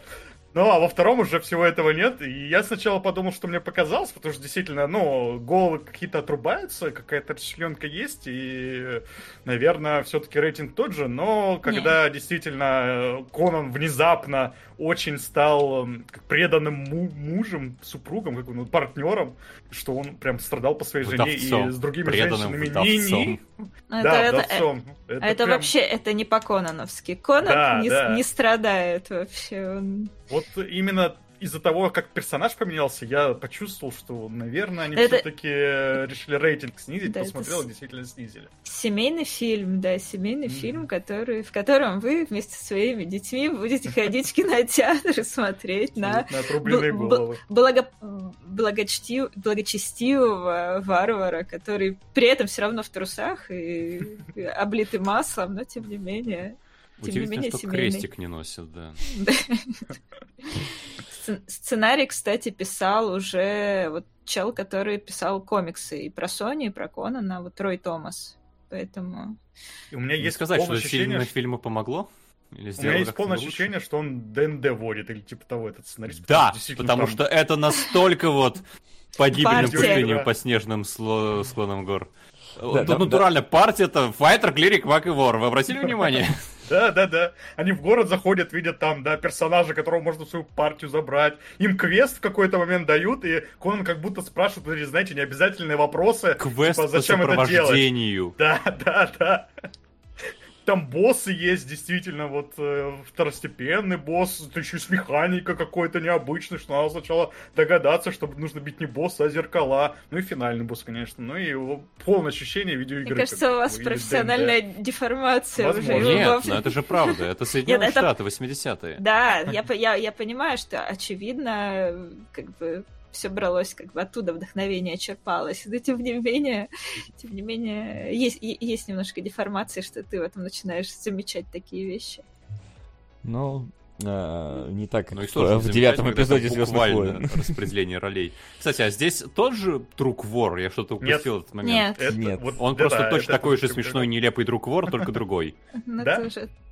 Ну, а во втором уже всего этого нет, и я сначала подумал, что мне показалось, потому что действительно, ну, головы какие-то отрубаются, какая-то расчленка есть, и, наверное, все-таки рейтинг тот же, но когда нет. действительно Конан внезапно очень стал преданным мужем, супругом, как он, партнером, что он прям страдал по своей жене вдовцом. И с другими женщинами не-не. Это, да, это, это, это, это прям... вообще, это не по-кононовски. Конан да, не, да. не страдает вообще. Он... Вот именно из-за того, как персонаж поменялся, я почувствовал, что, наверное, они это... все-таки решили рейтинг снизить, да, посмотрел это... и действительно снизили. Семейный фильм, да, семейный mm-hmm. фильм, который, в котором вы вместе со своими детьми будете ходить в кинотеатр и смотреть на благочестивого варвара, который при этом все равно в трусах и облитый маслом, но тем не менее... Тем Удивительно, не менее, что семейный. Крестик не носит, да. Сценарий, кстати, писал уже вот чел, который писал комиксы и про Сони, и про Конана, вот Рой Томас. Поэтому... У меня есть сказать, что ощущение, фильму помогло? У меня есть полное ощущение, что он ДНД водит, или типа того, этот сценарист. Да, потому что это настолько вот погибельным пустыням по снежным склонам гор. Тут натурально партия-то файтер, клирик, маг и вор. Вы обратили внимание? Да, да, да. Они в город заходят, видят там, да, персонажа, которого можно в свою партию забрать. Им квест в какой-то момент дают, и Конан как будто спрашивает, или, знаете, необязательные вопросы. Квест типа, зачем по сопровождению. Это делать? Да, да, да. Там боссы есть, действительно, вот второстепенный босс, это еще и с механика какой-то необычной, что надо сначала догадаться, что нужно бить не босса, а зеркала. Ну и финальный босс, конечно, ну и его полное ощущение видеоигры. Мне кажется, у вас профессиональная деформация. Возможно. Уже. Нет, но это же правда, это Соединенные Штаты, восьмидесятые. Да, я понимаю, что очевидно, как бы... все бралось, как бы оттуда вдохновение черпалось. Но тем не менее, тем не менее, есть, есть немножко деформации, что ты в этом начинаешь замечать такие вещи. Ну, а, не так, как ну, в, в девятом эпизоде «Звёздных войн». Распределение ролей. Кстати, а здесь тот же Друг Вор? Я что-то упустил этот момент. Нет. Это, Нет. Вот, он да, просто да, точно такой же смешной, нелепый Друг Вор, только другой. Да?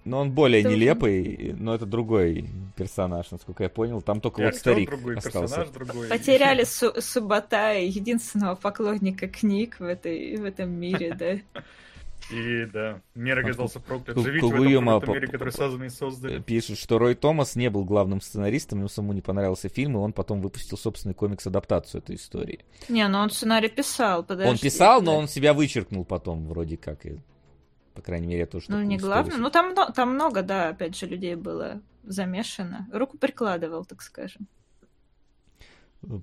Но он более это нелепый, но это другой персонаж, насколько я понял. Там только я вот старик другой остался. Персонаж, потеряли су- Субатай, единственного поклонника книг в, этой, в этом мире, да. И да, мир оказался проклят. Живите в этом мире, который сразу создали. Пишет, что Рой Томас не был главным сценаристом, ему самому не понравился фильм, и он потом выпустил собственный комикс-адаптацию этой истории. Не, но он сценарий писал, подожди. Он писал, но он себя вычеркнул потом, вроде как, и... По крайней мере, то, что... Ну, не главное. Ну, там, там много, да, опять же, людей было замешано. Руку прикладывал, так скажем.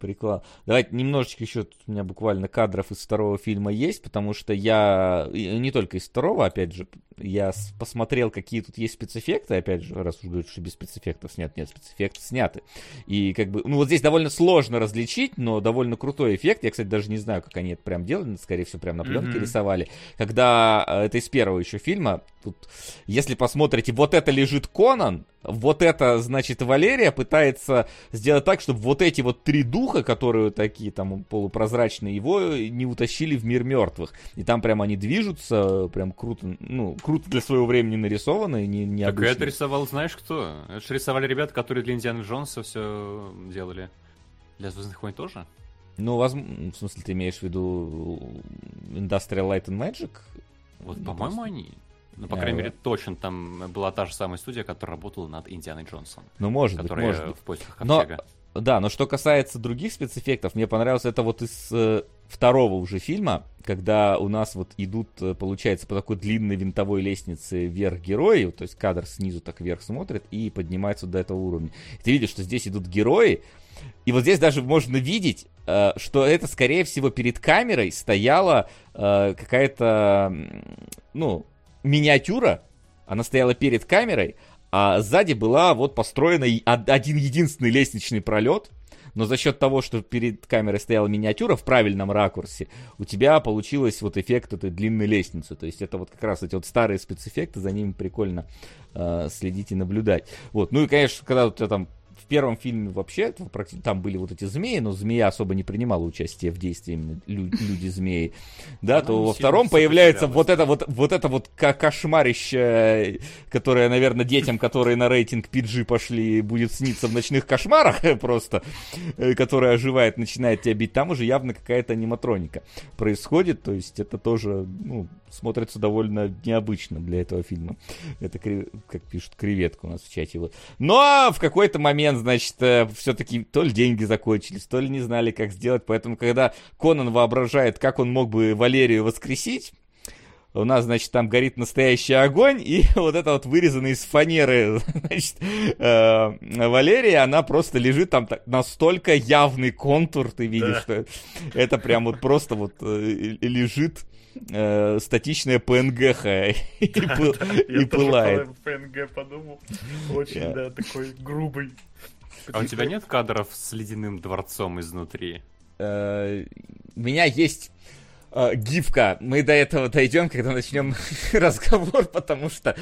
Приклад. Давайте немножечко еще тут у меня буквально кадров из второго фильма есть, потому что я, и не только из второго, опять же, я посмотрел, какие тут есть спецэффекты, опять же, раз уж говорят, что без спецэффектов снят, нет, спецэффекты сняты. И как бы, ну вот здесь довольно сложно различить, но довольно крутой эффект, я, кстати, даже не знаю, как они это прям делали, скорее всего, прям на пленке mm-hmm. рисовали, когда, это из первого еще фильма, тут, если посмотрите, вот это лежит Конан, вот это, значит, Валерия пытается сделать так, чтобы вот эти вот три духа, которые такие там полупрозрачные, его не утащили в мир мертвых. И там прям они движутся, прям круто, ну, круто для своего времени нарисовано и не, необычно. Так это рисовал, знаешь, кто? Это же рисовали ребята, которые для Индианы Джонса все делали. Для Звездных войн тоже? Ну, возможно, в смысле, ты имеешь в виду Industrial Light and Magic? Вот, по-моему, они... Ну, по крайней а, мере, да. Точно там была та же самая студия, которая работала над Индианой Джонсом. Ну, может быть, может быть. В поисках Ковчега. Но, да, но что касается других спецэффектов, мне понравилось это вот из э, второго уже фильма, когда у нас вот идут, получается, по такой длинной винтовой лестнице вверх герои, то есть кадр снизу так вверх смотрит и поднимается до этого уровня. И ты видишь, что здесь идут герои, и вот здесь даже можно видеть, э, что это, скорее всего, перед камерой стояла э, какая-то, ну... миниатюра, она стояла перед камерой, а сзади была вот построена один единственный лестничный пролет, но за счет того, что перед камерой стояла миниатюра в правильном ракурсе, у тебя получилось вот эффект этой длинной лестницы, то есть это вот как раз эти вот старые спецэффекты, за ними прикольно э, следить и наблюдать. Вот, ну и конечно, когда у тебя там в первом фильме вообще там были вот эти змеи, но змея особо не принимала участие в действии именно люди-змеи. Да, то во втором появляется вот это вот вот это вот кошмарище, которое, наверное, детям, которые на рейтинг пи джи пошли, будет сниться в ночных кошмарах просто, которое оживает, начинает тебя бить. Там уже явно какая-то аниматроника происходит, то есть это тоже, ну, смотрится довольно необычно для этого фильма. Это, как пишут, креветка у нас в чате. Но в какой-то момент, значит, все-таки то ли деньги закончились, то ли не знали, как сделать. Поэтому, когда Конан воображает, как он мог бы Валерию воскресить, у нас, значит, там горит настоящий огонь, и вот эта вот вырезанная из фанеры, значит, э, Валерия, она просто лежит там так, настолько явный контур, ты видишь, да. Что это прям вот просто вот э, лежит э, статичная пэ эн гэ да, и, да, и пылает. Я тоже пэ эн гэ подумал, очень, yeah. да, такой грубый. А у тебя нет кадров с ледяным дворцом изнутри? Э, у меня есть... Гифка. Мы до этого дойдем, когда начнем разговор, потому что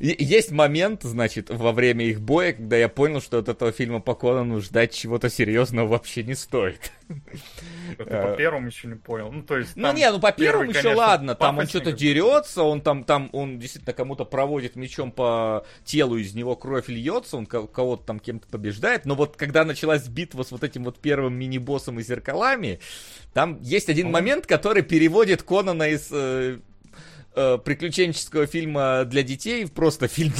есть момент, значит, во время их боя, когда я понял, что от этого фильма по Конану ждать чего-то серьезного вообще не стоит. Это по первому еще не понял. Ну, то есть, ну не, ну по первому еще конечно, ладно, там он что-то дерется, он там, там, он действительно кому-то проводит мечом по телу, из него кровь льется, он кого-то там кем-то побеждает, но вот когда началась битва с вот этим вот первым мини-боссом и зеркалами, там есть один он... момент, который который переводит Конана из э, э, приключенческого фильма для детей в просто фильм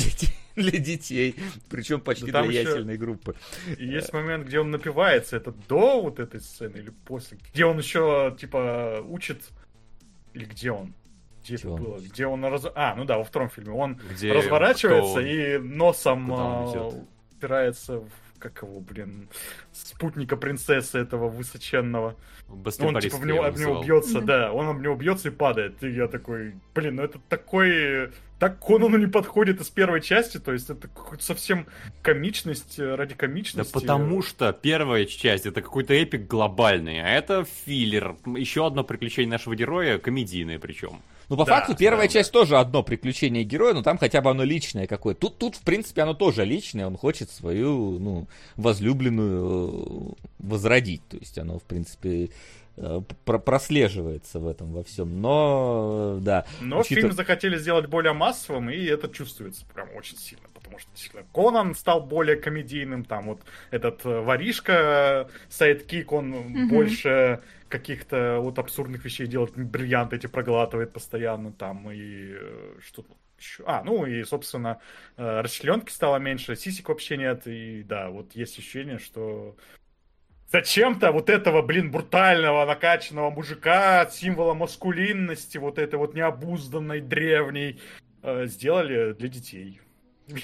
для детей, причем почти да для ясельной группы. Есть момент, где он напивается, это до вот этой сцены или после, где он еще типа учит или где он? Где это было? Где он раз... А, ну да, во втором фильме. Он где разворачивается он? и носом он упирается в, как его, блин, спутника принцессы этого высоченного. Он типа в него, об него бьется, mm-hmm. да, он об него бьется и падает. И я такой, блин, ну это такой... Так Конану не подходит из первой части, то есть это совсем комичность ради комичности. Да потому что первая часть это какой-то эпик глобальный, а это филлер. Еще одно приключение нашего героя, комедийное причем. Ну по да, факту первая да, часть да. тоже одно приключение героя, но там хотя бы оно личное какое-то. Тут, тут в принципе оно тоже личное, он хочет свою ну, возлюбленную возродить, то есть оно в принципе... прослеживается в этом во всем, но да. Но учитывая... фильм захотели сделать более массовым, и это чувствуется прям очень сильно, потому что действительно Конан стал более комедийным, там вот этот воришка сайдкик, он mm-hmm. больше каких-то вот абсурдных вещей делает, бриллианты эти проглатывает постоянно там и что-то. А, ну и, собственно, расчленки стало меньше, сисек вообще нет, и да, вот есть ощущение, что зачем-то вот этого, блин, брутального, накачанного мужика, символа маскулинности, вот этой вот необузданной, древней, э, сделали для детей.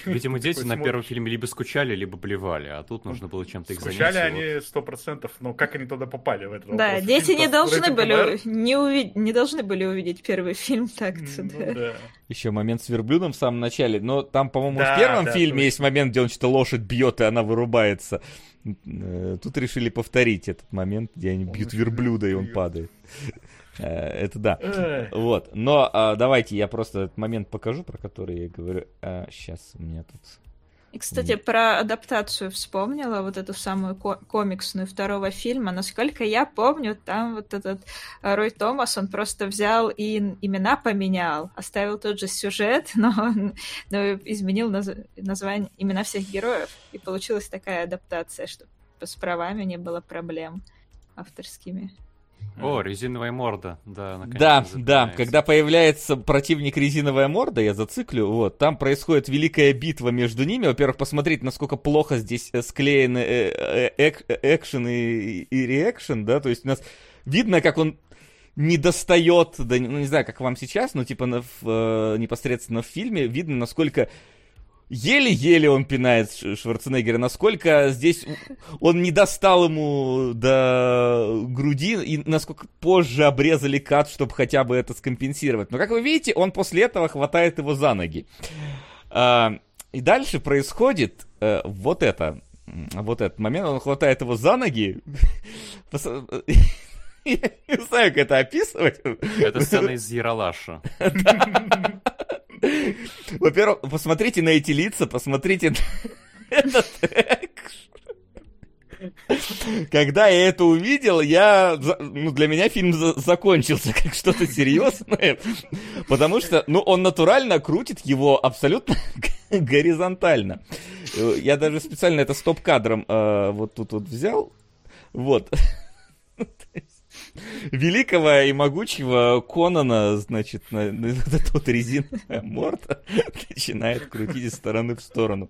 Видимо, дети на первом фильме либо скучали, либо блевали, а тут нужно было чем-то их занять. Скучали они сто процентов, но как они туда попали в этот Да, вопрос? Дети не должны, были, не, увид... не должны были увидеть первый фильм так-то, ну, да. да. Еще момент с верблюдом в самом начале, но там, по-моему, да, в первом да, фильме да. есть момент, где он что-то лошадь бьет, и она вырубается. Тут решили повторить этот момент, где они он бьют верблюда, бьет. И он падает. Это да. Эх. Вот. Но а, давайте я просто этот момент покажу, про который я говорю. А, сейчас у меня тут... И, кстати, Нет. про адаптацию вспомнила, вот эту самую ко- комиксную второго фильма. Насколько я помню, там вот этот Рой Томас, он просто взял и имена поменял, оставил тот же сюжет, но, он, но изменил наз- название, имена всех героев. И получилась такая адаптация, чтобы с правами не было проблем авторскими. О, резиновая морда, да, наконец-то. Да, да, когда появляется противник резиновая морда, я зациклю, вот, там происходит великая битва между ними. Во-первых, посмотрите, насколько плохо здесь склеены экшен и, и реэкшен, да, то есть у нас видно, как он не достает, да, ну не знаю, как вам сейчас, но типа на, в, непосредственно в фильме видно, насколько... Еле-еле он пинает Шварценеггера, насколько здесь он не достал ему до груди, и насколько позже обрезали кат, чтобы хотя бы это скомпенсировать. Но, как вы видите, он после этого хватает его за ноги. И дальше происходит вот это, вот этот момент, он хватает его за ноги. Я не знаю, как это описывать. Это сцена из Ералаша. Во-первых, посмотрите на эти лица, посмотрите на этот экшен. Когда я это увидел, я, ну, для меня фильм за- закончился как что-то серьезное, потому что, ну, он натурально крутит его абсолютно горизонтально. Я даже специально это стоп-кадром э, вот тут вот взял, вот. Великого и могучего Конана, значит, на, на, на тот резиновая морда начинает крутить из стороны в сторону.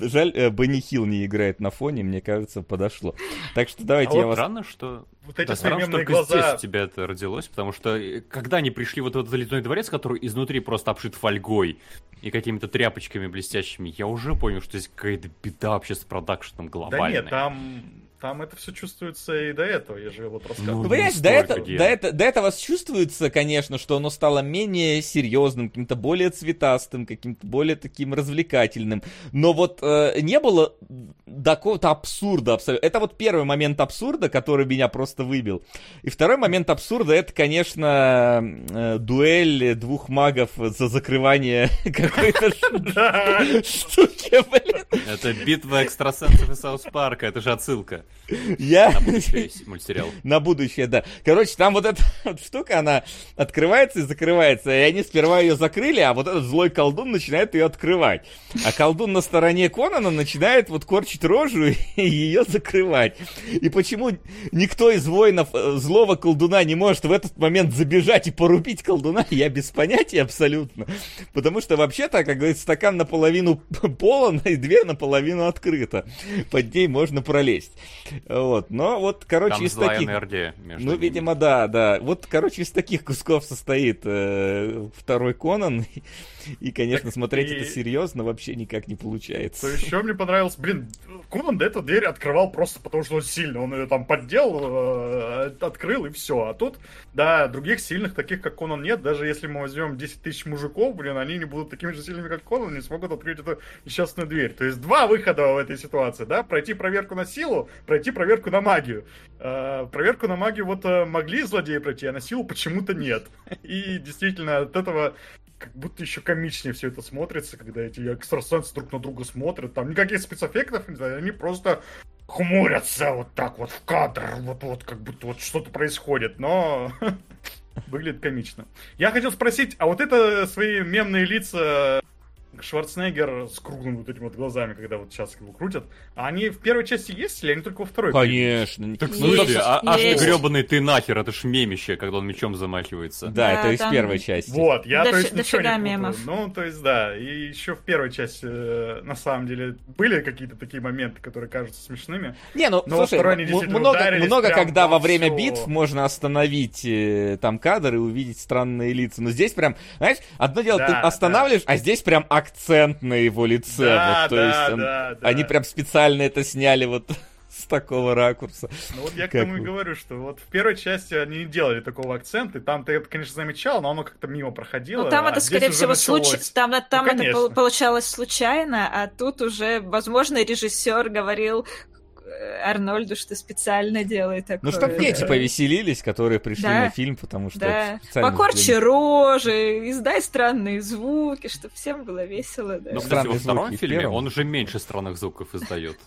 Жаль, Бенни Хилл не играет на фоне, мне кажется, подошло. Так что давайте а я вот вас... странно, что... Вот эти да, странно, что глаза... здесь у тебя это родилось, потому что когда они пришли вот в этот заледной дворец, который изнутри просто обшит фольгой и какими-то тряпочками блестящими, я уже понял, что здесь какая-то беда вообще с продакшеном глобальной. Да нет, там... Там это все чувствуется и до этого, я же вот рассказывал. Ну, понимаешь, до, это, до, это, до этого чувствуется, конечно, что оно стало менее серьезным, каким-то более цветастым, каким-то более таким развлекательным. Но вот э, не было такого-то абсурда абсолютно. Это вот первый момент абсурда, который меня просто выбил. И второй момент абсурда, это, конечно, э, дуэль двух магов за закрывание какой-то штуки, блин. Это битва экстрасенсов из Саус Парка, это же отсылка. Я... На будущее мультсериал. На будущее, да. Короче, там вот эта вот штука, она открывается и закрывается, и они сперва ее закрыли, а вот этот злой колдун начинает ее открывать. А колдун на стороне Конана начинает вот корчить рожу и ее закрывать. И почему никто из воинов злого колдуна не может в этот момент забежать и порубить колдуна, я без понятия абсолютно. Потому что вообще-то, как говорится, стакан наполовину полон и дверь наполовину открыта. Под ней можно пролезть. Вот, но вот, короче, там из таких... Ну, ними. Видимо, да, да. Вот, короче, из таких кусков состоит э, второй Конан. И, конечно, так смотреть и... это серьезно вообще никак не получается. То еще мне понравилось, блин, Конан эту дверь открывал просто потому, что он сильный. Он ее там поддел, открыл и все. А тут, да, других сильных, таких как Конан, нет. Даже если мы возьмем десять тысяч мужиков, блин, они не будут такими же сильными, как Конан, не смогут открыть эту несчастную дверь. То есть два выхода в этой ситуации, да? Пройти проверку на силу, пройти проверку на магию. А, проверку на магию вот могли злодеи пройти, а на силу почему-то нет. И действительно от этого... Как будто еще комичнее все это смотрится, когда эти экстрасенсы друг на друга смотрят. Там никаких спецэффектов, не знаю, они просто хмурятся вот так вот в кадр, вот, вот как будто вот что-то происходит, но выглядит комично. Я хотел спросить, а вот это свои мемные лица Шварценеггер с круглыми вот этими вот глазами, когда вот сейчас его крутят, а они в первой части есть или они только во второй? Конечно. Так, ну, слушай, а, аж гребаный ты нахер, это ж мемище, когда он мечом замахивается. Да, да, это там... из первой части. Вот, я до то есть ш... ничего не мемов. Ну, то есть да, и еще в первой части на самом деле были какие-то такие моменты, которые кажутся смешными. Не, ну, но слушай, м- много, много когда во время все... битв можно остановить там кадр и увидеть странные лица, но здесь прям, знаешь, одно дело да, ты останавливаешь, да. А здесь прям акт акцент на его лице, да, вот, то да, есть он, да, да. Они прям специально это сняли вот с такого ракурса. Ну вот я к тому и говорю, что вот в первой части они не делали такого акцента, и там ты это, конечно, замечал, но оно как-то мимо проходило. Ну там а это, скорее всего, случай, там, там ну, это пол- получалось случайно, а тут уже, возможно, режиссер говорил Арнольду, что специально делает такое. Ну, чтобы дети да. повеселились, которые пришли да. на фильм, потому что... Да. Покорчи для... рожи, издай странные звуки, чтобы всем было весело. Да. Ну, кстати, во втором фильме первым... он уже меньше странных звуков издает.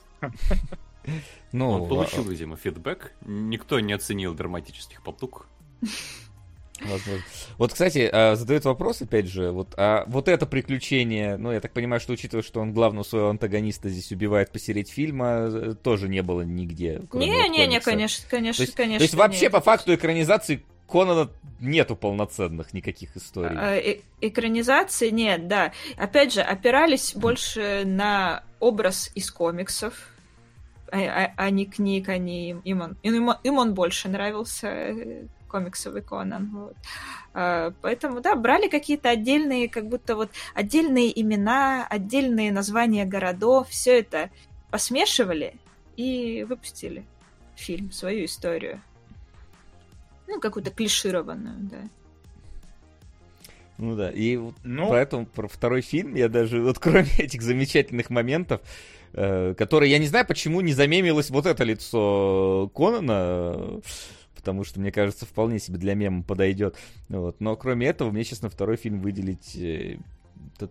Ну, он получил, видимо, фидбэк. Никто не оценил драматических потуг. Возможно. Вот, кстати, задают вопрос, опять же, вот, а вот это приключение, ну, я так понимаю, что, учитывая, что он главного своего антагониста здесь убивает посередине фильма, тоже не было нигде. Не-не-не, конечно, конечно, то есть, конечно. То есть вообще нет. По факту экранизации Конана нету полноценных никаких историй. Э- экранизации нет, да. Опять же, опирались больше на образ из комиксов. А, а, а не книг, а не им он, им, он, им он больше нравился, комиксовый Конан. Вот. А, поэтому, да, брали какие-то отдельные, как будто вот отдельные имена, отдельные названия городов, все это посмешивали и выпустили фильм, свою историю. Ну, какую-то клишированную, да. Ну да, и вот ну... поэтому про второй фильм я даже, вот кроме этих замечательных моментов, который, я не знаю, почему не замемилось вот это лицо Конана, потому что, мне кажется, вполне себе для мема подойдет. Вот. Но кроме этого, мне, честно, второй фильм выделить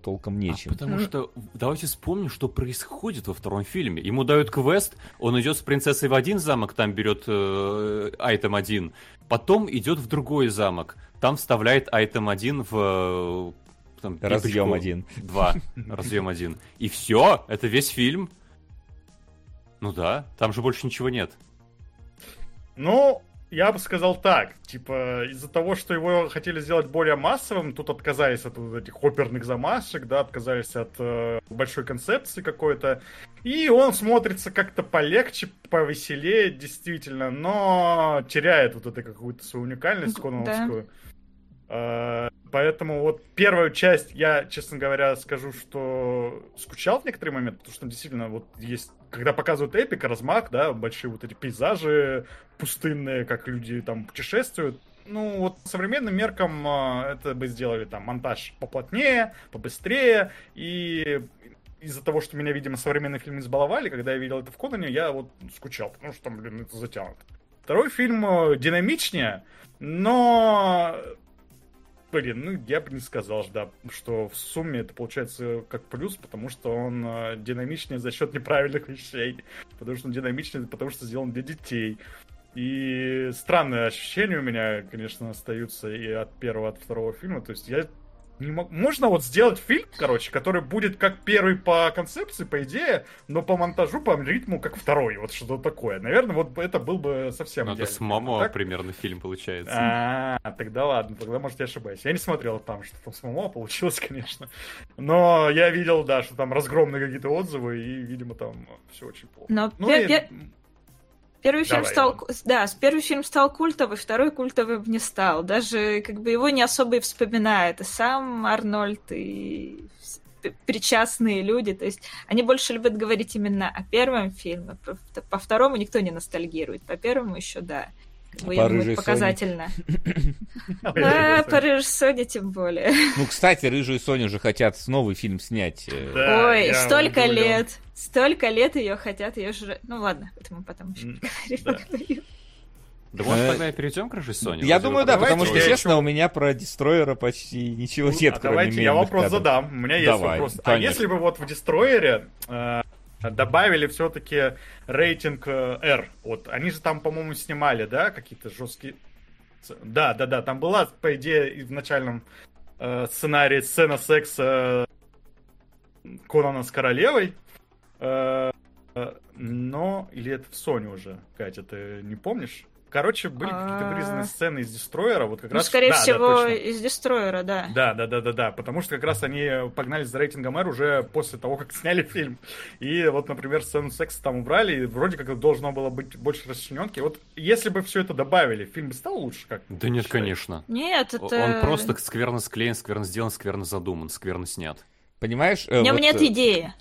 толком нечем. А потому что, давайте вспомним, что происходит во втором фильме. Ему дают квест, он идет с принцессой в один замок, там берет э, айтем один, потом идет в другой замок, там вставляет айтем один в... Там, разъем один. Два. Разъем один. И все, это весь фильм. Ну да, там же больше ничего нет. Ну, я бы сказал так. Типа, из-за того, что его хотели сделать более массовым, тут отказались от вот этих оперных замашек, да, отказались от э, большой концепции какой-то. И он смотрится как-то полегче, повеселее, действительно, но теряет вот эту какую-то свою уникальность коновскую. Да. Поэтому вот первую часть я, честно говоря, скажу, что скучал в некоторые моменты, потому что там действительно вот есть, когда показывают эпик, размах, да, большие вот эти пейзажи пустынные, как люди там путешествуют. Ну, вот современным меркам это бы сделали там монтаж поплотнее, побыстрее, и... Из-за того, что меня, видимо, современные фильмы избаловали, когда я видел это в Конане, я вот скучал, потому что там, блин, это затянуто. Второй фильм динамичнее, но... Блин, ну я бы не сказал, да, что в сумме это получается как плюс, потому что он э, динамичнее за счет неправильных вещей, потому что он динамичнее, потому что сделан для детей. И странные ощущения у меня, конечно, остаются и от первого, и от второго фильма. То есть я не могу... Можно вот сделать фильм, короче, который будет как первый по концепции, по идее, но по монтажу, по ритму, как второй, вот что-то такое. Наверное, вот это был бы совсем... Ну, это с Момо так? примерно фильм получается. А, тогда ладно, тогда, может, я ошибаюсь. Я не смотрел там, что там с Момо получилось, конечно. Но я видел, да, что там разгромные какие-то отзывы, и, видимо, там все очень плохо. Но ну, пер- и... Первый Давай, фильм стал, Иван. да, первый фильм стал культовым, второй культовым не стал. Даже как бы его не особо и вспоминает. И сам Арнольд, и причастные люди. То есть они больше любят говорить именно о первом фильме. По второму никто не ностальгирует. По первому еще да. По показательно. Да, по «Рыжей Соне» тем более. Ну, кстати, «Рыжую Соню» же хотят новый фильм снять. Ой, столько лет. Столько лет ее хотят, ее же... Ну ладно, это мы потом еще поговорим. Да может тогда и перейдем к «Рыжей Соне». Я думаю, да, потому что, честно, у меня про «Дестройера» почти ничего нет, кроме мемных кадров. Давайте я вопрос задам. У меня есть вопрос. А если бы вот в «Дестройере» добавили все-таки рейтинг R. Вот. Они же там, по-моему, снимали, да, какие-то жесткие... Да, да, да, там была, по идее, в начальном э, сценарии сцена секса Конана с королевой. Э, но... Или это в Sony уже, Катя, ты не помнишь? Короче, были какие-то вырезанные сцены из «Дестройера». Вот как ну, раз... скорее да, всего, да, из «Дестройера», да. Да, да, да, да, да. Потому что как раз они погнались за рейтингом R уже после того, как сняли фильм. И вот, например, сцену секса там убрали, и вроде как должно было быть больше расчлененки. Вот если бы все это добавили, фильм бы стал лучше как-то? Да нет, считаете? Конечно. Нет, это... Он просто скверно склеен, скверно сделан, скверно задуман, скверно снят. Понимаешь? Э, в нем вот... нет идеи.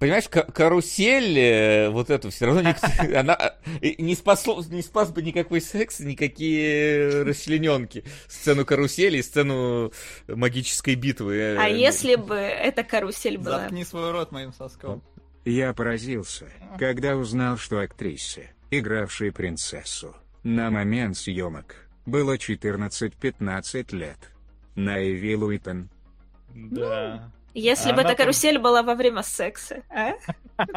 Понимаешь, карусель вот эту все равно никто, она, не, спасло, не спас бы никакой секс, никакие расчлененки. Сцену карусели и сцену магической битвы. А если бы эта карусель была? Заткни свой рот моим соском. Я поразился, когда узнал, что актрисе, игравшей принцессу, на момент съемок было четырнадцать-пятнадцать лет. Наэви Луитон. Да... Если а бы эта карусель там... была во время секса, а?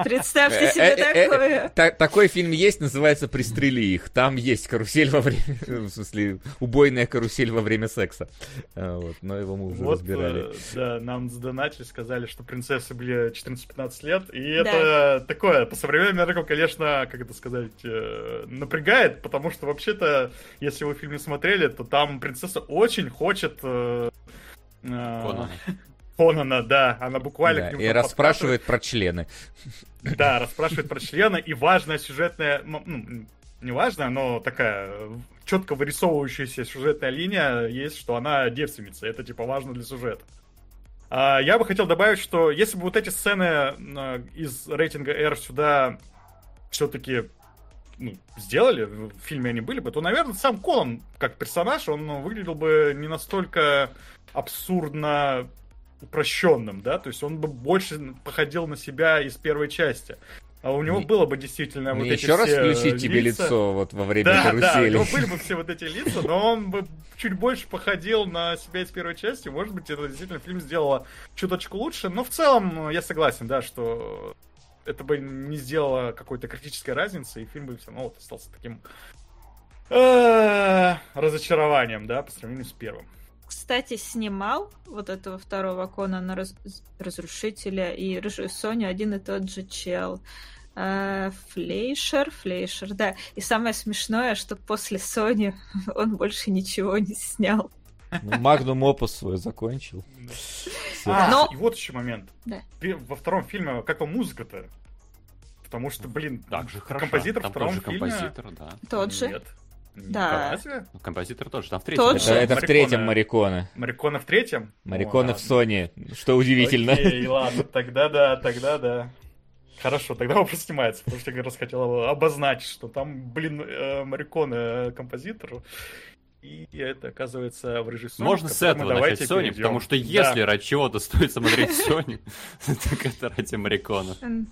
Представьте себе такое. Такой фильм есть, называется «Пристрели их». Там есть карусель во время... В смысле, убойная карусель во время секса. Вот, но его мы уже вот, разбирали. Да, нам задонатили, сказали, что принцессы были четырнадцать-пятнадцать лет. И да. Это такое, по современному меркам, конечно, как это сказать, напрягает, потому что вообще-то, если вы фильм не смотрели, то там принцесса очень хочет... Конана. Конана, да, она буквально да, к нему... И расспрашивает про члены. Да, расспрашивает про члены, и важная сюжетная... Ну, не важная, но такая четко вырисовывающаяся сюжетная линия есть, что она девственница, это типа важно для сюжета. А я бы хотел добавить, что если бы вот эти сцены из рейтинга R сюда все-таки... Ну, сделали, в фильме они были бы, то, наверное, сам Конан, как персонаж, он выглядел бы не настолько абсурдно упрощенным, да, то есть он бы больше походил на себя из первой части. А у него не, было бы действительно вот эти еще все еще раз включить тебе лицо вот во время да, карусели. Да, да, у него были бы все вот эти лица, но он бы чуть больше походил на себя из первой части. Может быть, это действительно фильм сделало чуточку лучше, но в целом я согласен, да, что это бы не сделало какой-то критической разницы, и фильм бы все равно вот остался таким разочарованием, да, по сравнению с первым. Кстати, снимал вот этого второго Конана раз... Разрушителя и Рыжую Соню один и тот же чел. А, Флейшер, Флейшер, да. И самое смешное, что после Сони он больше ничего не снял. Ну, Magnum Opus свой закончил. А, Но... и вот еще момент. Да. Во втором фильме, как вам музыка-то? Потому что, блин, так же композитор там во втором фильме... композитор, да. Тот же. Нет. Да. Ну, композитор тоже. Там в третьем. Тот же. Это Morricone. В третьем Morricone. Morricone в третьем? Morricone в Sony, что удивительно. Окей, ладно, тогда да, тогда да. Хорошо, тогда вопрос снимается, потому что я как раз хотел обозначить, что там, блин, Morricone композитор, и это оказывается в режиссуре. Можно с этого начать Sony, перейдем. Потому что если да. ради чего-то стоит смотреть Sony, так это ради Morricone.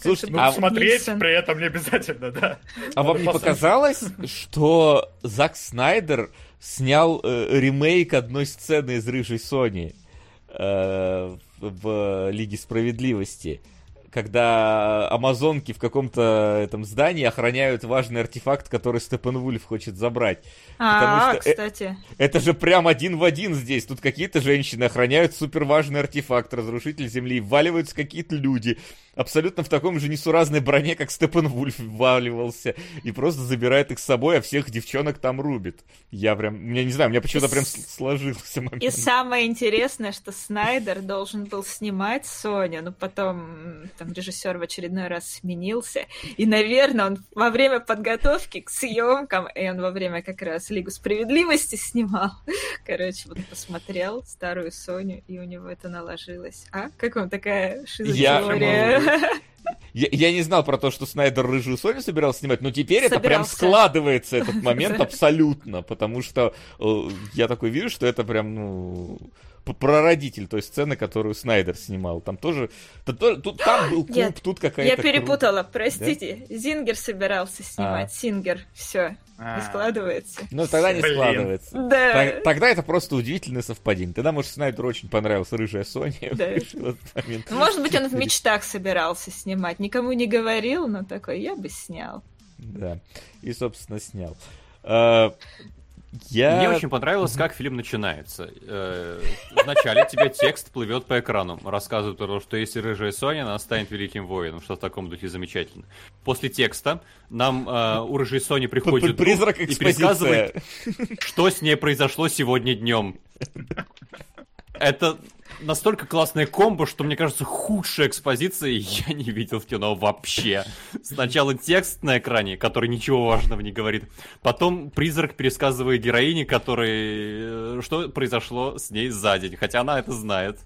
Слушай, ну, а смотреть Нильсон. При этом не обязательно, да. А вам не показалось, что Зак Снайдер снял э, ремейк одной сцены из «Рыжей Сони» э, в «Лиге справедливости», когда амазонки в каком-то этом здании охраняют важный артефакт, который Степенвульф хочет забрать? А, потому что кстати. Э- это же прям один в один здесь. Тут какие-то женщины охраняют суперважный артефакт, разрушитель земли, вваливаются какие-то люди. абсолютно в таком же несуразной броне, как Степенвульф вваливался, и просто забирает их с собой, а всех девчонок там рубит. Я прям, я не знаю, у меня почему-то и прям с... сложился момент. И самое интересное, что Снайдер должен был снимать Соню, но потом там режиссер в очередной раз сменился, и, наверное, он во время подготовки к съемкам, и он во время как раз Лигу Справедливости снимал, короче, вот посмотрел старую Соню, и у него это наложилось. А? Как вам такая шизотерия? Я, я не знал про то, что Снайдер рыжую Соню собирался снимать, но теперь собирался. Это прям складывается этот момент абсолютно, потому что э, я такой вижу, что это прям, ну, прародитель той сцены, которую Снайдер снимал. Там тоже... Тут, там был куб, Нет, тут какая-то... Я перепутала, кру... простите. Да? Зингер собирался снимать. А. Сингер. Все. А. Не складывается. Ну, тогда не Блин. складывается. Да. Так, тогда это просто удивительное совпадение. Тогда, может, Снайдеру очень понравилась рыжая Соня. Да. Может быть, он в мечтах собирался снимать. Никому не говорил, но такой, я бы снял. Да. И, собственно, снял. Я... Мне очень понравилось, как фильм начинается. Вначале тебе текст плывет по экрану. Рассказывают о том, что если рыжая Соня, она станет великим воином. Что в таком духе замечательно. После текста нам э, у рыжей Сони приходит призрак и предсказывает, что с ней произошло сегодня днем. Это настолько классная комбо, что, мне кажется, худшей экспозиции я не видел в кино вообще. Сначала текст на экране, который ничего важного не говорит. Потом призрак пересказывает героине, который... что произошло с ней за день. Хотя она это знает.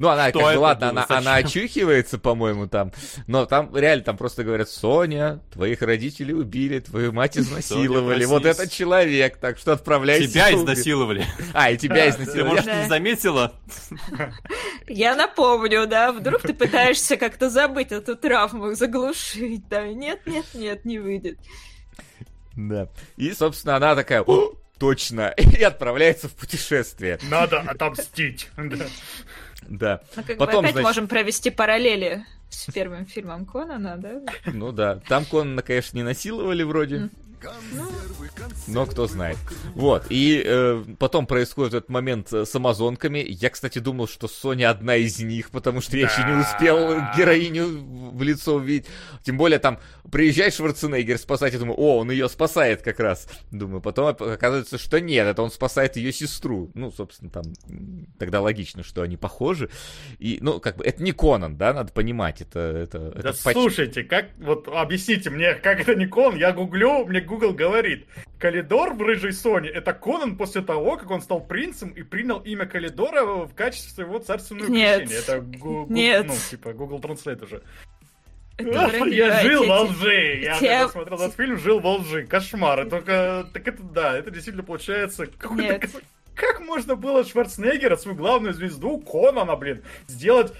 Ну, она, как бы, ладно, она, она очухивается, по-моему, там. Но там, реально, там просто говорят, Соня, твоих родителей убили, твою мать изнасиловали. Вот этот человек, так что отправляйся. Тебя изнасиловали. А, и тебя изнасиловали. Ты, может, не заметила? Я напомню, да, вдруг ты пытаешься как-то забыть эту травму, заглушить, да. Нет, нет, нет, не выйдет. Да. И, собственно, она такая... Точно. И отправляется в путешествие. Надо отомстить. Да. Мы как бы опять можем провести параллели с первым фильмом Конана, да? Ну да. Там Конана, конечно, не насиловали вроде. Но кто знает. Вот. И э, потом происходит этот момент с амазонками. Я, кстати, думал, что Соня одна из них, потому что я еще не успел героиню в лицо увидеть. Тем более там приезжает Шварценеггер спасать. Я думаю, о, он ее спасает как раз. Думаю, потом оказывается, что нет, это он спасает ее сестру. Ну, собственно, там тогда логично, что они похожи. И, ну, как бы, это не Конан, да, надо понимать. Это, это, да это слушайте, почти... как, вот объясните мне, как это не Конан? Я гуглю, мне Google говорит, Калидор в «Рыжей Соне» — это Конан после того, как он стал принцем и принял имя Калидора в качестве своего царственного крещения. Это гу- гу- Нет. ну, типа Google Translate уже. Это а, я жил во лжи. Я Те... смотрел этот фильм, жил во лжи. Кошмар. Только так это да, это действительно получается какой-то. Как, как можно было Шварценеггера, свою главную звезду, Конана, блин, сделать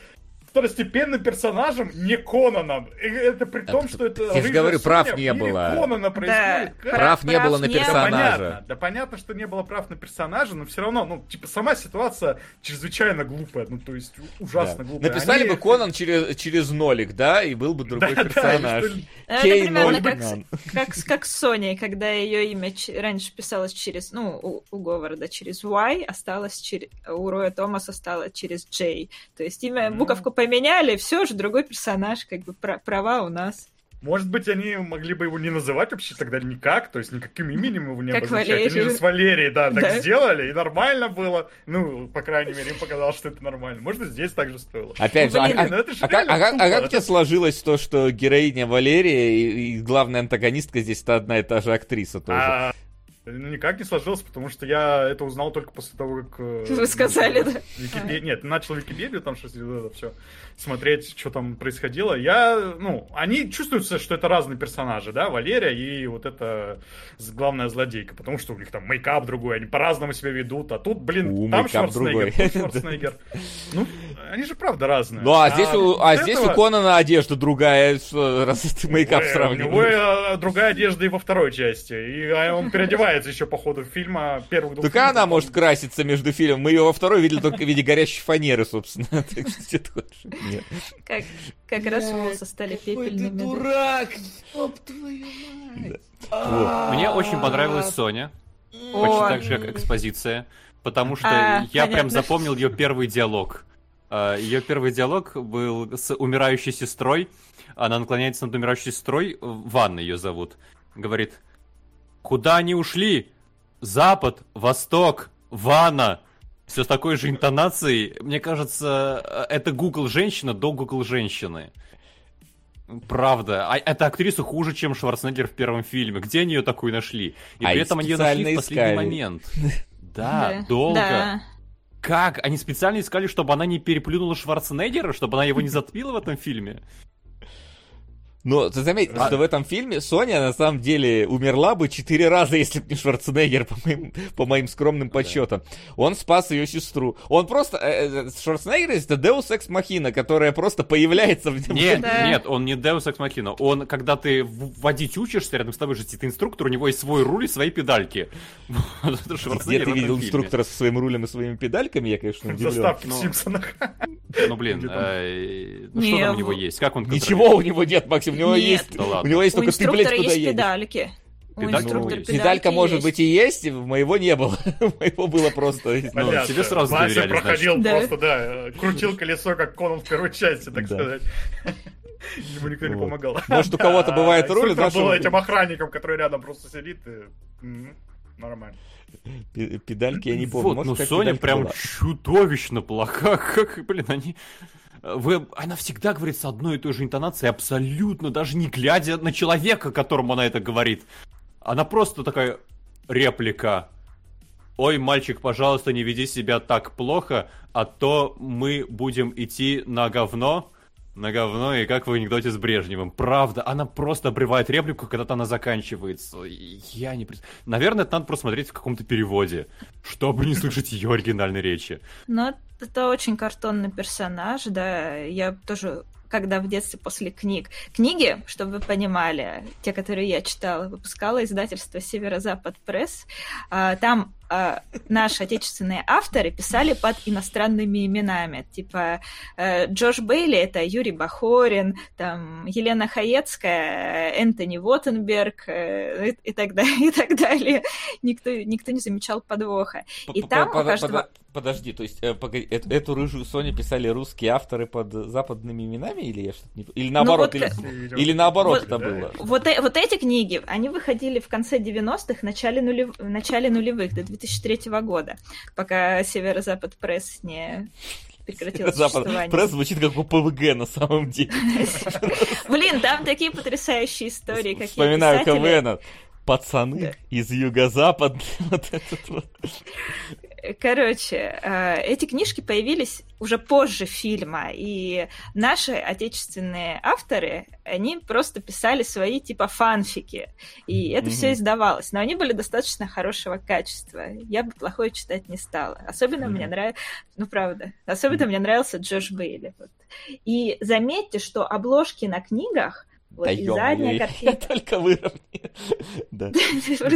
второстепенным персонажем, не Конаном. Это при том, что это... Я же говорю, прав не было. Конана происходит. Да, прав не было на персонажа. Да понятно, да понятно, что не было прав на персонажа, но все равно, ну, типа, сама ситуация чрезвычайно глупая, ну, то есть ужасно да. глупая. Написали Они... бы Конан через, через нолик, да, и был бы другой да, персонаж. Да, Кей ноль. Как, как, как с Соней, когда ее имя ч... раньше писалось через, ну, у, у Говарда через Y, осталось через... у Роя Томаса стало через J. То есть имя, mm. буковку по поменяли, все же другой персонаж, как бы права у нас. Может быть, они могли бы его не называть вообще тогда никак, то есть никаким именем его не как обозначать. Валерию. Или же с Валерией, да, да, так сделали, и нормально было. Ну, по крайней мере, им показалось, что это нормально. Может, и здесь так же стоило. Опять ну, же, блин, а, а, же а, как, а, а как у тебя сложилось то, что героиня Валерия и, и главная антагонистка здесь-то одна и та же актриса тоже? А... Ну, никак не сложилось, потому что я это узнал только после того, как... Вы сказали, ну, да? Википед... Нет, начал Википедию, там что-то, это все, смотреть, что там происходило. Я, ну, они чувствуются, что это разные персонажи, да, Валерия и вот эта главная злодейка, потому что у них там мейкап другой, они по-разному себя ведут, а тут, блин, у, там Шварценеггер, тут Шварценеггер. Ну, они же, правда, разные. Ну, а, а здесь, у, а здесь этого... у Конана одежда другая, что, раз ты мейкап сравниваешь. У него другая одежда и во второй части, и он переодевает еще по ходу фильма первых двух. Только она потом... может краситься между фильмом. Мы ее во второй видели только в виде горящей фанеры, собственно. Как раз волосы стали пепельными. Ты дурак! Оп, твою мать! Мне очень понравилась Соня. Почти так же, как экспозиция. Потому что я прям запомнил ее первый диалог. Ее первый диалог был с умирающей сестрой. Она наклоняется над умирающей сестрой. Ванна ее зовут. Говорит: «Куда они ушли? Запад, восток, Ванна». Все с такой же интонацией. Мне кажется, это Google женщина до Google женщины. Правда. А эта актриса хуже, чем Шварценеггер в первом фильме. Где они ее такую нашли? И а при этом они ее нашли искали в последний момент. Да, долго. Как? Они специально искали, чтобы она не переплюнула Шварценеггера, чтобы она его не затмила в этом фильме? Ну, ты заметил, а... что в этом фильме Соня, на самом деле, умерла бы четыре раза, если бы не Шварценеггер, по моим, по моим скромным подсчетам. Да. Он спас ее сестру. Он просто... Шварценеггер — это Deus Ex Machina, которая просто появляется в... Нет, да. нет, он не Deus Ex Machina. Он, когда ты водить учишься, рядом с тобой же сидит инструктор, у него есть свой руль и свои педальки. Где ты видел инструктора со своим рулем и своими педальками? Я, конечно, удивлен. Заставки в Симпсонах. Ну, блин, что там у него есть? Как он контролирует? Ничего у него нет, Максим. У него, есть, да у него есть у только педаль, куда есть педальки. Педаль, ну, педалька, может есть. Быть, и есть, моего не было. Моего было просто... Ну, тебе сразу доверяли, проходил да. просто, да, крутил колесо, как Конан в первой части, так да. сказать. Ему никто вот. не помогал. Может, у кого-то бывает руль. Это нашего... было этим охранником, который рядом просто сидит. И... Нормально. Педальки я не помню. Вот, может, ну, Соня прям была. Чудовищно плоха. Как, блин, они... Вы... Она всегда говорит с одной и той же интонацией, абсолютно даже не глядя на человека, которому она это говорит. Она просто такая реплика. «Ой, мальчик, пожалуйста, не веди себя так плохо, а то мы будем идти на говно». На говно, и как в анекдоте с Брежневым. Правда, она просто обрывает реплику, когда-то она заканчивается. Я не... Наверное, это надо просмотреть в каком-то переводе, чтобы не слышать ее оригинальной речи. Но это очень картонный персонаж, да. Я тоже, когда в детстве после книг... Книги, чтобы вы понимали, те, которые я читала, выпускала издательство «Северо-Запад Пресс». Там наши отечественные авторы писали под иностранными именами. Типа Джордж Бейли — это Юрий Бахорин, там Елена Хаецкая, Энтони Воттенберг и, и, так, и так далее. Никто, никто не замечал подвоха. И там под, у каждого... под, подожди, то есть э, погоди, эту, эту рыжую Соню писали русские авторы под западными именами? Или, я что-то не... или наоборот, ну, вот, или, или наоборот вот, это было? Вот, вот эти книги, они выходили в конце девяностых, в начале, нулев... в начале нулевых, до две тысячи третьего года, пока Северо-Запад Пресс не прекратил существование. Пресс звучит как ОПВГ на самом деле. Блин, там такие потрясающие истории, какие вспоминаю КВН. Пацаны из юго-запада. Вот этот вот. Короче, эти книжки появились уже позже фильма, и наши отечественные авторы, они просто писали свои типа фанфики, и это mm-hmm. все издавалось, но они были достаточно хорошего качества, я бы плохое читать не стала, особенно mm-hmm. мне нравится, ну правда, особенно mm-hmm. мне нравился Джордж Бейли. Вот. И заметьте, что обложки на книгах, вот, да и задняя картина. Я только выровняю. Да.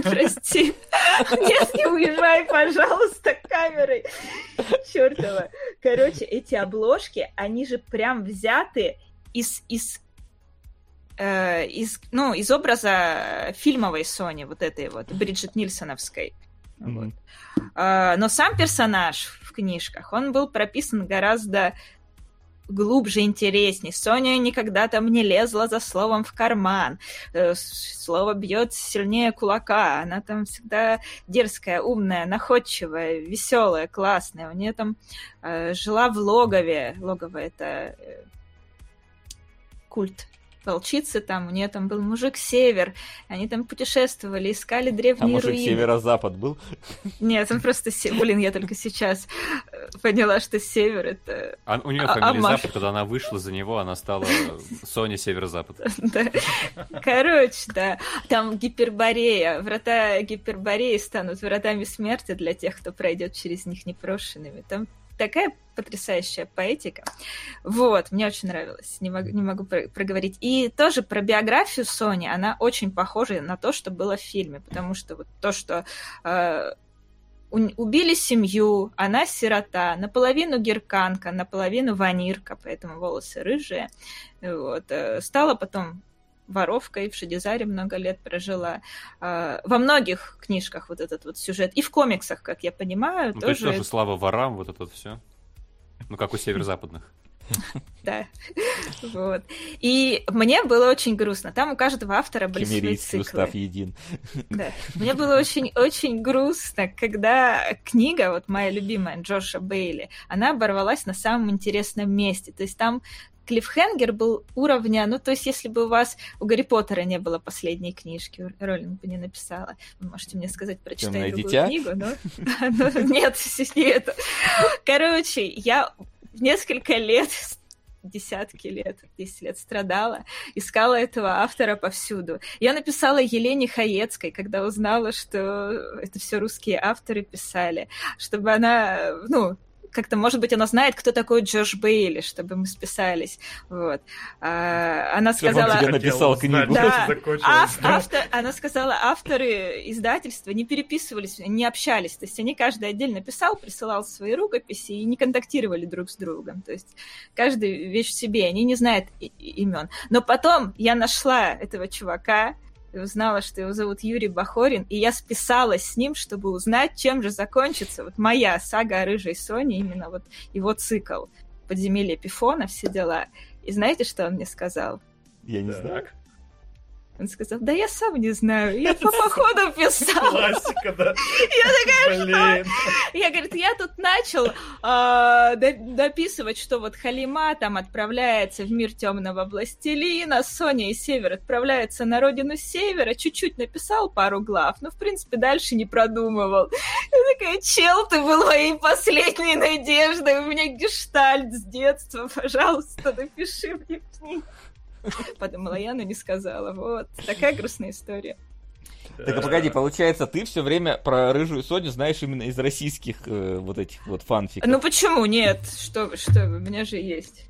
Прости. Нет, не уезжай, пожалуйста, камерой. Чёртова. Короче, эти обложки, они же прям взяты из... из... Э, из ну, из образа фильмовой Сони, вот этой вот, Бриджит Нильсоновской. Вот. Э, но сам персонаж в книжках, он был прописан гораздо... глубже, интересней. Соня никогда там не лезла за словом в карман. Слово бьет сильнее кулака. Она там всегда дерзкая, умная, находчивая, веселая, классная. У нее там э, жила в логове. Логово — это э, культ волчицы. Там у нее там был мужик Север. Они там путешествовали, искали древние руины. А мужик руины. Северо-Запад был? Нет, он просто... Блин, я только сейчас поняла, что Север — это... А, у нее фамилия а, Запад, когда она вышла за него, она стала Соня Северо-Запад. Короче, да. Там Гиперборея. Врата Гипербореи станут вратами смерти для тех, кто пройдет через них непрошенными. Там такая потрясающая поэтика. Вот, мне очень нравилось. Не могу, не могу проговорить. И тоже про биографию Сони, она очень похожа на то, что было в фильме. Потому что вот то, что э, убили семью, она сирота, наполовину герканка, наполовину ванирка, поэтому волосы рыжие. Вот, э, стала потом воровкой, в Шадизаре много лет прожила. Во многих книжках вот этот вот сюжет, и в комиксах, как я понимаю, ну, тоже... То есть тоже слава ворам, вот это все. Ну, как у северо-западных. Да. Вот. И мне было очень грустно. Там у каждого автора были свои циклы. Устав един. Да. Мне было очень-очень грустно, когда книга, вот моя любимая, Джорджа Бейли, она оборвалась на самом интересном месте. То есть там клиффхенгер был уровня, ну, то есть, если бы у вас, у Гарри Поттера не было последней книжки, Роллинг бы не написала. Вы можете мне сказать, прочитай Темное другую дитя? Книгу, но... Нет, все не это. Короче, я несколько лет... десятки лет, десять лет страдала, искала этого автора повсюду. Я написала Елене Хаецкой, когда узнала, что это все русские авторы писали, чтобы она, ну, как-то, может быть, она знает, кто такой Джордж Бейли, чтобы мы списались. Вот. А, она сказала... Чтобы он тебе написал книгу. Да. Ав- автор... Она сказала, авторы издательства не переписывались, не общались. То есть они каждый отдельно писал, присылал свои рукописи и не контактировали друг с другом. То есть каждый вещь в себе, они не знают и- и- имен. Но потом я нашла этого чувака, и узнала, что его зовут Юрий Бахорин, и я списалась с ним, чтобы узнать, чем же закончится вот моя сага о Рыжей Соне, именно вот его цикл «Подземелье Пифона», все дела. И знаете, что он мне сказал? Я не знаю. Он сказал, да я сам не знаю, я по походу писал. Классика, да. Я такая, что? Я, говорит, я тут начал дописывать, что вот Халима там отправляется в мир Темного Властелина, Соня и Север отправляются на родину Севера, чуть-чуть написал пару глав, но, в принципе, дальше не продумывал. Я такая, чел, ты был моей последней надеждой, у меня гештальт с детства, пожалуйста, напиши мне книгу. Подумала я, но не сказала. Вот. Такая грустная история. Так, а погоди, получается, ты все время про Рыжую Соню знаешь именно из российских э, вот этих вот фанфиков. Ну почему? Нет. Что, что у меня же есть.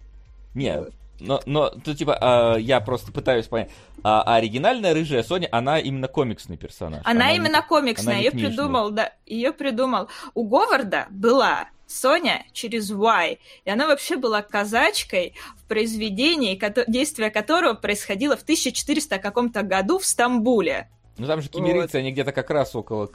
Нет. Но, но то, типа, э, я просто пытаюсь понять. А, а оригинальная Рыжая Соня, она именно комиксный персонаж. Она, она именно комиксная. Она ее придумал, да. Ее придумал. У Говарда была... Соня через Y. И она вообще была казачкой в произведении, кото- действие которого происходило в тысяча четыреста каком-то году в Стамбуле. Ну там же кимерийцы, вот. Они где-то как раз около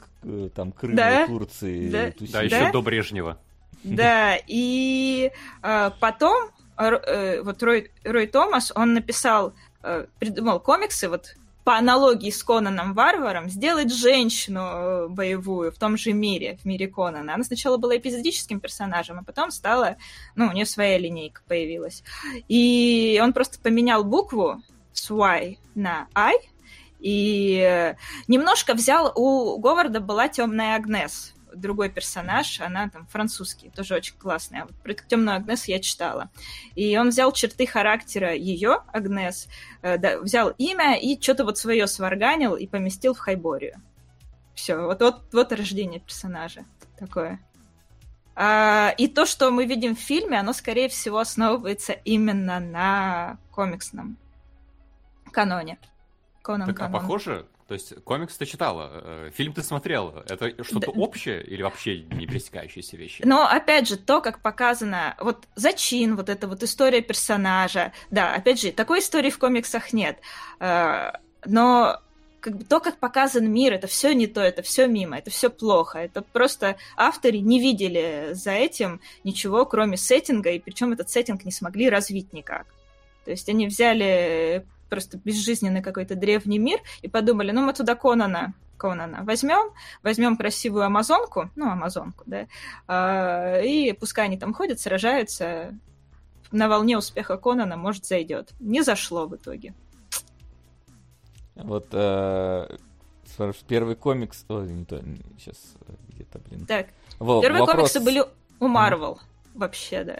там, Крыма, да? Турции. Да, да еще да? до Брежнева. Да, и э, потом э, вот Рой, Рой Томас, он написал, э, придумал комиксы, вот по аналогии с Конаном Варваром, сделать женщину боевую в том же мире, в мире Конана. Она сначала была эпизодическим персонажем, а потом стала... Ну, у нее своя линейка появилась. И он просто поменял букву с Y на I, и немножко взял... У Говарда была Тёмная Агнес, другой персонаж, она там французский, тоже очень классная. Вот про Тёмную Агнес я читала. И он взял черты характера ее, Агнес, э, да, взял имя и что-то вот свое сварганил и поместил в Хайборию. Все, вот, вот, вот рождение персонажа такое. А, и то, что мы видим в фильме, оно, скорее всего, основывается именно на комиксном каноне. Конан так, канон. А похоже... То есть комикс ты читала, фильм ты смотрела. Это что-то да. общее или вообще не пересекающиеся вещи? Но, опять же, то, как показано, вот зачин, вот эта вот история персонажа. Да, опять же, такой истории в комиксах нет. Но как бы, то, как показан мир, это все не то, это все мимо, это все плохо. Это просто авторы не видели за этим ничего, кроме сеттинга, и причем этот сеттинг не смогли развить никак. То есть они взяли... просто безжизненный какой-то древний мир, и подумали, ну, мы туда Конана, Конана возьмем, возьмем красивую амазонку, ну, амазонку, да, и пускай они там ходят, сражаются, на волне успеха Конана, может, зайдет. Не зашло в итоге. Вот первый комикс... Ой, не то, сейчас где-то, блин. Так, первые комиксы были у Marvel вообще, да.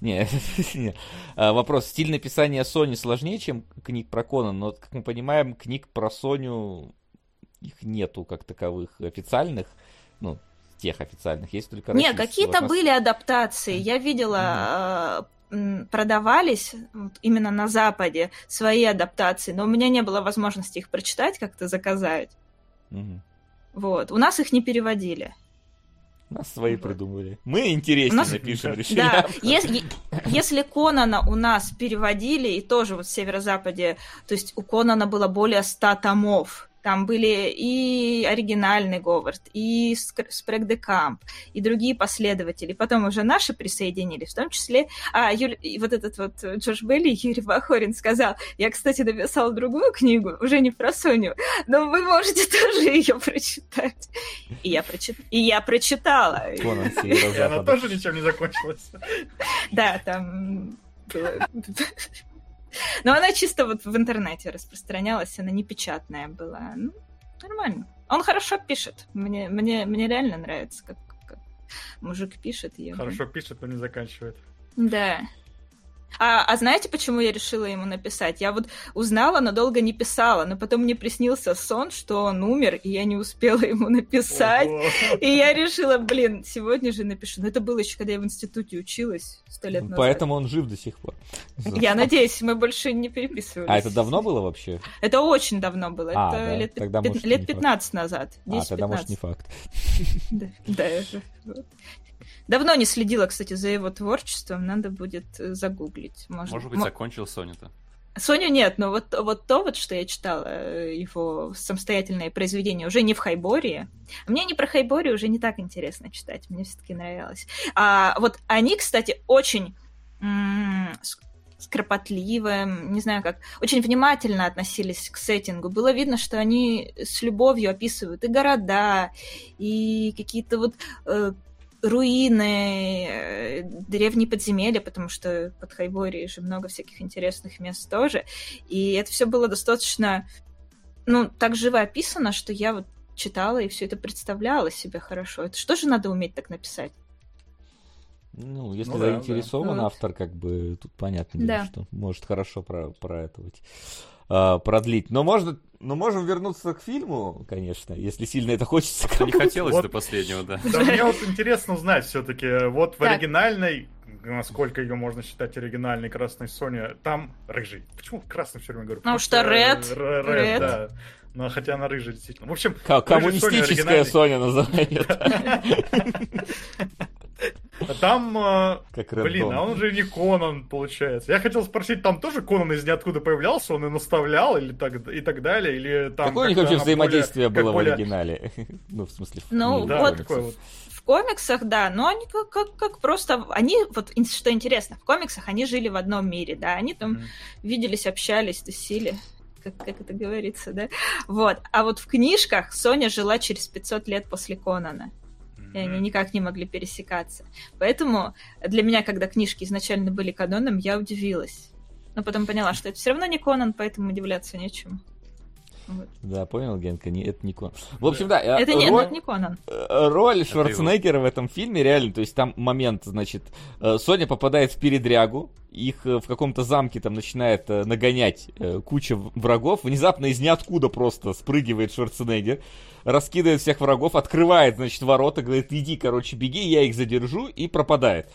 Не, не. А, вопрос. Стиль написания Сони сложнее, чем книг про Конан, но, как мы понимаем, книг про Соню их нету как таковых официальных, ну, тех официальных, есть только... Нет, какие-то нас... были адаптации. Я видела, mm-hmm. продавались именно на Западе свои адаптации, но у меня не было возможности их прочитать, как-то заказать. Mm-hmm. Вот. У нас их не переводили. Нас свои придумали. Мы интереснее нас... напишем решение. Да, если, если Конана у нас переводили, и тоже вот в Северо-Западе, то есть у Конана было более ста томов. Там были и оригинальный Говард, и Спрэг де Камп, и другие последователи. Потом уже наши присоединились, в том числе... А, Юль... вот этот вот Джордж Бейли, Юрий Бахорин сказал, я, кстати, написал другую книгу, уже не про Соню, но вы можете тоже ее прочитать. И я, прочит... и я прочитала. И она тоже ничем не закончилась. Да, там... Но она чисто вот в интернете распространялась, она непечатная была. Ну, нормально. Он хорошо пишет. Мне, мне, мне реально нравится, как, как мужик пишет. Я... Хорошо пишет, но не заканчивает. Да. А, а знаете, почему я решила ему написать? Я вот узнала, но долго не писала, но потом мне приснился сон, что он умер, и я не успела ему написать. Ого. И я решила, блин, сегодня же напишу. Но это было еще, когда я в институте училась сто лет назад. Поэтому он жив до сих пор. Я надеюсь, мы больше не переписывались. А это давно было вообще? Это очень давно было. А, это да? лет, тогда, пи- может, лет пятнадцать факт. Назад. десять, а, тогда, пятнадцать. Может, не факт. Да, это... Давно не следила, кстати, за его творчеством. Надо будет загуглить. Можно... Может быть, закончил Соню-то? Соню нет, но вот, вот то, вот, что я читала, его самостоятельное произведение, уже не в Хайбории. Мне не про Хайборию уже не так интересно читать. Мне все-таки нравилось. А вот они, кстати, очень м- скропотливым, не знаю как, очень внимательно относились к сеттингу. Было видно, что они с любовью описывают и города, и какие-то вот... Э- руины, древние подземелья, потому что под Хайборией же много всяких интересных мест тоже. И это все было достаточно, ну, так живо описано, что я вот читала и все это представляла себе хорошо. Это что же надо уметь так написать? Ну, если ну, да, заинтересован да. автор, как бы, тут понятно, да. дело, что может хорошо про, про это вот, а, продлить. Но можно... Но можем вернуться к фильму, конечно, если сильно это хочется. Не хотелось вот. До последнего, да. Да, мне вот интересно узнать все-таки. Вот в так. оригинальной, насколько ее можно считать оригинальной, красной Соня, там рыжий. Почему красный все время говорю? Потому что Ред. Ред, да. Но хотя она рыжая, действительно. В общем, коммунистическая Соня называют. Там, как блин, а он же не Конан, получается. Я хотел спросить, там тоже Конан из ниоткуда появлялся, он и наставлял или так, и так далее? Или там какое у них вообще взаимодействие более, было в более... оригинале? Ну, в смысле, в ну, да, вот такой вот. В комиксах, да, но они как, как, как просто... Они, вот что интересно, в комиксах они жили в одном мире, да, они там mm-hmm. виделись, общались, тусили, как, как это говорится, да? Вот, а вот в книжках Соня жила через пятьсот лет после Конана. И они никак не могли пересекаться. Поэтому для меня, когда книжки изначально были каноном, я удивилась. Но потом поняла, что это все равно не Конан, поэтому удивляться нечему. Вот. Да, понял, Генка, не, это не Конан. В общем, да, это, роль, не, это не Конан. Роль Шварценеггера в этом фильме реально, то есть там момент, значит, Соня попадает в передрягу, их в каком-то замке там начинает нагонять куча врагов, внезапно из ниоткуда просто спрыгивает Шварценеггер, раскидывает всех врагов, открывает, значит, ворота, говорит, иди, короче, беги, я их задержу, и пропадает.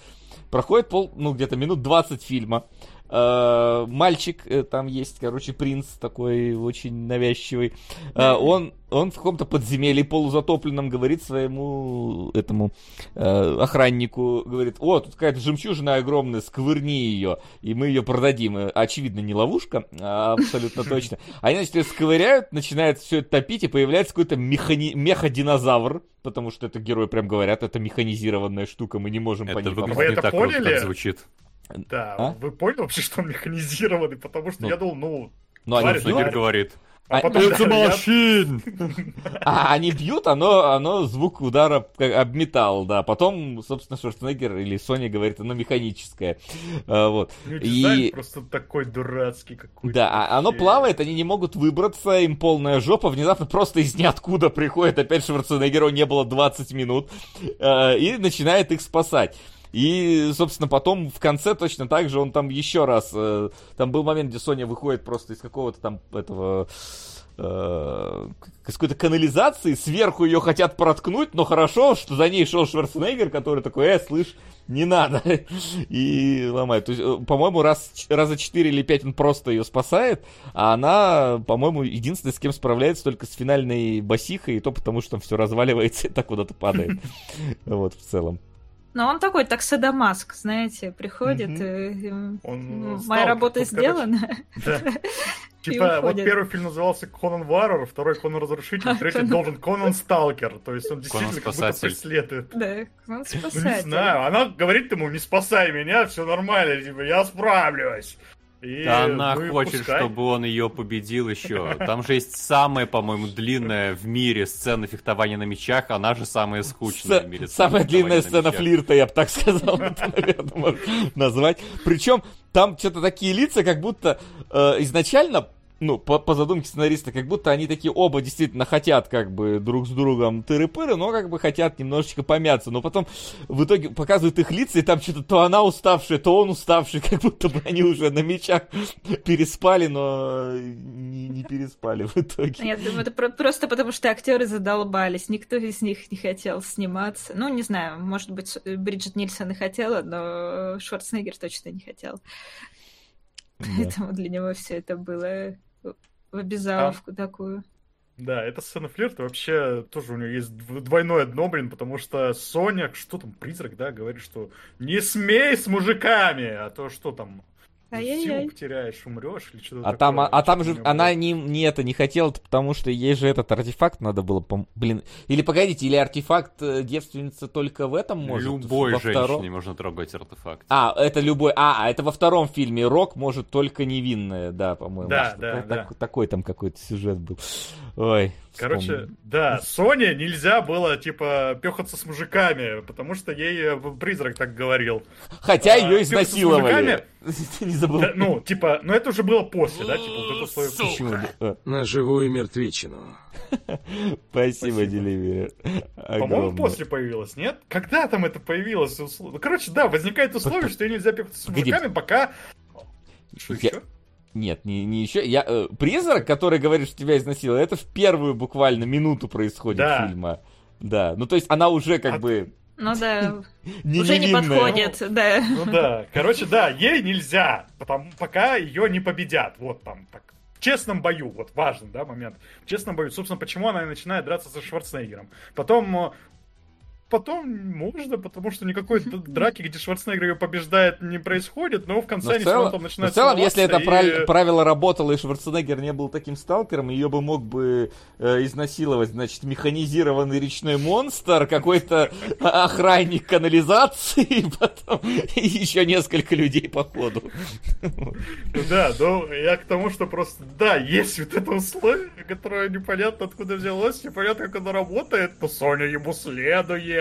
Проходит пол, ну, где-то минут двадцать фильма. Мальчик, там есть, короче, принц такой очень навязчивый. Он, он в каком-то подземелье полузатопленном говорит своему этому охраннику, говорит, о, тут какая-то жемчужина огромная, сквырни ее, и мы ее продадим. Очевидно, не ловушка, абсолютно точно. Они, значит, ее сковыряют, начинают все это топить, и появляется какой-то механи... меходинозавр, потому что это герои прям говорят, это механизированная штука, мы не можем это по ней помочь. Вы это так поняли? Круто, как звучит. Да, а? Вы поняли вообще, что он механизированный, потому что ну, я думал, ну... Ну, Анюсагир говорит. А потом... It's a machine! А они бьют, оно, оно звук удара об металл, да. Потом, собственно, Шварценеггер или Соня говорит, оно механическое. Вот. Ну, дизайн и... просто такой дурацкий какой-то. Да, оно плавает, они не могут выбраться, им полная жопа. Внезапно просто из ниоткуда приходит опять Шварценеггеру, не было двадцать минут, и начинает их спасать. И, собственно, потом в конце точно так же он там еще раз... Э, там был момент, где Соня выходит просто из какого-то там этого... Э, из какой-то канализации, сверху ее хотят проткнуть, но хорошо, что за ней шел Шварценеггер, который такой, э, слышь, не надо, и ломает. То есть, по-моему, раз, раза четыре или пять он просто ее спасает, а она, по-моему, единственная, с кем справляется, только с финальной босихой, и то потому, что там все разваливается и так куда-то падает. Вот, в целом. Но он такой, так садомаск, знаете, приходит, mm-hmm. и, и, он, ну, моя работа сделана. Да. типа, вот первый фильм назывался «Конан Варвар», второй «Конан Разрушитель», третий должен «Конан Сталкер». То есть он действительно как будто преследует. Да, Конан Спасатель. Ну, не знаю, она говорит ему: «Не спасай меня, все нормально, типа, я справлюсь». И, да, она ну хочет, чтобы он ее победил еще. Там же есть самая, по-моему, длинная в мире сцена фехтования на мечах, она же самая скучная С- в мире. Самая длинная сцена флирта, я бы так сказал, это, наверное, можно назвать. Причем там что-то такие лица, как будто э, изначально, ну, по, по задумке сценариста, как будто они такие оба действительно хотят как бы друг с другом тыры-пыры, но как бы хотят немножечко помяться. Но потом в итоге показывают их лица, и там что-то то она уставшая, то он уставший, как будто бы они уже на мечах переспали, но не, не переспали в итоге. Нет, думаю, это просто потому, что актеры задолбались, никто из них не хотел сниматься. Ну, не знаю, может быть, Бриджит Нильсон и хотела, но Шварценеггер точно не хотел. Да. Поэтому для него все это было... в обязаловку а, такую. Да, эта сцена флирта вообще тоже у нее есть двойное дно, блин, потому что Соня, что там, призрак, да, говорит, что не смей с мужиками, а то что там, силу потеряешь, умрешь или что-то а такое. Там, а, а там же она не, не это не хотела, потому что ей же этот артефакт надо было, пом- блин, или погодите, или артефакт девственницы только в этом может? Любой во женщине втором... можно трогать артефакт. А, это любой, а, это во втором фильме Рок может только невинная, да, по-моему. Да, может, да, так, да. Так, такой там какой-то сюжет был. Ой, короче, вспомнил. Да, Соне нельзя было, типа, пёхаться с мужиками, потому что ей призрак так говорил. Хотя а, ее изнасиловали. Не забыл. Да, ну, типа, ну это уже было после, да, типа, вот это условие. Сука! На живую мертвечину. Спасибо, Деливер. По-моему, после появилось, нет? Когда там это появилось? Короче, да, возникает условие, что ей нельзя пёхаться с мужиками, пока... Что ещё? Нет, не, не еще. Я, э, призрак, который говорит, что тебя изнасиловали, это в первую буквально минуту происходит да. фильма. Да. Ну, то есть она уже как а... бы... Ну да, не уже невинная. Не подходит, ну, да. Ну да, короче, да, ей нельзя, потому, пока ее не победят. Вот там так. В честном бою, вот важный, да, момент. В честном бою. Собственно, почему она и начинает драться со Шварценеггером. Потом... Потом можно, потому что никакой драки, где Шварценеггер ее побеждает, не происходит, но в конце они снова там начинают... В целом, если это и... правило работало, и Шварценеггер не был таким сталкером, ее бы мог бы э, изнасиловать, значит, механизированный речной монстр, какой-то охранник канализации, и потом еще несколько людей по ходу. Да, ну, я к тому, что просто, да, есть вот это условие, которое непонятно откуда взялось, непонятно, как оно работает, но Соня ему следует.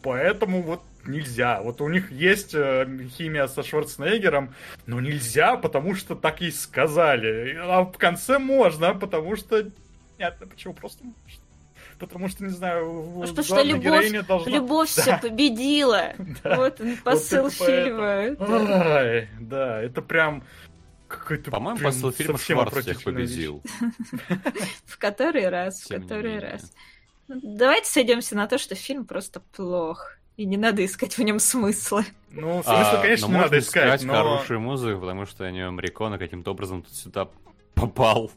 Поэтому вот нельзя. Вот у них есть химия со Шварценеггером, но нельзя, потому что так и сказали. А в конце можно, потому что... Нет, почему просто можно? Потому что, не знаю, потому что любовь, должна... любовь да. все победила. Да. Вот посыл вот фильма. Да. Ай, да, это прям... Какой-то, по-моему, прям посыл фильма Шварц всех победил. В который раз, в который раз. Давайте сойдемся на то, что фильм просто плох, и не надо искать в нем смысла. Ну, смысла, а, конечно, не надо искать, искать, но... хорошую музыку, потому что Ennio Morricone каким-то образом тут сюда попал.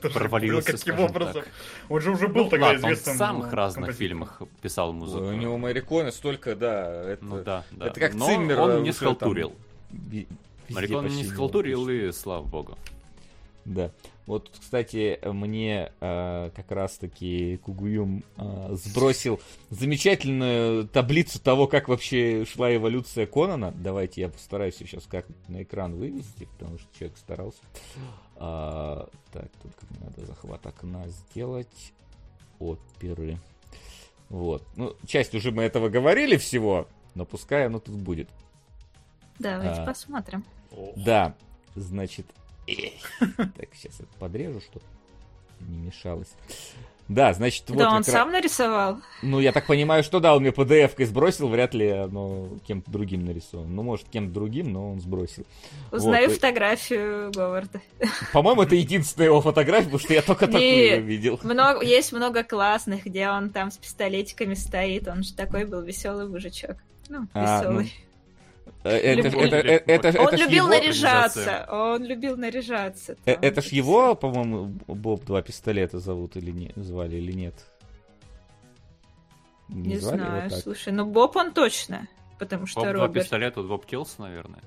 Провалился, каким образом? Он же уже был тогда известным. Он в самых разных фильмах писал музыку. У него Morricone столько, да, это как Циммер. Он не схалтурил. Morricone не схалтурил, и слава богу. Да. Вот, кстати, мне э, как раз-таки Кугуюм э, сбросил замечательную таблицу того, как вообще шла эволюция Конана. Давайте я постараюсь ее сейчас как-нибудь на экран вывести, потому что человек старался. А, так, только мне надо захват окна сделать. Оперы. Вот. Ну, часть уже мы этого говорили всего, но пускай оно тут будет. Давайте а, посмотрим. Да, значит... Так, сейчас это подрежу, чтобы не мешалось. Да, значит, вот... Да, он сам раз... нарисовал. Ну, я так понимаю, что да, он мне пи ди эф-кой сбросил, вряд ли оно кем-то другим нарисовано. Ну, может, кем-то другим, но он сбросил. Узнаю вот. Фотографию Говарда. По-моему, это единственная его фотография, потому что я только такую ее видел. Много... Есть много классных, где он там с пистолетиками стоит. Он же такой был веселый мужичок. Ну, веселый. А, ну... Это, любил. Это, это, это, он это любил его... наряжаться, он любил наряжаться. Там. Это ж его, по-моему, Боб два пистолета зовут или не звали или нет? Не, не знаю, слушай, ну Боб он точно, потому что Боб Роберт... два пистолета, Боб Киллс, наверное.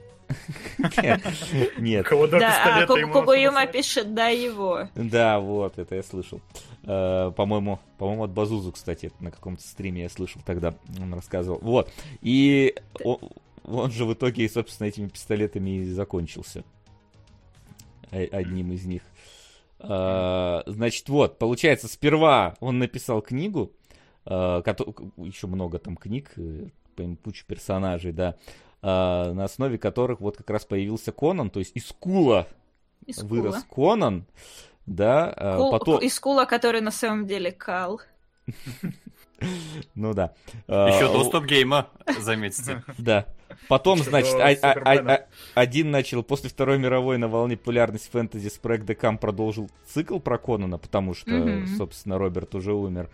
Нет. Да, Кугуюма пишет, да, его. Да, вот, это я слышал. По-моему, по-моему, от Базузу, кстати, на каком-то стриме я слышал тогда, он рассказывал. Вот, и он же в итоге, собственно, этими пистолетами и закончился. Одним из них. Значит, вот, получается, сперва он написал книгу, еще много там книг, кучу персонажей, да, на основе которых вот как раз появился Конан, то есть из Кула из вырос Кула. Конан, да. Кул, потом... Из Кула, который на самом деле Кал. Ну да. Еще доступ гейма, заметьте. Да. Потом, значит, один начал, после Второй мировой на волне популярности фэнтези Спрэг де Кам продолжил цикл про Конана, потому что, собственно, Роберт уже умер.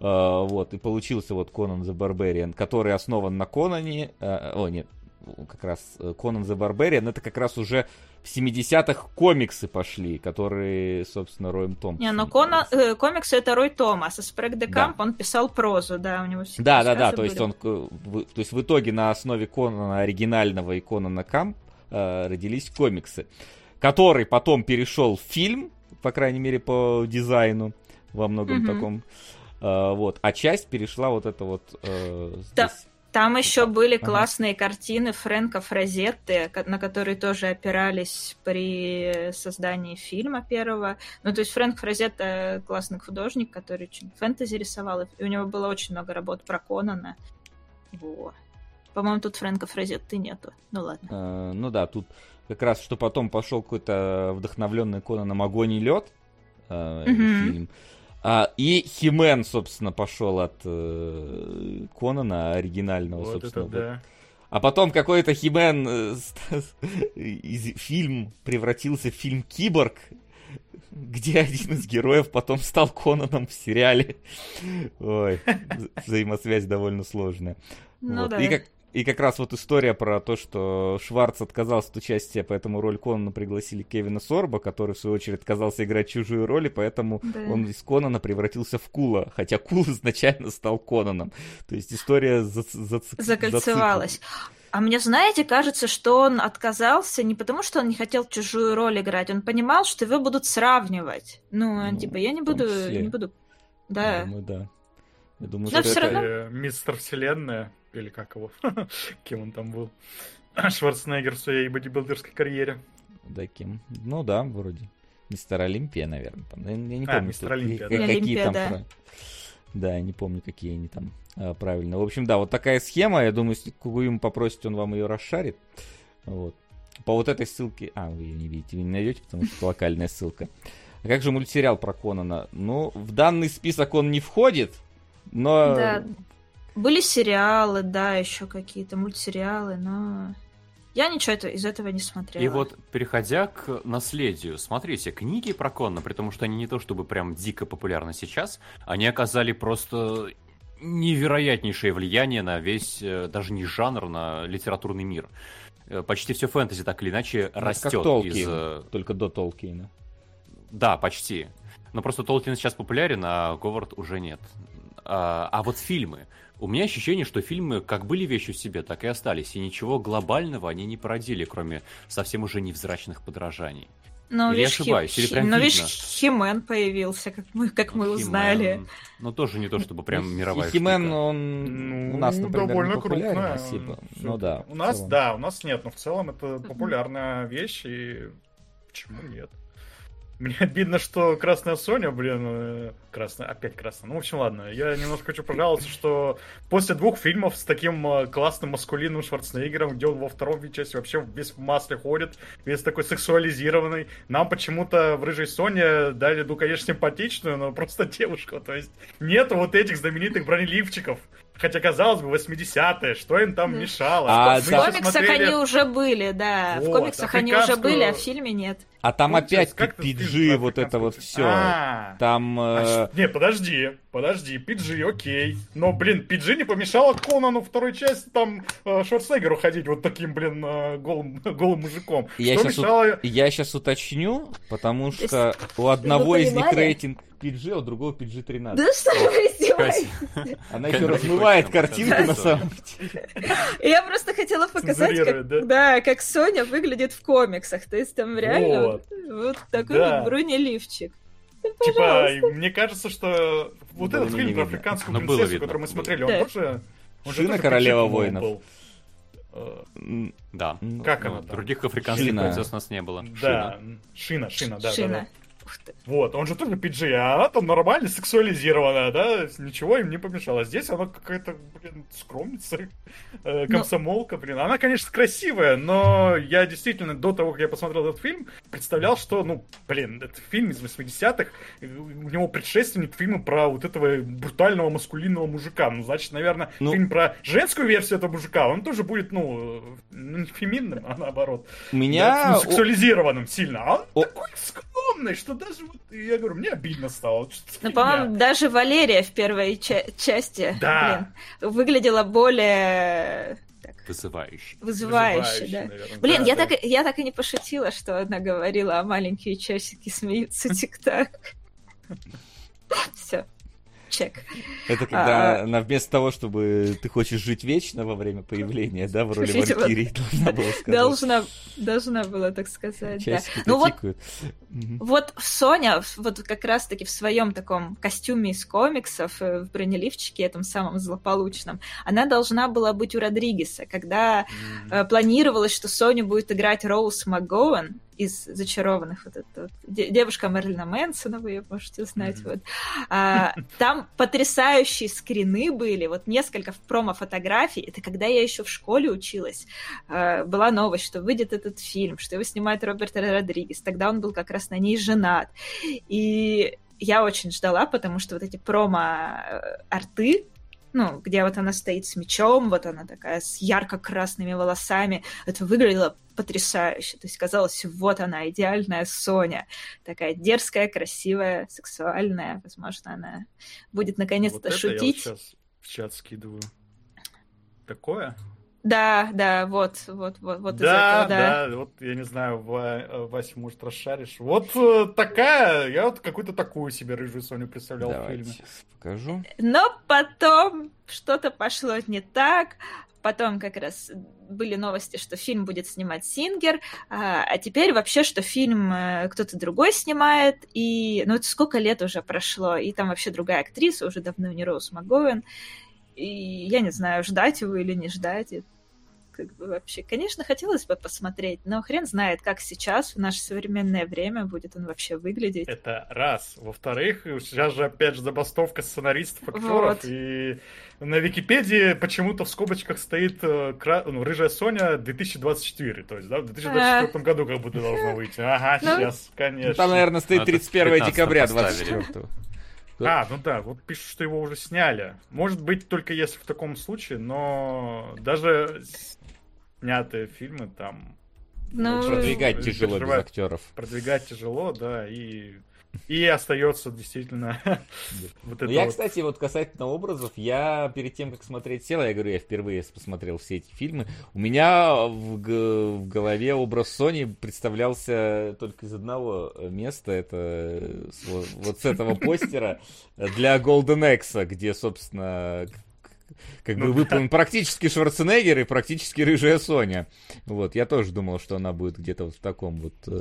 Вот, и получился вот Conan the Barbarian, который основан на Конане, о, нет, как раз Conan the Barbarian, это как раз уже в семидесятых комиксы пошли, которые, собственно, Роем Томасом. Не, но Конан, э, комиксы это Рой Томас, а Спрэг де Камп, да. Он писал прозу, да, у него все да, да, да, то есть он, в, то есть в итоге на основе Конана оригинального и Конана Камп э, родились комиксы, который потом перешел в фильм, по крайней мере, по дизайну, во многом mm-hmm. таком. Вот, а часть перешла вот это вот э, здесь. Да, там еще были ага. классные картины Фрэнка Фразетты, на которые тоже опирались при создании фильма первого. Ну, то есть Фрэнк Фразетта классный художник, который фэнтези рисовал, и у него было очень много работ про Конана. Во. По-моему, тут Фрэнка Фразетты нету. Ну, ладно. Э, ну, да, тут как раз, что потом пошел какой-то вдохновленный Конаном «Огонь и лед» э, mm-hmm. фильм. А, и Химен, собственно, пошел от э, Конана оригинального, вот собственно. Это да. А потом какой-то Химен э, э, фильм превратился в фильм «Киборг», где один из героев потом стал Конаном в сериале. Ой, взаимосвязь довольно сложная. Ну, вот. Да. И, как, и как раз вот история про то, что Шварц отказался от участия, поэтому роль Конана пригласили Кевина Сорба, который, в свою очередь, отказался играть чужую роль, и поэтому да. он из Конана превратился в Кула, хотя Кул изначально стал Конаном. То есть история за- за- закольцевалась. Зацикла. А мне, знаете, кажется, что он отказался не потому, что он не хотел чужую роль играть, он понимал, что его будут сравнивать. Ну, ну типа, я не буду... Не буду... Да. Ну, да. Я думаю, но что это... Равно... Мистер Вселенная... Или как его? Кем он там был? Шварценеггер в своей бодибилдерской карьере. Да, кем? Ну да, вроде. Мистер Олимпия, наверное. Там. Я не помню, а, мистер Олимпия, да. Какие Олимпия, там... Да. да, я не помню, какие они там а, правильно. В общем, да, вот такая схема. Я думаю, если Кугуюма попросит, он вам ее расшарит. Вот. По вот этой ссылке... А, вы ее не видите, вы не найдете, потому что это локальная ссылка. А как же мультсериал про Конана? Ну, в данный список он не входит, но... Да. Были сериалы, да, еще какие-то мультсериалы, но я ничего из этого не смотрела. И вот, переходя к наследию, смотрите, книги про Конана, при том, что они не то чтобы прям дико популярны сейчас, они оказали просто невероятнейшее влияние на весь, даже не жанр, на литературный мир. Почти все фэнтези так или иначе ну, растет. Как Толкин, из... только до Толкина. Да, почти. Но просто Толкин сейчас популярен, а Говард уже нет. А, а вот фильмы. У меня ощущение, что фильмы как были вещью в себе, так и остались, и ничего глобального они не породили, кроме совсем уже невзрачных подражаний. Но или видишь, ошибаюсь, хи... или прям но видишь, Хи-Мен появился, как мы, как мы узнали. Но тоже не то, чтобы прям мировая штука. Хи-Мен, он ну, у нас, например, довольно не популярен. Крупная. Ну, да, у нас, да, у нас нет, но в целом это популярная вещь, и почему нет? Мне обидно, что Красная Соня, блин, красная, опять красная. Ну, в общем, ладно, я немножко хочу пожаловаться, что после двух фильмов с таким классным маскулинным Шварценеггером, где он во втором части вообще весь в масле ходит, весь такой сексуализированный, нам почему-то в Рыжей Соне дали, ну, конечно, симпатичную, но просто девушку, то есть нет вот этих знаменитых бронеливчиков. Хотя, казалось бы, восьмидесятые, что им там мешало? А, в комиксах смотрели... они уже были, да. Вот, в комиксах африканскую... они уже были, а в фильме нет. А там ну, опять пи джи, вот это вот все. А-а-а. Там... Э... А, не, подожди, подожди, пи джи, окей. Но, блин, пи джи не помешало Конану второй части там Шварценеггеру ходить вот таким, блин, голым, голым мужиком. Я сейчас, мешало... у... Я сейчас уточню, потому что у одного из них рейтинг пи джи, а у другого пи джи тринадцать. Да что вы Давай. Она еще размывает картинку на самом деле. Я просто хотела показать, как Соня выглядит в комиксах. То есть там реально вот такой вот бронеливчик. Типа, мне кажется, что вот этот фильм про африканскую принцессу, который мы смотрели, он тоже... Шина королева воинов. Да. Как она? Других африканских принцесс у нас не было. Да. Шина, шина, да. Шина. Вот, он же тоже пи джи, а она там нормально сексуализированная, да, ничего им не помешало. Здесь она какая-то, блин, скромница, э, комсомолка, блин. Она, конечно, красивая, но я действительно до того, как я посмотрел этот фильм, представлял, что, ну, блин, это фильм из восьмидесятых, у него предшественник фильма про вот этого брутального маскулинного мужика. Ну, значит, наверное, ну... фильм про женскую версию этого мужика, он тоже будет, ну, не феминным, а наоборот. Меня... Да, ну, сексуализированным О... сильно, а он О... такой скромный, что даже вот, я говорю, мне обидно стало. Ну, по-моему, даже Валерия в первой ча- части да. блин, выглядела более... Так, вызывающе. Вызывающе, вызывающе да. Наверное, блин, да, я, да. Так, я так и не пошутила, что она говорила, а маленькие часики смеются тик-так. Все. Чек. Это когда а... она вместо того, чтобы ты хочешь жить вечно во время появления, да, в роли валькирии, должна была сказать. Должна, должна была так сказать, да. Ну вот, угу. вот Соня, вот как раз-таки в своем таком костюме из комиксов, в бронеливчике, этом самом злополучном, она должна была быть у Родригеса, когда mm-hmm. планировалось, что Соню будет играть Роуз МакГоуэн, из «Зачарованных», вот эта вот, девушка Мэрилина Мэнсона, вы ее можете знать, mm-hmm. вот. А, там потрясающие скрины были, вот несколько промо-фотографий, это когда я еще в школе училась, а, была новость, что выйдет этот фильм, что его снимает Роберт Э. Родригес, тогда он был как раз на ней женат, и я очень ждала, потому что вот эти промо-арты, ну, где вот она стоит с мечом, вот она такая с ярко-красными волосами, это выглядело потрясающе. То есть казалось, вот она, идеальная Соня. Такая дерзкая, красивая, сексуальная. Возможно, она будет наконец-то вот шутить. Вот это я вот сейчас в чат скидываю. Такое? Да, да, вот, вот, вот, вот да, из этого, да. Да, вот, я не знаю, Вася, может, расшаришь. Вот такая, я вот какую-то такую себе рыжую Соню представлял в фильме. Сейчас покажу. Но потом что-то пошло не так. Потом как раз были новости, что фильм будет снимать Сингер, а теперь вообще, что фильм кто-то другой снимает, и ну это сколько лет уже прошло, и там вообще другая актриса, уже давно не Роуз МакГоуэн, и я не знаю, ждать его или не ждать, и, как бы вообще, конечно, хотелось бы посмотреть, но хрен знает, как сейчас, в наше современное время будет он вообще выглядеть. Это раз. Во-вторых, сейчас же опять же забастовка сценаристов, актеров, вот. И... На Википедии почему-то в скобочках стоит э, кра... ну, «Рыжая Соня две тысячи двадцать четыре». То есть, да, в две тысячи двадцать четвёртом году как будто должно выйти. Ага, ну, сейчас, конечно. Ну, там, наверное, стоит тридцать первое декабря двадцать четвёртого. А, ну да, вот пишут, что его уже сняли. Может быть, только если в таком случае, но даже снятые фильмы там... Ну... Продвигать тяжело без актеров. Продвигать тяжело, да, и... И остается действительно вот это. Я, кстати, вот касательно образов, я перед тем, как смотреть «Тело», я говорю, я впервые посмотрел все эти фильмы, у меня в, г- в голове образ Сони представлялся только из одного места, это с, вот с этого постера для Golden Axe, где, собственно... Как ну, бы выполнен да. практически Шварценеггер и практически рыжая Соня. Вот, я тоже думал, что она будет где-то вот в таком вот э,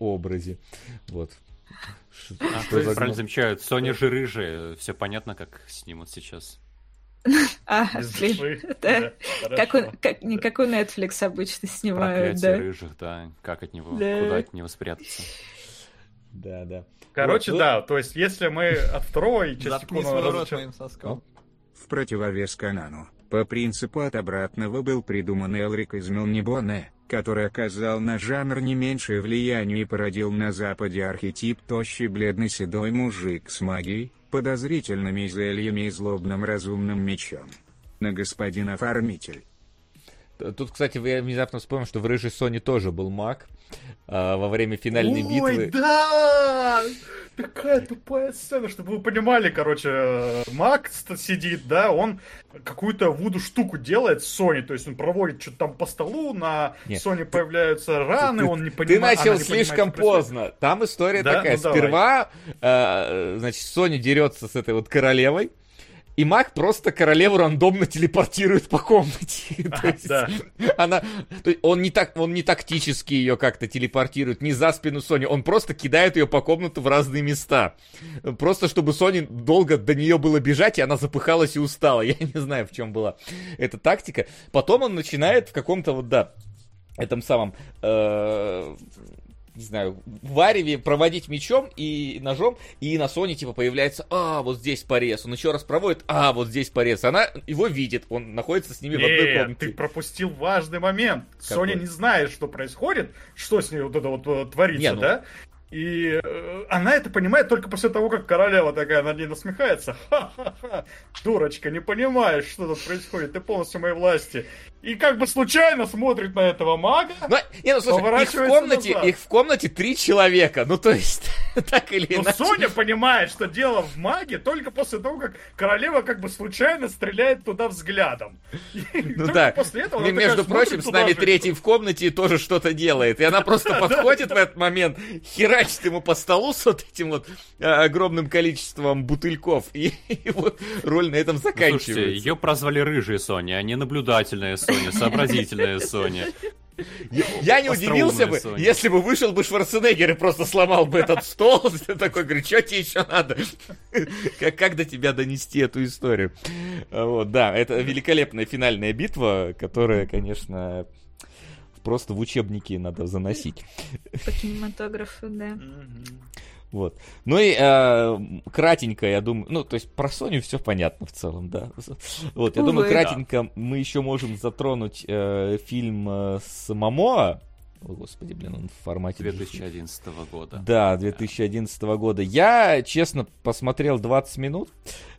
образе. Вот. Ш- а, что за... Правильно замечают, Соня же рыжая. Все понятно, как снимут сейчас. А, блин, это не как у Netflix обычно снимают. Проклятие рыжих, да. Как от него, куда от него спрятаться. Да, да. Короче, да, то есть если мы от второй части Конана... В противовес Конану, по принципу от обратного был придуман Элрик из Мелнибоне, который оказал на жанр не меньшее влияние и породил на Западе архетип тощий бледный седой мужик с магией, подозрительными зельями и злобным разумным мечом. На господин оформитель. Тут, кстати, я внезапно вспомнил, что в «Рыжей Соне» тоже был маг а, во время финальной Ой, битвы. Ой, да! Такая тупая сцена, чтобы вы понимали, короче, маг сидит, да, он какую-то вуду-штуку делает с Соней, то есть он проводит что-то там по столу, на Нет, Соне ты, появляются раны, ты, он не понимает... Ты начал слишком поздно, там история да? такая, ну, сперва, э, значит, Соня дерется с этой вот королевой, и маг просто королеву рандомно телепортирует по комнате. А, да. Она, то есть он, не так, он не тактически ее как-то телепортирует, не за спину Сони, он просто кидает ее по комнату в разные места. Просто чтобы Сони долго до нее было бежать, и она запыхалась и устала. Я не знаю, в чем была эта тактика. Потом он начинает в каком-то вот, да, этом самом... Э- не знаю, в вареве проводить мечом и ножом, и на Соне, типа, появляется, а, вот здесь порез. Он еще раз проводит, а, вот здесь порез. Она его видит, он находится с ними Нет, в одной комнате. Ты пропустил важный момент. Какой? Соня не знает, что происходит, что с ней вот это вот творится, Не, ну... да? И э, она это понимает только после того, как королева такая над ней насмехается. Ха-ха-ха, дурочка, не понимаешь, что тут происходит, ты полностью в моей власти. И как бы случайно смотрит на этого мага, но, не, ну, слушай, их в комнате, их в комнате три человека, ну то есть, так или но иначе. Но Соня понимает, что дело в маге только после того, как королева как бы случайно стреляет туда взглядом. И ну да, после этого она, между такая, прочим, с нами же. Третий в комнате тоже что-то делает, и она просто подходит в этот момент, хера ему по столу с вот этим вот а, огромным количеством бутыльков, и, и вот роль на этом заканчивается. Слушайте, ее прозвали рыжей Соня, а не наблюдательная Соня, сообразительная Соня. Я, я не удивился бы, Соня. Если бы вышел бы Шварценеггер и просто сломал бы этот стол. Ты такой, говорю, что тебе еще надо? Как, как до тебя донести эту историю? Вот, да, это великолепная финальная битва, которая, конечно... Просто в учебники надо заносить. По кинематографу, да. Вот. Ну и э, кратенько, я думаю... Ну, то есть про Соню все понятно в целом, да. Вот, я Увы, думаю, кратенько да. мы еще можем затронуть э, фильм э, с Момоа. О, господи, блин, он в формате... две тысячи одиннадцатого года. Да, две тысячи одиннадцатого года. Я, честно, посмотрел двадцать минут,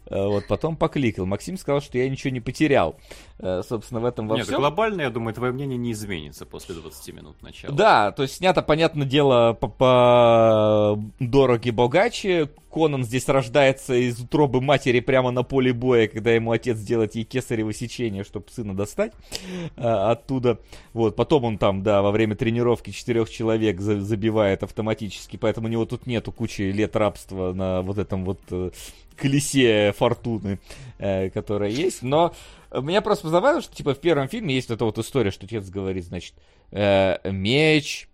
вот, потом покликал. Максим сказал, что я ничего не потерял. Собственно, в этом во Нет, всем... Нет, глобально, я думаю, твое мнение не изменится после двадцати минут начала. Да, то есть снято, понятное дело, по дороге-богаче. Конан здесь рождается из утробы матери прямо на поле боя, когда ему отец делает ей кесарево сечение, чтобы сына достать а, оттуда. Вот, потом он там, да, во время тренировки четырех человек за- забивает автоматически, поэтому у него тут нету кучи лет рабства на вот этом вот э, колесе фортуны, э, которая есть. Но меня просто позабавило, что типа в первом фильме есть вот эта вот история, что отец говорит, значит, э, меч...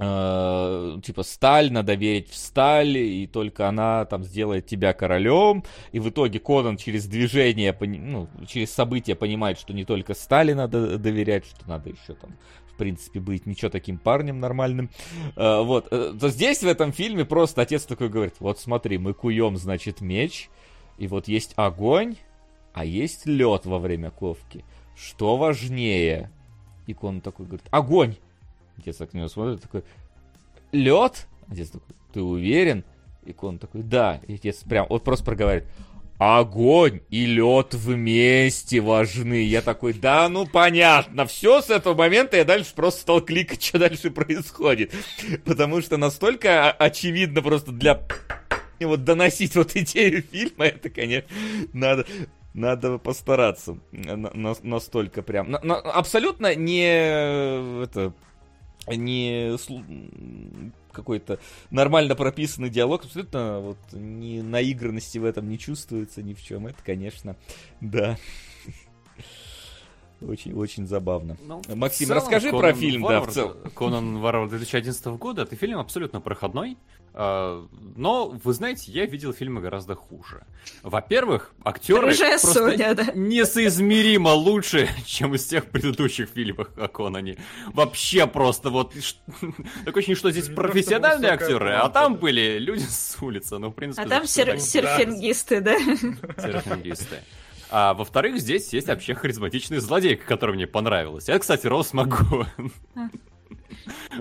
Э, типа сталь, надо верить в сталь, и только она там сделает тебя королем, и в итоге Конан через движение, пони- ну, через события понимает, что не только стали надо доверять, что надо еще там, в принципе, быть ничего таким парнем нормальным, э, вот, то здесь в этом фильме просто отец такой говорит, вот смотри, мы куем, значит, меч, и вот есть огонь, а есть лед во время ковки, что важнее? И Конан такой говорит, огонь! Отец так на него смотрит, такой, лед? Отец такой, ты уверен? И Конан такой, да. И отец прям, вот просто проговаривает, огонь и лед вместе важны. Я такой, да, ну понятно. Все, с этого момента я дальше просто стал кликать, что дальше происходит. Потому что настолько очевидно просто для... И вот доносить вот идею фильма, это, конечно, надо... Надо постараться. Настолько прям... Абсолютно не... Это... не какой-то нормально прописанный диалог, абсолютно вот ни наигранности в этом не чувствуется ни в чем. Это, конечно, да. Очень-очень забавно. Ну, Максим, целом, расскажи Конан про фильм. Варвар, да, в целом. Конан Варвар две тысячи одиннадцатого года. Это фильм абсолютно проходной. Но, вы знаете, я видел фильмы гораздо хуже. Во-первых, актеры Рыжая просто Соня, да? несоизмеримо лучше, чем из тех предыдущих фильмов о Конане. Вообще просто вот... Такое ощущение, что здесь профессиональные актеры, а там были люди с улицы. Ну, в принципе, а там сер- серфингисты, да? Серфингисты. А во-вторых, здесь есть вообще харизматичный злодей, который мне понравился. Это, кстати, Роуз МакГоуэн.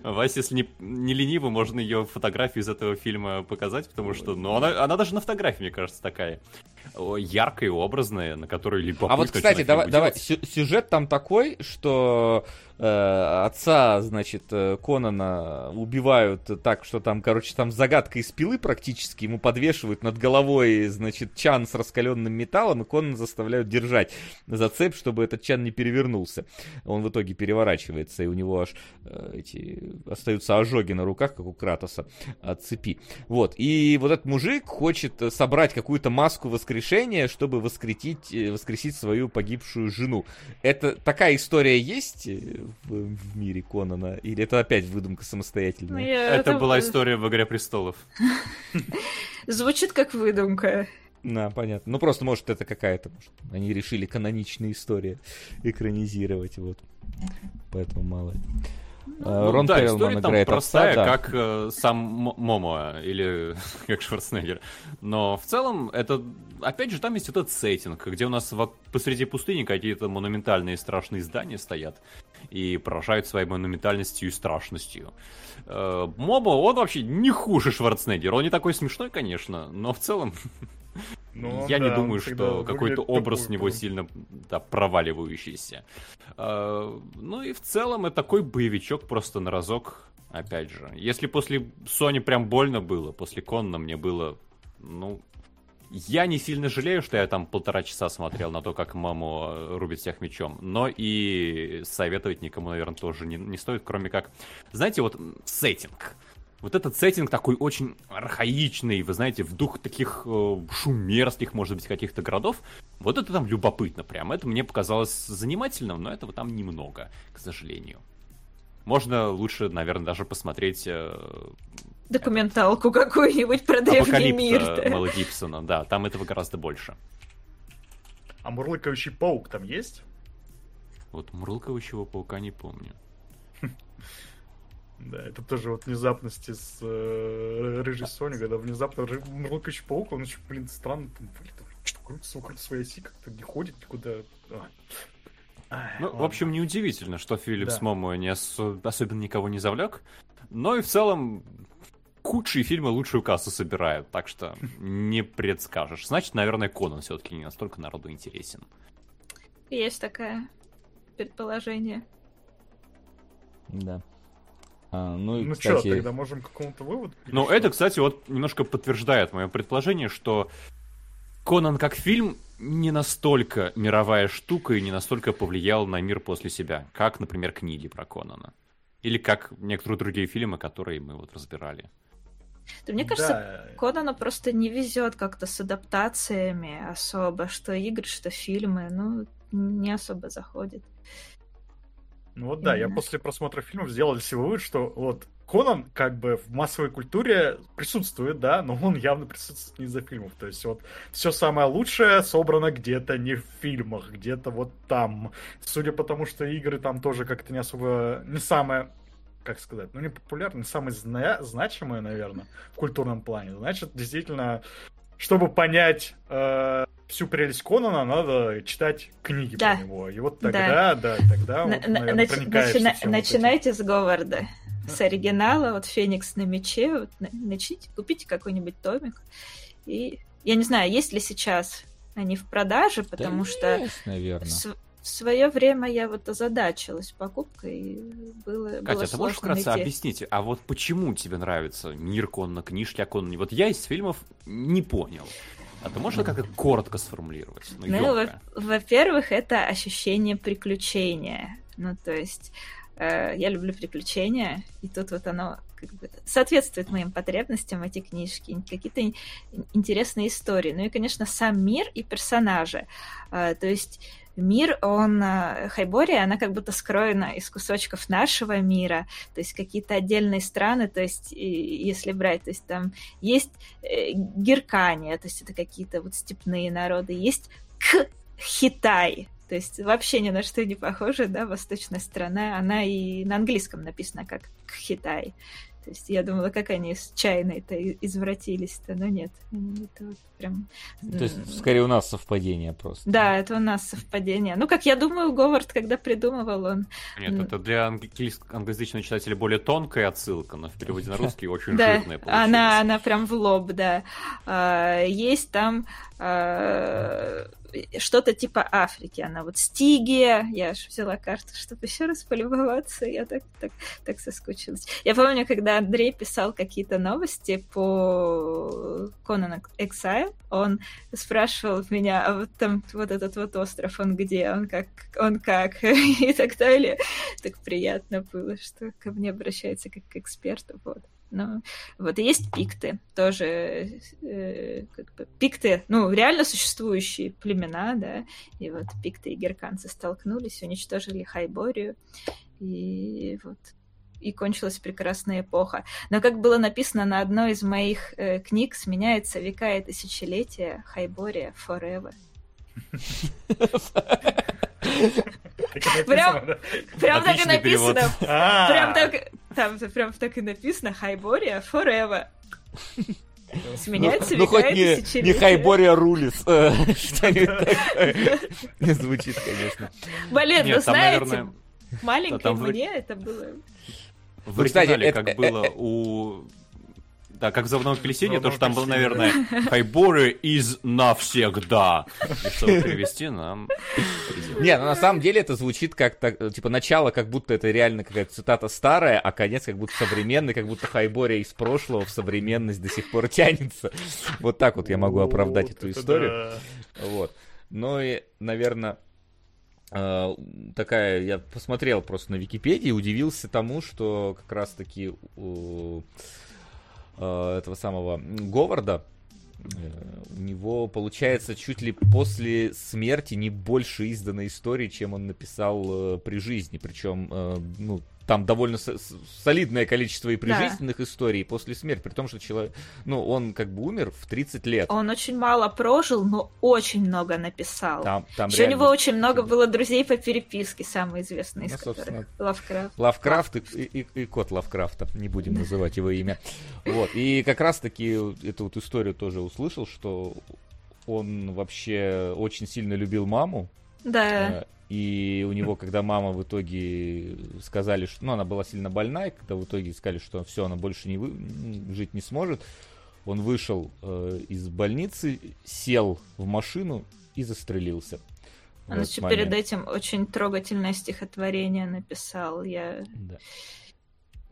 Вась, если не, не лениво, можно ее фотографию из этого фильма показать, потому что, ну, она, она даже на фотографии, мне кажется, такая яркая и образная, на которой любопытно. А вот, кстати, давай, давай, сюжет там такой, что отца, значит, Конана убивают так, что там, короче, там загадка из пилы практически, ему подвешивают над головой, значит, чан с раскаленным металлом, и Конана заставляют держать за цепь, чтобы этот чан не перевернулся. Он в итоге переворачивается, и у него аж эти остаются ожоги на руках, как у Кратоса, от цепи. Вот, и вот этот мужик хочет собрать какую-то маску воскрешения, чтобы воскретить, воскресить свою погибшую жену. Это такая история есть в мире Конана? Или это опять выдумка самостоятельная? Это, это была история в «Игре престолов». Звучит как выдумка. Да, понятно. Ну, просто, может, это какая-то... Может, они решили каноничные истории экранизировать, вот. Поэтому мало. Ну, Рон да, история там простая, отца, да. как э, сам Момоа, или как Шварценеггер. Но в целом, это, опять же, там есть этот сеттинг, где у нас в, посреди пустыни какие-то монументальные страшные здания стоят и поражают своей монументальностью и страшностью. Э, Момоа, он вообще не хуже Шварценеггера. Он не такой смешной, конечно, но в целом... Ну, я да, не думаю, что какой-то образ такую, него да. сильно да, проваливающийся. А, ну и в целом это такой боевичок просто на разок, опять же. Если после Sony прям больно было, после Конана мне было... ну, я не сильно жалею, что я там полтора часа смотрел на то, как маму рубит всех мечом. Но и советовать никому, наверное, тоже не, не стоит, кроме как... Знаете, вот сеттинг... Вот этот сеттинг такой очень архаичный, вы знаете, в дух таких э, шумерских, может быть, каких-то городов. Вот это там любопытно прям. Это мне показалось занимательным, но этого там немного, к сожалению. Можно лучше, наверное, даже посмотреть... Э, документалку этот... какую-нибудь про древний мир. Апокалипс Мэла Гибсона, да, там этого гораздо больше. А мурлыкающий паук там есть? Вот мурлыкающего паука не помню. Да, это тоже вот внезапности с э, Рыжей Соней, когда внезапно мурлыкающий паук, он еще, блин, странно, там, блин, сука, своей оси как-то не ходит никуда. А. А, ну, ладно. В общем, неудивительно, что Филлипс да. Момоа не ос- особенно никого не завлек, но и в целом худшие фильмы лучшую кассу собирают, так что не предскажешь. Значит, наверное, Конан все-таки не настолько народу интересен. Есть такое предположение. Да. А, ну, ну кстати... что, тогда можем к какому-то выводу? Ну, что? Это, кстати, вот немножко подтверждает мое предположение, что Конан как фильм не настолько мировая штука и не настолько повлиял на мир после себя, как, например, книги про Конана. Или как некоторые другие фильмы, которые мы вот разбирали. Да, мне кажется, да. Конану просто не везет как-то с адаптациями особо, что игры, что фильмы, ну, не особо заходит. Ну вот да, mm-hmm. я после просмотра фильмов сделал для себя вывод, что вот Конан как бы в массовой культуре присутствует, да, но он явно присутствует не из-за фильмов. То есть вот все самое лучшее собрано где-то не в фильмах, где-то вот там. Судя по тому, что игры там тоже как-то не особо, не самое, как сказать, ну не популярное, не самое зна- значимое, наверное, в культурном плане. Значит, действительно, чтобы понять... Э- всю прелесть Конана, надо читать книги да. про него. И вот тогда, да, да тогда на, вот, наверное, нач, проникаешься начина, всем начинайте вот этим. С Говарда, с оригинала, вот «Феникс на мече», вот, начните, купите какой-нибудь томик. И я не знаю, есть ли сейчас они в продаже, потому да что есть, наверное. В, в свое время я вот озадачилась покупкой, и было, Катя, было сложно найти. Катя, ты можешь вкратце объяснить, а вот почему тебе нравится мир Конана, книжки о Конане? Вот я из фильмов не понял. А ты можешь как-то коротко сформулировать? Ну, ну во- во-первых, это ощущение приключения. Ну, то есть э, я люблю приключения, и тут вот оно как бы соответствует моим потребностям, эти книжки, какие-то интересные истории. Ну и, конечно, сам мир и персонажи. Э, то есть мир, он... Хайбория, она как будто скроена из кусочков нашего мира, то есть какие-то отдельные страны, то есть если брать, то есть там есть Геркания, то есть это какие-то вот степные народы, есть Кхитай, то есть вообще ни на что не похоже, да, восточная страна, она и на английском написана как Кхитай, То есть я думала, как они с чайной-то извратились-то, но нет. Это вот прям... То есть, скорее, у нас совпадение просто. Да, это у нас совпадение. Ну, как я думаю, Говард, когда придумывал, он... Нет, это для англоязычного читателя более тонкая отсылка, но в переводе на русский очень жирная получилась. Она, она прям в лоб, да. Есть там... что-то типа Африки. Она вот Стигия. Я же взяла карту, чтобы еще раз полюбоваться. Я так, так, так соскучилась. Я помню, когда Андрей писал какие-то новости по Conan Exile, он спрашивал меня, а вот там вот этот вот остров, он где? Он как? Он как? И так далее. Так приятно было, что ко мне обращаются как к эксперту. Вот. Ну, вот и есть пикты, тоже э, как бы, пикты, ну, реально существующие племена, да, и вот пикты и герканцы столкнулись, уничтожили Хайборию, и вот, и кончилась прекрасная эпоха. Но, как было написано на одной из моих э, книг, сменяется века и тысячелетия, Хайбория forever. Прям, прям так и написано. Прям так, там, прям так и написано Хайбория forever. Сменяется ну, века ну, хоть не, тысячелетия. Не Хайбория рулис. Что-нибудь такое звучит, конечно. Блин, вы знаете, маленькой мне это было... В оригинале, как было у... Да, как в «Заводном апельсине», то, что там было, наверное, «Хайбория из навсегда». И чтобы перевести нам... Не, ну на самом деле это звучит как, так, типа, начало, как будто это реально какая-то цитата старая, а конец как будто современный, как будто «Хайбория» из прошлого в современность до сих пор тянется. Вот так вот я могу оправдать эту историю. Вот. Ну и, наверное... Такая, я посмотрел просто на Википедии и удивился тому, что как раз-таки... этого самого Говарда, у него, получается, чуть ли после смерти не больше изданной истории, чем он написал при жизни. Причем, ну, там довольно солидное количество и прижизненных да. историй, и после смерти. При том, что человек, ну, он как бы умер в тридцать лет. Он очень мало прожил, но очень много написал. Там, там еще реально... у него очень много было друзей по переписке, самые известные из ну, которых. Лавкрафт. Лавкрафт и, и, и кот Лавкрафта. Не будем называть его имя. Вот. И как раз-таки эту вот историю тоже услышал, что он вообще очень сильно любил маму. Да. И у него, когда мама в итоге сказали, что... Ну, она была сильно больна, и когда в итоге сказали, что все, она больше не вы... жить не сможет, он вышел э, из больницы, сел в машину и застрелился. Он еще момент. Перед этим очень трогательное стихотворение написал. Я... Да.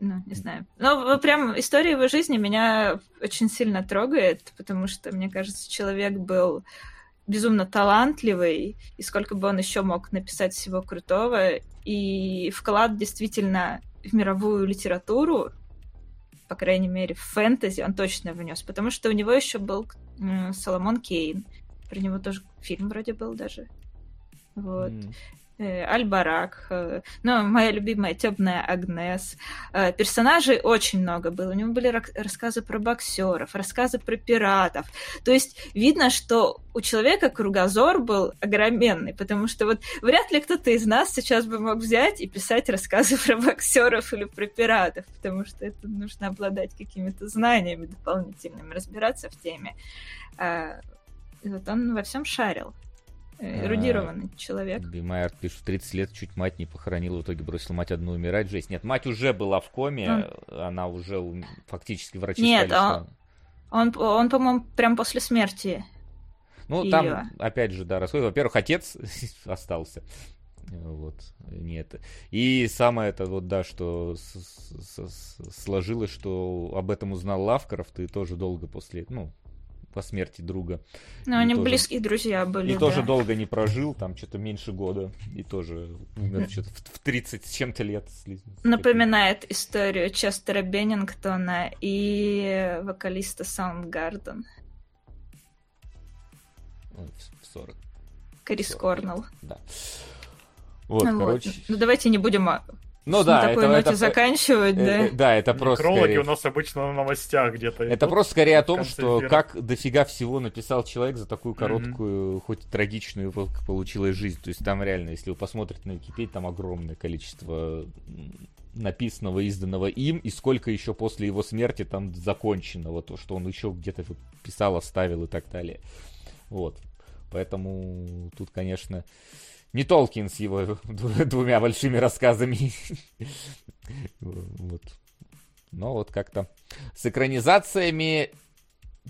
Ну, не знаю. Ну, прям история его жизни меня очень сильно трогает, потому что, мне кажется, человек был... безумно талантливый, и сколько бы он еще мог написать всего крутого, и вклад действительно в мировую литературу, по крайней мере, в фэнтези он точно внес, потому что у него еще был м- Соломон Кейн, про него тоже фильм вроде был даже, вот. Mm. Аль-Барак, ну, моя любимая Тёмная Агнес. Персонажей очень много было. У него были рассказы про боксеров, рассказы про пиратов. То есть видно, что у человека кругозор был огроменный, потому что вот вряд ли кто-то из нас сейчас бы мог взять и писать рассказы про боксеров или про пиратов, потому что это нужно обладать какими-то знаниями дополнительными, разбираться в теме. И вот он во всем шарил. Эрудированный а, человек. Бимайер пишет, в тридцать лет чуть мать не похоронила, в итоге бросила мать одну умирать. Жесть. Нет, мать уже была в коме, он... она уже ум... фактически врачи Нет, сказали, он... что... он, он, по-моему, прям после смерти Ну, её. Там, опять же, да, расходы. Во-первых, отец остался. Вот, нет. И самое это вот, да, что сложилось, что об этом узнал Лавкрафт, и тоже долго после, ну, по смерти друга. Ну, они тоже... близкие друзья были, И да. тоже долго не прожил, там что-то меньше года, и тоже умер что-то в тридцать с чем-то лет. Напоминает историю Честера Беннингтона и вокалиста Soundgarden. В сорок. Крис Корнелл. Да. Вот, ну, короче... Вот. Ну, давайте не будем... Ну, да, на такой это, ноте это, заканчивать, это, да? Э, да, это просто... Некрологи скорее... у нас обычно на новостях где-то. Это идут, просто скорее о том, что эфира. Как дофига всего написал человек за такую короткую, mm-hmm. хоть трагичную, как получилась жизнь. То есть там реально, если вы посмотрите на Википедию, там огромное количество написанного, изданного им, и сколько еще после его смерти там законченного, то, что он еще где-то писал, оставил и так далее. Вот. Поэтому тут, конечно, не Толкин с его двумя большими рассказами. Вот. Но вот как-то с экранизациями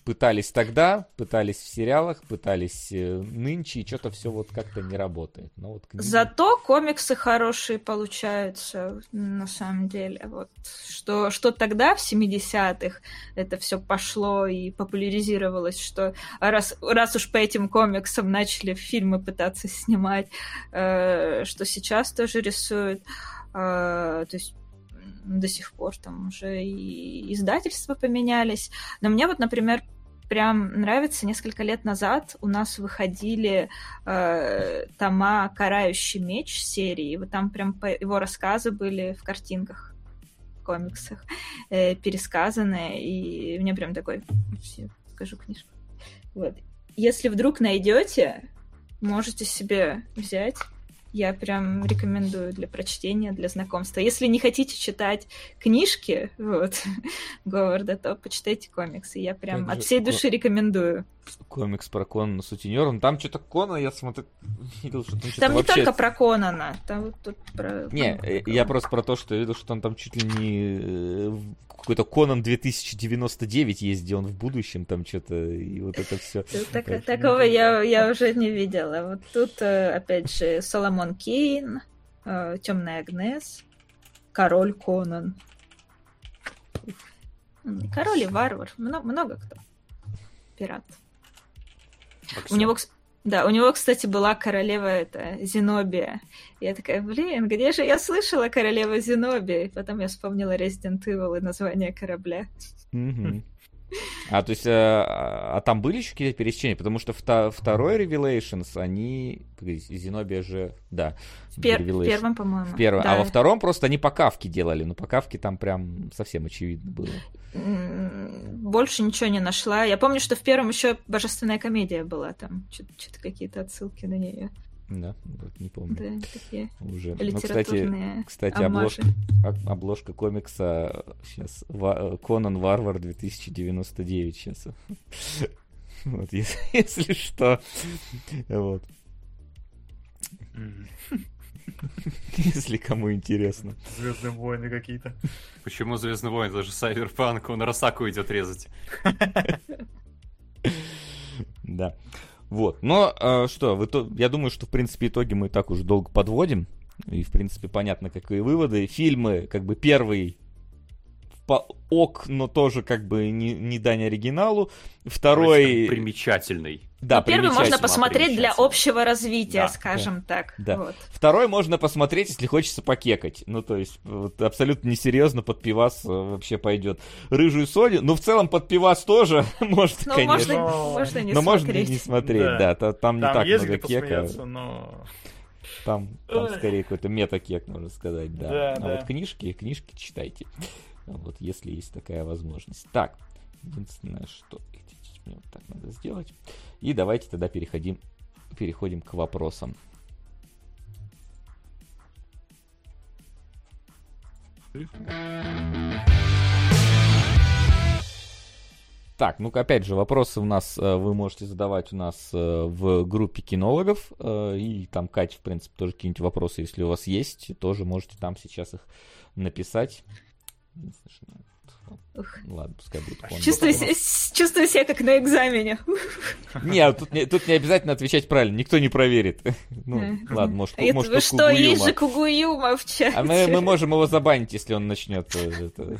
пытались тогда, пытались в сериалах, пытались нынче, и что-то все вот как-то не работает. Но вот книги... Зато комиксы хорошие получаются, на самом деле. Вот. Что, что тогда, в семидесятых, это все пошло и популяризировалось, что раз, раз уж по этим комиксам начали фильмы пытаться снимать, э, что сейчас тоже рисуют. Э, то есть до сих пор там уже и издательства поменялись. Но мне вот, например, прям нравится, несколько лет назад у нас выходили э, тома «Карающий меч» серии, вот там прям по... его рассказы были в картинках, в комиксах э, пересказаны, и мне прям такой, все, покажу книжку. Вот. Если вдруг найдете, можете себе взять. Я прям рекомендую для прочтения, для знакомства. Если не хотите читать книжки вот, Говарда, то почитайте комиксы. Я прям как от всей души ком... рекомендую. Комикс про Конана Сутенёра. Там что-то Конана, я смотрю... Видел, что там, там не вообще... только про Конана. Там вот тут про... Не, там... я просто про то, что я видел, что он там чуть ли не... Какой-то Конан две тысячи девяносто девять есть, где он в будущем там что-то... И вот это все. Так, такого я, я уже не видела. Вот тут, опять же, Соломон Кейн, Тёмная Агнес, Король Конан. Король и варвар. Много, много кто. Пират. У него, да, у него, кстати, была королева это, Зенобия. Я такая, блин, где же я слышала королева Зенобия? И потом я вспомнила Resident Evil и название корабля. Mm-hmm. А, то есть, а, а там были еще какие-то пересечения? Потому что вта- второй Revelations, они... Погодите, Зенобия же... Да. В, пер- в первом, по-моему. В первом. Да. А во втором просто они покавки делали. Но покавки там прям совсем очевидно было. Больше ничего не нашла. Я помню, что в первом еще Божественная комедия была. Там что-то какие-то отсылки на нее. Да, вот не помню. Да, такие уже. Литературные. Ну, кстати, кстати обложка, обложка комикса сейчас Конан Варвар две тысячи девяносто девять сейчас. Вот, если, если что. Вот. Если кому интересно. Звёздные войны какие-то. Почему Звёздные войны? Даже Сайберпанк, он Росаку идет резать. Да. Вот, но э, что, в итоге, я думаю, что, в принципе, итоги мы и так уже долго подводим, и, в принципе, понятно, какие выводы. Фильмы, как бы, первый по ок, но тоже, как бы, не, не дань оригиналу. Второй... Примечательный. Да, примечательный. Первый можно посмотреть для общего развития, да, скажем да, так. Да. Вот. Второй можно посмотреть, если хочется покекать. Ну, то есть, вот, абсолютно несерьезно под пивас вообще пойдет. Рыжую Соню, ну, в целом, под пивас тоже может, ну, конечно. Можно, но... можно не но смотреть. Но можно не смотреть, да. да там не там так много кека. Но... Там, там скорее какой-то мета-кек, можно сказать, да. да а да. вот книжки, книжки читайте. Вот, если есть такая возможность. Так, единственное, что мне вот так надо сделать. И давайте тогда переходим, переходим к вопросам. Так, ну опять же, вопросы у нас вы можете задавать у нас в группе кинологов. И там Катя, в принципе, тоже какие-нибудь вопросы, если у вас есть, тоже можете там сейчас их написать. Ладно, пускай будет Конан. Чувствую, чувствую себя как на экзамене. Не, тут не, тут не обязательно отвечать правильно, никто не проверит. Ну, ладно, может, это может вы что, есть же Кугуюма в чате. А мы, мы можем его забанить, если он начнет. Это,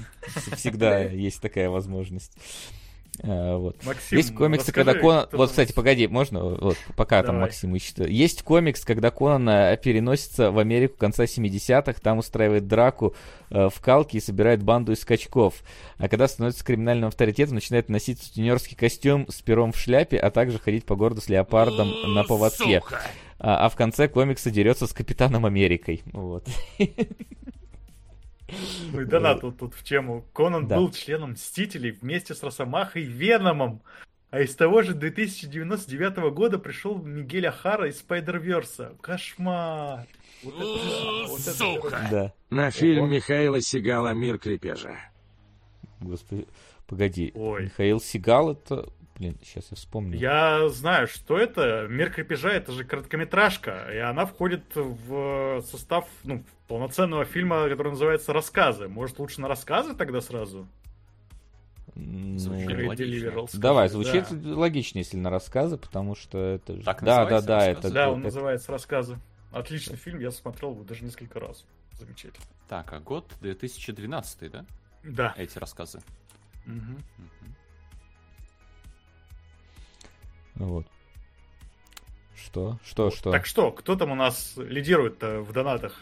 всегда есть такая возможность. А, вот. Максим, есть комиксы, когда Конан... Вот, кстати, погоди, можно? Вот, пока Давай. Там Максим ищет. Есть комикс, когда Конан переносится в Америку конца семидесятых, там устраивает драку э, в Калке и собирает банду из качков. А когда становится криминальным авторитетом, начинает носить сутенерский костюм с пером в шляпе, а также ходить по городу с леопардом О, на поводке. А, а в конце комикса дерется с Капитаном Америкой. Вот. Ну и да, да, тут, тут в тему. Конан да. был членом Мстителей вместе с Росомахой и Веномом. А из того же две тысячи девяносто девятого года пришел Мигель Ахара из Спайдерверса. Кошмар! Вот это, вот это, сука! Да. На фильм О, Михаила Сигала «Мир крепежа». Господи, погоди. Ой. Михаил Сигал это... Блин, сейчас я вспомню. Я знаю, что это. «Мир крепежа» — это же короткометражка. И она входит в состав ну, полноценного фильма, который называется «Рассказы». Может, лучше на «Рассказы» тогда сразу? Звучит логично. Давай, звучит да. логичнее, если на «Рассказы», потому что это же... Так да, да, да, это... да, он называется «Рассказы». Отличный да. фильм, я смотрел его даже несколько раз. Замечательно. Так, а год две тысячи двенадцатый, да? Да. Эти рассказы. Угу. Угу. Вот. Что? Что, вот. Что? Так что, кто там у нас лидирует-то в донатах?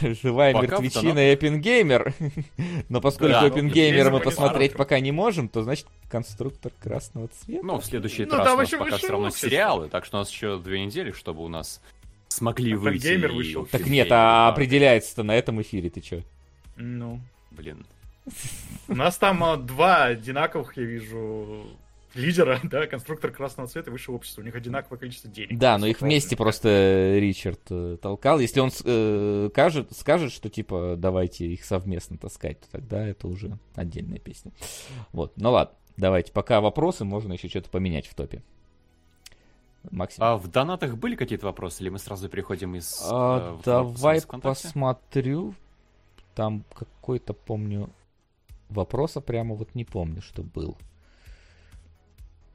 Живая пока мертвечина и Оппенгеймер. Но поскольку да, Оппенгеймера мы посмотреть пару. Пока не можем, то значит конструктор красного цвета. Ну, в следующий ну, раз у нас пока все равно сериалы, так что у нас еще две недели, чтобы у нас смогли Оппенгеймер выйти. Вышел. Так нет, а определяется-то на этом эфире, ты че? Ну, блин. У нас там два одинаковых, я вижу... лидера, да, конструктор красного цвета и высшего общества. У них одинаковое количество денег. Да, но их вместе просто Ричард э, толкал. Если он э, кажет, скажет, что типа давайте их совместно таскать, то тогда это уже отдельная песня. Вот, ну ладно, давайте. Пока вопросы, можно еще что-то поменять в топе. Максим. А в донатах были какие-то вопросы? Или мы сразу переходим из... А, э, давай посмотрю. Там какой-то, помню, вопроса прямо вот не помню, что был.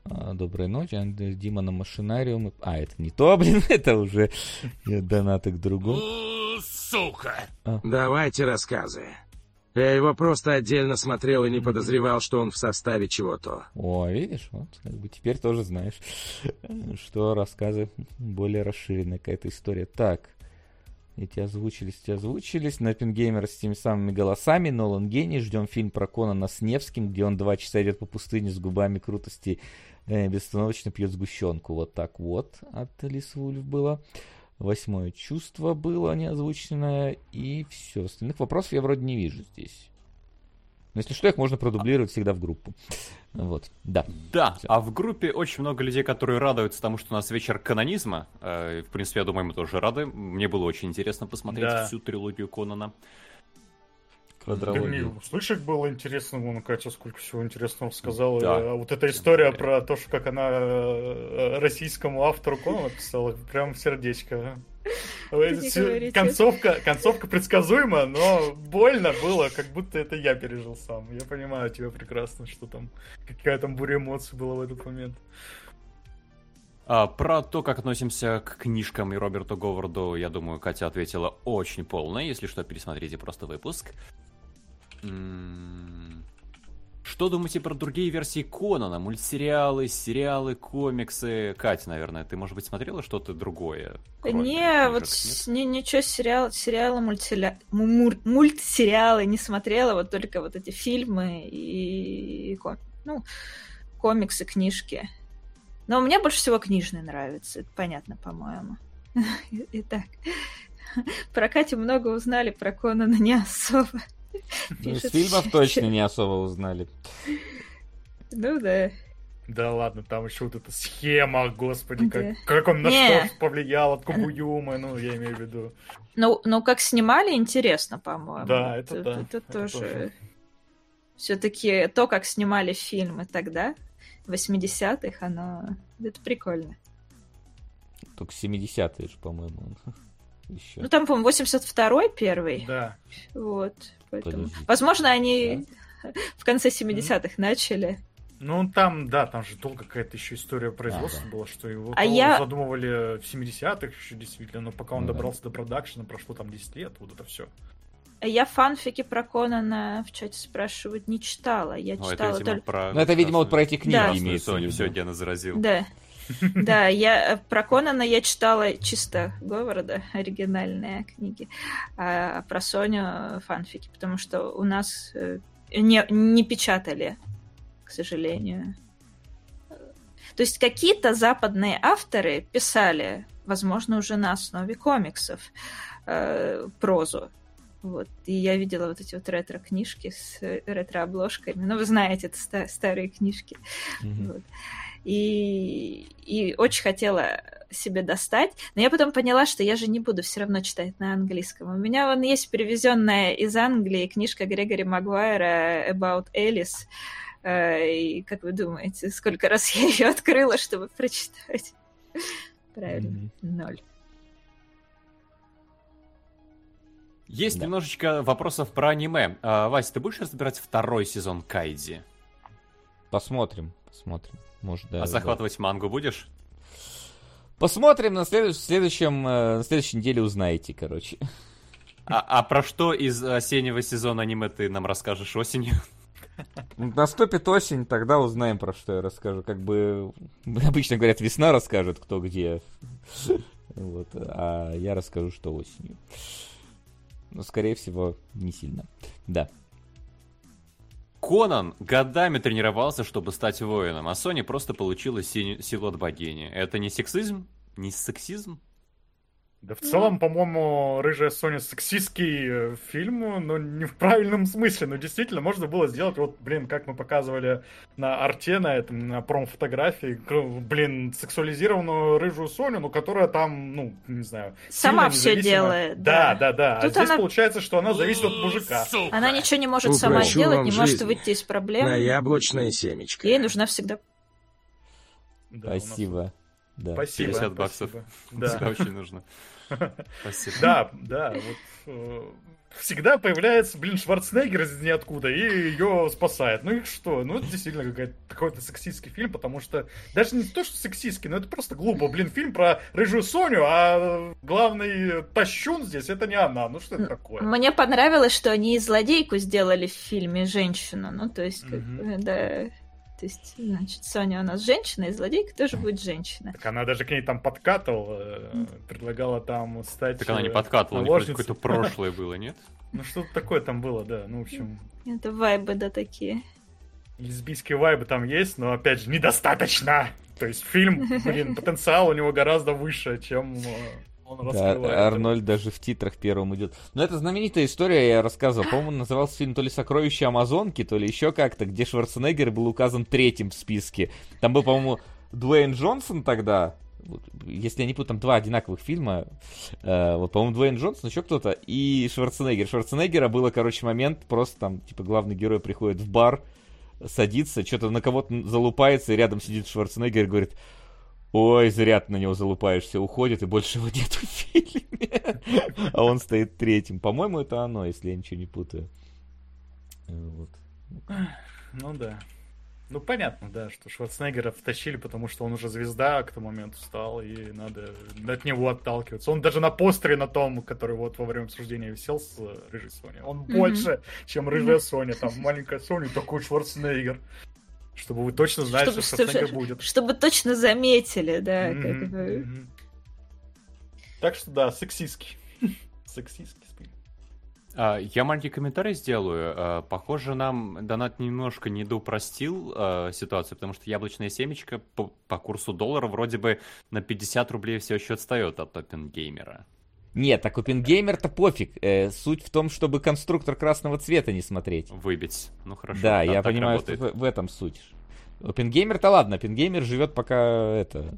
Доброй ночи, Андер Дима на машинариум. А, это не то, блин, это уже донаты к другому. Сука! А. Давайте рассказы. Я его просто отдельно смотрел и не подозревал, что он в составе чего-то. О, видишь, вот, как бы теперь тоже знаешь, что рассказы более расширенная какая-то история. Так, эти озвучились, эти озвучились. На Пингеймера с теми самыми голосами. Нолан гений. Ждем фильм про Конана с Невским, где он два часа идет по пустыне с губами крутости. Безостановочно пьет сгущенку. Вот так вот от Лис Вульф было. Восьмое чувство было неозвученное. И все. Остальных вопросов я вроде не вижу здесь. Но если что, их можно продублировать всегда в группу. Вот, да. Да, все. А в группе очень много людей, которые радуются тому, что у нас вечер канонизма. В принципе, я думаю, мы тоже рады. Мне было очень интересно посмотреть да. всю трилогию Конана. Квадрологию. Слышать было интересно, вон, Катя, сколько всего интересного сказала. Да. Вот эта история да. про то, что как она российскому автору Конана писала, прям в сердечко. Концовка, концовка предсказуема, но больно было, как будто это я пережил сам. Я понимаю тебя прекрасно, что там какая там буря эмоций была в этот момент. А, про то, как относимся к книжкам и Роберту Говарду, я думаю, Катя ответила очень полно. Если что, пересмотрите просто выпуск. М-м-м. Что думаете про другие версии Конана? Мультсериалы, сериалы, комиксы? Катя, наверное, ты, может быть, смотрела что-то другое? Не, вот не, ничего, сериал, сериалы, мультсериалы, мультсериалы не смотрела, вот только вот эти фильмы и ну, комиксы, книжки. Но мне больше всего книжные нравятся, это понятно, по-моему. Итак, про Катю много узнали, про Конана не особо. Ну, с фильмов точно не особо узнали. Ну да. Да ладно, там еще вот эта схема, господи, да. как, как он на не. что повлиял от Кубуюмы, ну, я имею в виду. Ну, ну как снимали, интересно, по-моему. Да, это, это да. Это, это тоже... тоже. Все-таки то, как снимали фильмы тогда, в восьмидесятых, оно... Это прикольно. Только семидесятые же, по-моему, еще. Ну, там, по-моему, восемьдесят второй первый. Да. Вот. Поэтому... Возможно, они да? в конце семидесятых mm-hmm. начали. Ну, там, да, там же долго какая-то еще история производства а, была, что его а я... задумывали в семидесятых еще действительно, но пока он ну, добрался да. до продакшена, прошло там десять лет, вот это все. Я фанфики про Конана в чате спрашивают, не читала. Я О, читала это, видимо, только... Про... Ну, это, видимо, вот про эти книги да. имеется. Да, все, Гена заразил. Да. Да, я про Конана я читала чисто Говарда, оригинальные книги, а про Соню фанфики, потому что у нас не, не печатали, к сожалению. То есть какие-то западные авторы писали, возможно, уже на основе комиксов, э, прозу. Вот. И я видела вот эти вот ретро-книжки с ретро-обложками. Ну, вы знаете, это ста- старые книжки. Mm-hmm. Вот. И, и очень хотела себе достать. Но я потом поняла, что я же не буду все равно читать на английском. У меня вон есть перевезенная из Англии книжка Грегори Магуайра «About Alice». И как вы думаете, сколько раз я ее открыла, чтобы прочитать? Правильно, mm-hmm. ноль. Есть да. немножечко вопросов про аниме. А, Вась, ты будешь разбирать второй сезон Кайдзи? Посмотрим, посмотрим. Может, да, а захватывать да. мангу будешь? Посмотрим, на след... в следующем, на следующей неделе узнаете, короче. А, а про что из осеннего сезона аниме ты нам расскажешь осенью? Наступит осень, тогда узнаем, про что я расскажу. Как бы обычно говорят, весна расскажет, кто где. Вот. А я расскажу, что осенью. Но, скорее всего, не сильно. Да. Конан годами тренировался, чтобы стать воином, а Соня просто получила си- силу от богини. Это не сексизм? Не сексизм? Да в целом, по-моему, «Рыжая Соня» сексистский фильм, но не в правильном смысле. Но действительно, можно было сделать, вот, блин, как мы показывали на арте, на этом, на промфотографии, блин, сексуализированную «Рыжую Соню», но которая там, ну, не знаю... Сама все делает. Да, да, да. да. А здесь она... получается, что она зависит от мужика. Сука. Она ничего не может Упрощу сама делать, не жизнь. Может выйти из проблем. На яблочное семечко. Ей нужна всегда... Да, спасибо. Да. Спасибо. пятьдесят баксов. Да. Тебе очень нужно. Спасибо. Да, да. Вот, всегда появляется, блин, Шварценеггер из ниоткуда и ее спасает. Ну и что? Ну это действительно какой-то, какой-то сексистский фильм, потому что даже не то, что сексистский, но это просто глупо. Блин, фильм про Рыжую Соню, а главный тащун здесь, это не она. Ну что это такое? Мне понравилось, что они и злодейку сделали в фильме женщину. Ну то есть, mm-hmm. да... То есть, значит, Соня у нас женщина, и злодейка тоже будет женщина. Так она даже к ней там подкатывала, предлагала там стать... Так она не подкатывала, у нее какое-то прошлое было, нет? Ну что-то такое там было, да, ну в общем... Это вайбы, да, такие. Лесбийские вайбы там есть, но, опять же, недостаточно! То есть фильм, блин, потенциал у него гораздо выше, чем... Он да, Арнольд даже в титрах первым идет. Но это знаменитая история, я рассказывал. По-моему, назывался фильм то ли «Сокровища Амазонки», то ли еще как-то, где Шварценеггер был указан третьим в списке. Там был, по-моему, Дуэйн Джонсон тогда. Если я не путаю, там два одинаковых фильма. Вот, по-моему, Дуэйн Джонсон, еще кто-то. И Шварценеггер. Шварценеггера было, короче, момент. Просто там, типа, главный герой приходит в бар, садится, что-то на кого-то залупается, и рядом сидит Шварценеггер и говорит... Ой, зря ты на него залупаешься, уходит, и больше его нет в фильме. А он стоит третьим. По-моему, это оно, если я ничего не путаю. Вот. Ну да. Ну понятно, да, что Шварценеггера втащили, потому что он уже звезда к тому моменту стал, и надо от него отталкиваться. Он даже на постере на том, который вот во время обсуждения висел с Рыжей Соней, он mm-hmm. больше, чем Рыжая mm-hmm. Соня. Там маленькая Соня, такой Шварценеггер. Чтобы вы точно знали, чтобы, что Шварценеггер чтобы, будет. Чтобы точно заметили, да. Mm-hmm. Как бы. Mm-hmm. Так что да, сексистский. Сексистский спин. А, я маленький комментарий сделаю. А, похоже, нам донат немножко недоупростил а, ситуацию, потому что яблочное семечко по, по курсу доллара вроде бы на пятьдесят рублей все еще отстает от Оппенгеймера. Нет, так Оппенгеймер-то пофиг. Э, суть в том, чтобы конструктор красного цвета не смотреть. Выбить. Ну хорошо. Да, да я понимаю, работает. Что в этом суть. Оппенгеймер-то ладно, Оппенгеймер живет пока это...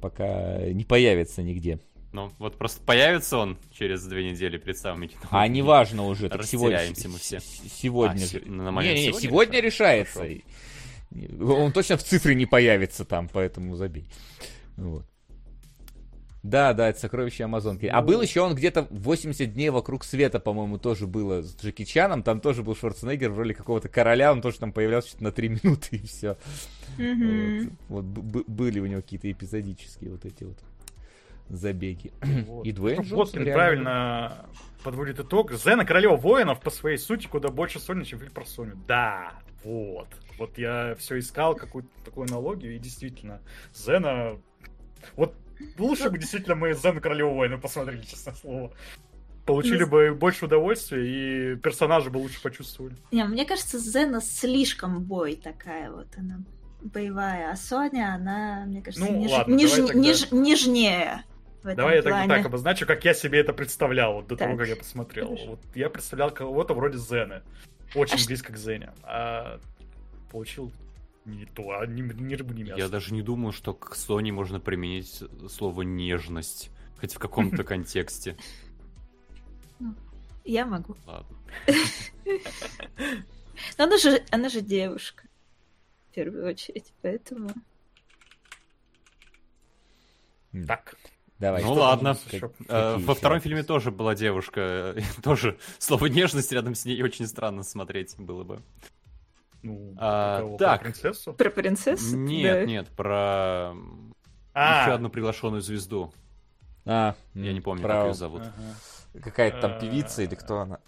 Пока не появится нигде. Ну, вот просто появится он через две недели перед самыми кино. А неважно уже, так сегодня... мы все. Сегодня же. Не-не-не, сегодня решается. Он точно в цифре не появится там, поэтому забей. Вот. Да, да, это «Сокровище Амазонки». А был еще он где-то восемьдесят дней вокруг света, по-моему, тоже было с Джеки Чаном. Там тоже был Шварценеггер в роли какого-то короля. Он тоже там появлялся что-то на три минуты, и все. Mm-hmm. Вот, вот б- были у него какие-то эпизодические вот эти вот забеги. Вот. И Дуэйн Джонсон реально... правильно подводит итог. «Зена королева воинов» по своей сути куда больше Сони, чем фильм про Соню. Да, вот. Вот я все искал, какую-то такую аналогию, и действительно, Зена... Вот лучше бы действительно мы «Зен королеву войны» посмотрели, честное слово. Получили бы больше удовольствия, и персонажи бы лучше почувствовали. Не, мне кажется, Зена слишком бой такая вот. Она боевая, а Соня, она, мне кажется, ну, ниж... ладно, ниж... Ниж... нижнее. Давай я тогда так обозначу, как я себе это представлял вот, до так. того, как я посмотрел. Вот, я представлял кого-то вроде Зены. Очень а близко ш... к Зене. А получил не то, а не, не рыбу, не мясо. Я даже не думаю, что к Соне можно применить слово «нежность». Хоть в каком-то контексте. Я могу. Ладно. Но она же, она же девушка, в первую очередь, поэтому... Так. Давай, ну ладно. Как, а, во втором раз? Фильме тоже была девушка. Тоже слово «нежность» рядом с ней очень странно смотреть было бы. Ну, а, кого, так. Про принцессу? Про принцессу? Нет, да. нет, про а. еще одну приглашенную звезду. А, Я не помню, прав. как ее зовут. Ага. Какая-то там певица или кто она?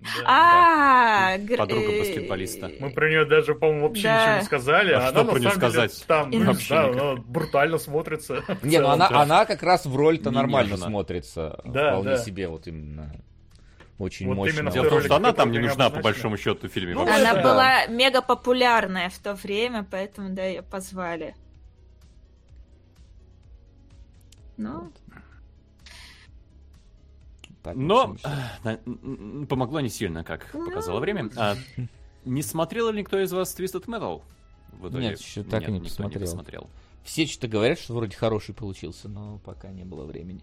Да. А, да. Подруга баскетболиста. Мы про нее даже, по-моему, вообще да. ничего не сказали. А, а что она, про нее сказать? Там, ну, да, она брутально смотрится. Не, ну она, она как раз в роль-то не нормально нежно. смотрится. Да, вполне да. себе, вот именно. Очень вот мощно. Дело в том, что она там не нужна, по большому счету, в фильме. Ну, она да. была мега популярная в то время, поэтому, да, ее позвали. Ну... Вот. Но помогло не сильно, как показало время. А, не смотрел ли никто из вас Twisted Metal? Нет, еще так Нет, и не посмотрел. не посмотрел. Все что-то говорят, что вроде хороший получился, но пока не было времени.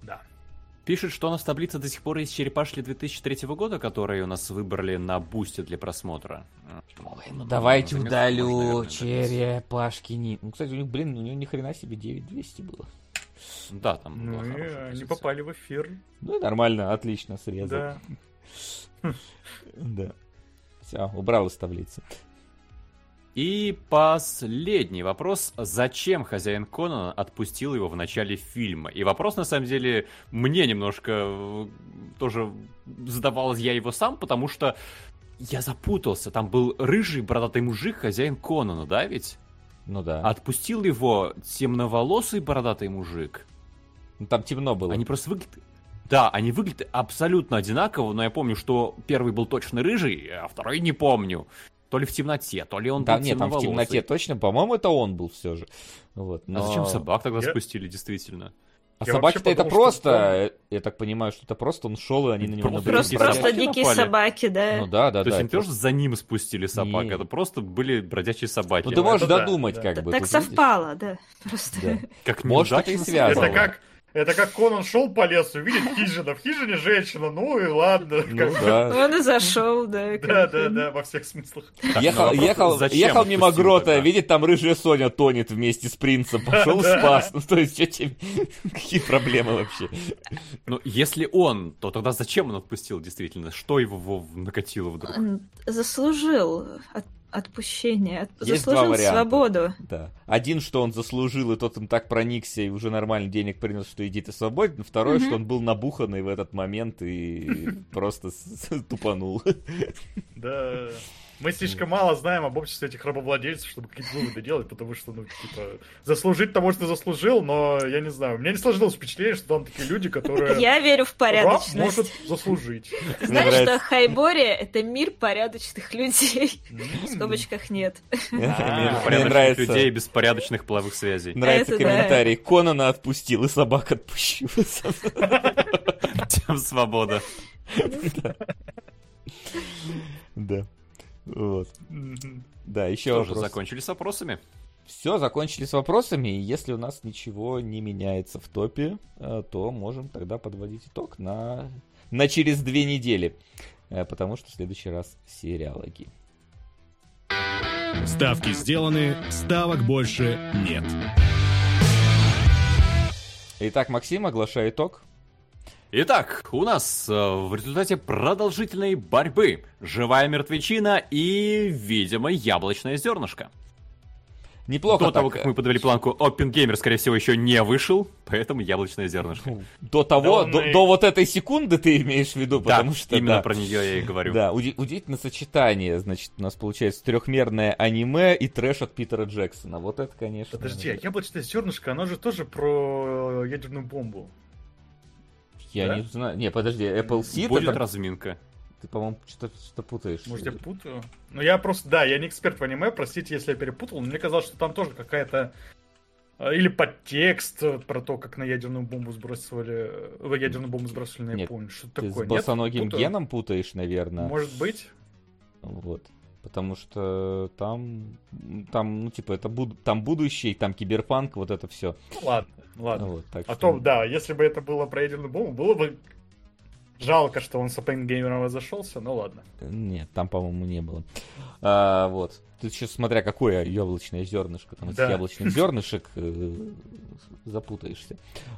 Да. Пишет, что у нас таблица до сих пор из черепашки две тысячи третьего года, которые у нас выбрали на бусте для просмотра. Ой, ну давайте ну, удалю можно, наверное, черепашки. Ну, кстати, у них, блин, у них ни хрена себе девять двести было. Да, там ну, они попали в эфир. Ну и нормально, отлично, срезал. Да. Да. Все, убрал из таблицы. И последний вопрос. Зачем хозяин Конана отпустил его в начале фильма? И вопрос, на самом деле, мне немножко тоже задавал я его сам, потому что я запутался. Там был рыжий бородатый мужик, хозяин Конана, да ведь? Ну да. Отпустил его темноволосый бородатый мужик. Ну, там темно было. Они просто выглядят... Да, они выглядят абсолютно одинаково, но я помню, что первый был точно рыжий, а второй не помню. То ли в темноте, то ли он да, был нет, темноволосый. Там в темноте точно, по-моему, это он был все же. Вот, но... А зачем собак тогда я... спустили, действительно? А собаки-то это просто, я так понимаю, что это просто он шел, и они на него набрели. Просто дикие собаки, да. Ну да, да, да. То есть они тоже за ним спустили собак, это просто были бродячие собаки. Ну ты можешь додумать как бы. Так совпало, да. Просто. Как неудачно связано. Это как Конан шел по лесу, видит хижина, в хижине женщина, ну и ладно. Ну, да. Он и зашел, да. Да, да, да, во всех смыслах. Так, ехал, ну, ехал, ехал мимо грота, тогда? Видит, там рыжая Соня тонет вместе с принцем, пошел да, спас. Да. Ну то есть, какие проблемы вообще? Ну если он, то тогда зачем он отпустил действительно? Что его накатило вдруг? Он заслужил от... Отпущение. Есть заслужил свободу. Да. Один, что он заслужил, и тот им так проникся, и уже нормально денег принес, что иди ты свободен. Второе, mm-hmm. что он был набуханный в этот момент и просто тупанул. Да. Мы слишком мало знаем об обществе этих рабовладельцев, чтобы какие-то выводы делать, потому что, ну, типа, заслужить того, что заслужил, но я не знаю. У меня не сложилось впечатление, что там такие люди, которые... Я верю в порядочность. Раб может заслужить. Знаешь, что Хайбория — это мир порядочных людей. В скобочках нет. Мир порядочных людей без порядочных половых связей. Нравится комментарий. Конана отпустил, и собак отпущил. Тем свобода. Да. Вот. Mm-hmm. Да, еще уже закончили с вопросами. Все, закончили с вопросами. И если у нас ничего не меняется в топе, то можем тогда подводить итог на, на через две недели. Потому что в следующий раз сериалоги. Ставки сделаны, ставок больше нет. Итак, Максим, оглашай итог. Итак, у нас в результате продолжительной борьбы живая мертвечина и, видимо, яблочное зернышко. Неплохо. До так. того, как мы подвели планку, Оппенгеймер, скорее всего, еще не вышел, поэтому яблочное зернышко. До того, да, до, и... до вот этой секунды ты имеешь в виду, потому да, что... именно да, про нее я и говорю. Да, уди- удивительное сочетание, значит, у нас получается трехмерное аниме и трэш от Питера Джексона. Вот это, конечно... Подожди, а яблочное зернышко, оно же тоже про ядерную бомбу. Я да? не знаю. Не, подожди, Apple Seed... Будет это... разминка. Ты, по-моему, что-то, что-то путаешь. Может, я путаю? Ну, я просто, да, я не эксперт в аниме, простите, если я перепутал, но мне казалось, что там тоже какая-то Или подтекст про то, как на ядерную бомбу сбрасывали, ядерную бомбу сбрасывали на Японию. Что-то такое. Ты с босоногим геном путаешь, наверное. Может быть. Вот. Потому что там, там, ну, типа, это буд... там будущее, там киберпанк, вот это все. Ладно, ладно. Вот, так а что... то, да, если бы это было про ядерную бомбу, было бы жалко, что он с Оппенгеймером разошелся, но ладно. Нет, там, по-моему, не было. А, вот. Тут еще смотря какое яблочное зернышко, там, да. Из яблочных зернышек запутаешься.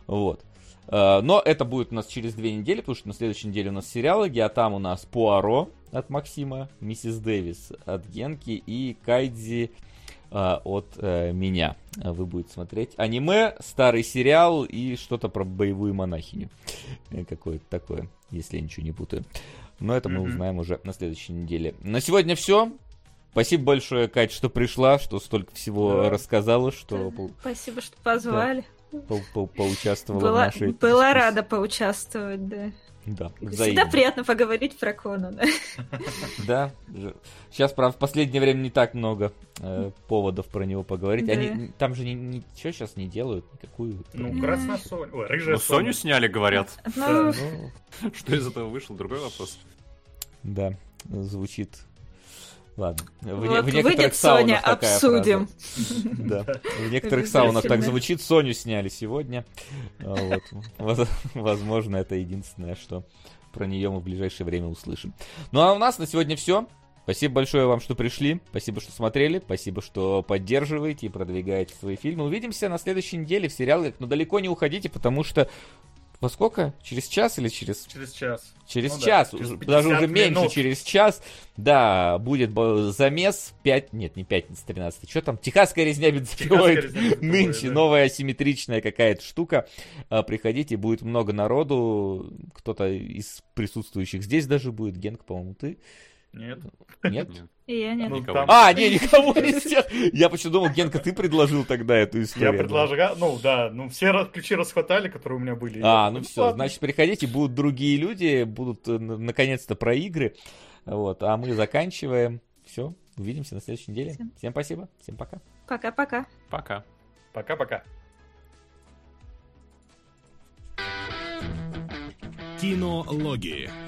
Вот. Но это будет у нас через две недели, потому что на следующей неделе у нас сериалоги, а там у нас Пуаро от Максима, Миссис Дэвис от Генки и Кайдзи э, от э, меня. Вы будете смотреть аниме, старый сериал и что-то про боевую монахиню. Какое-то такое, если я ничего не путаю. Но это мы узнаем уже на следующей неделе. На сегодня все. Спасибо большое, Кать, что пришла, что столько всего рассказала. Что... Спасибо, что позвали. По- поучаствовала была, в нашей... Была рада поучаствовать, да. Да, всегда приятно поговорить про Конана. Да, сейчас, правда, в последнее время не так много э, поводов про него поговорить. Да. Они там же ничего сейчас не делают, никакую... Ну, красная Соня... Ой, рыжая Соня. Соню сняли, говорят. Но... Что из этого вышло, другой вопрос. Да, звучит... Ладно, в, вот в некоторых саунах Соня, такая обсудим. Да, в некоторых саунах так звучит. Соню сняли сегодня. Возможно, это единственное, что про нее мы в ближайшее время услышим. Ну а у нас на сегодня все. Спасибо большое вам, что пришли. Спасибо, что смотрели. Спасибо, что поддерживаете и продвигаете свои фильмы. Увидимся на следующей неделе в сериалах. Но далеко не уходите, потому что... Во сколько? Через час или через... Через час. Через ну, час. Да. Через даже уже меньше, минут. Через час. Да, будет замес. Пять... Нет, не пятница, тринадцатый. Что там? Техасская резня бензопилой. Нынче да. Новая асимметричная какая-то штука. Приходите, будет много народу. Кто-то из присутствующих здесь даже будет. Генка, по-моему, ты... Нет. Нет? И я нет. Ну, а, не, никого не сделал. Я почему думал, Генка, ты предложил тогда эту историю. Я предложил, ну да, ну все ключи расхватали, которые у меня были. А, ну все, значит, приходите, будут другие люди, будут наконец-то про игры. Вот, а мы заканчиваем. Все, увидимся на следующей неделе. Всем, всем спасибо, всем пока. Пока-пока. Пока. Пока-пока. Кинологии.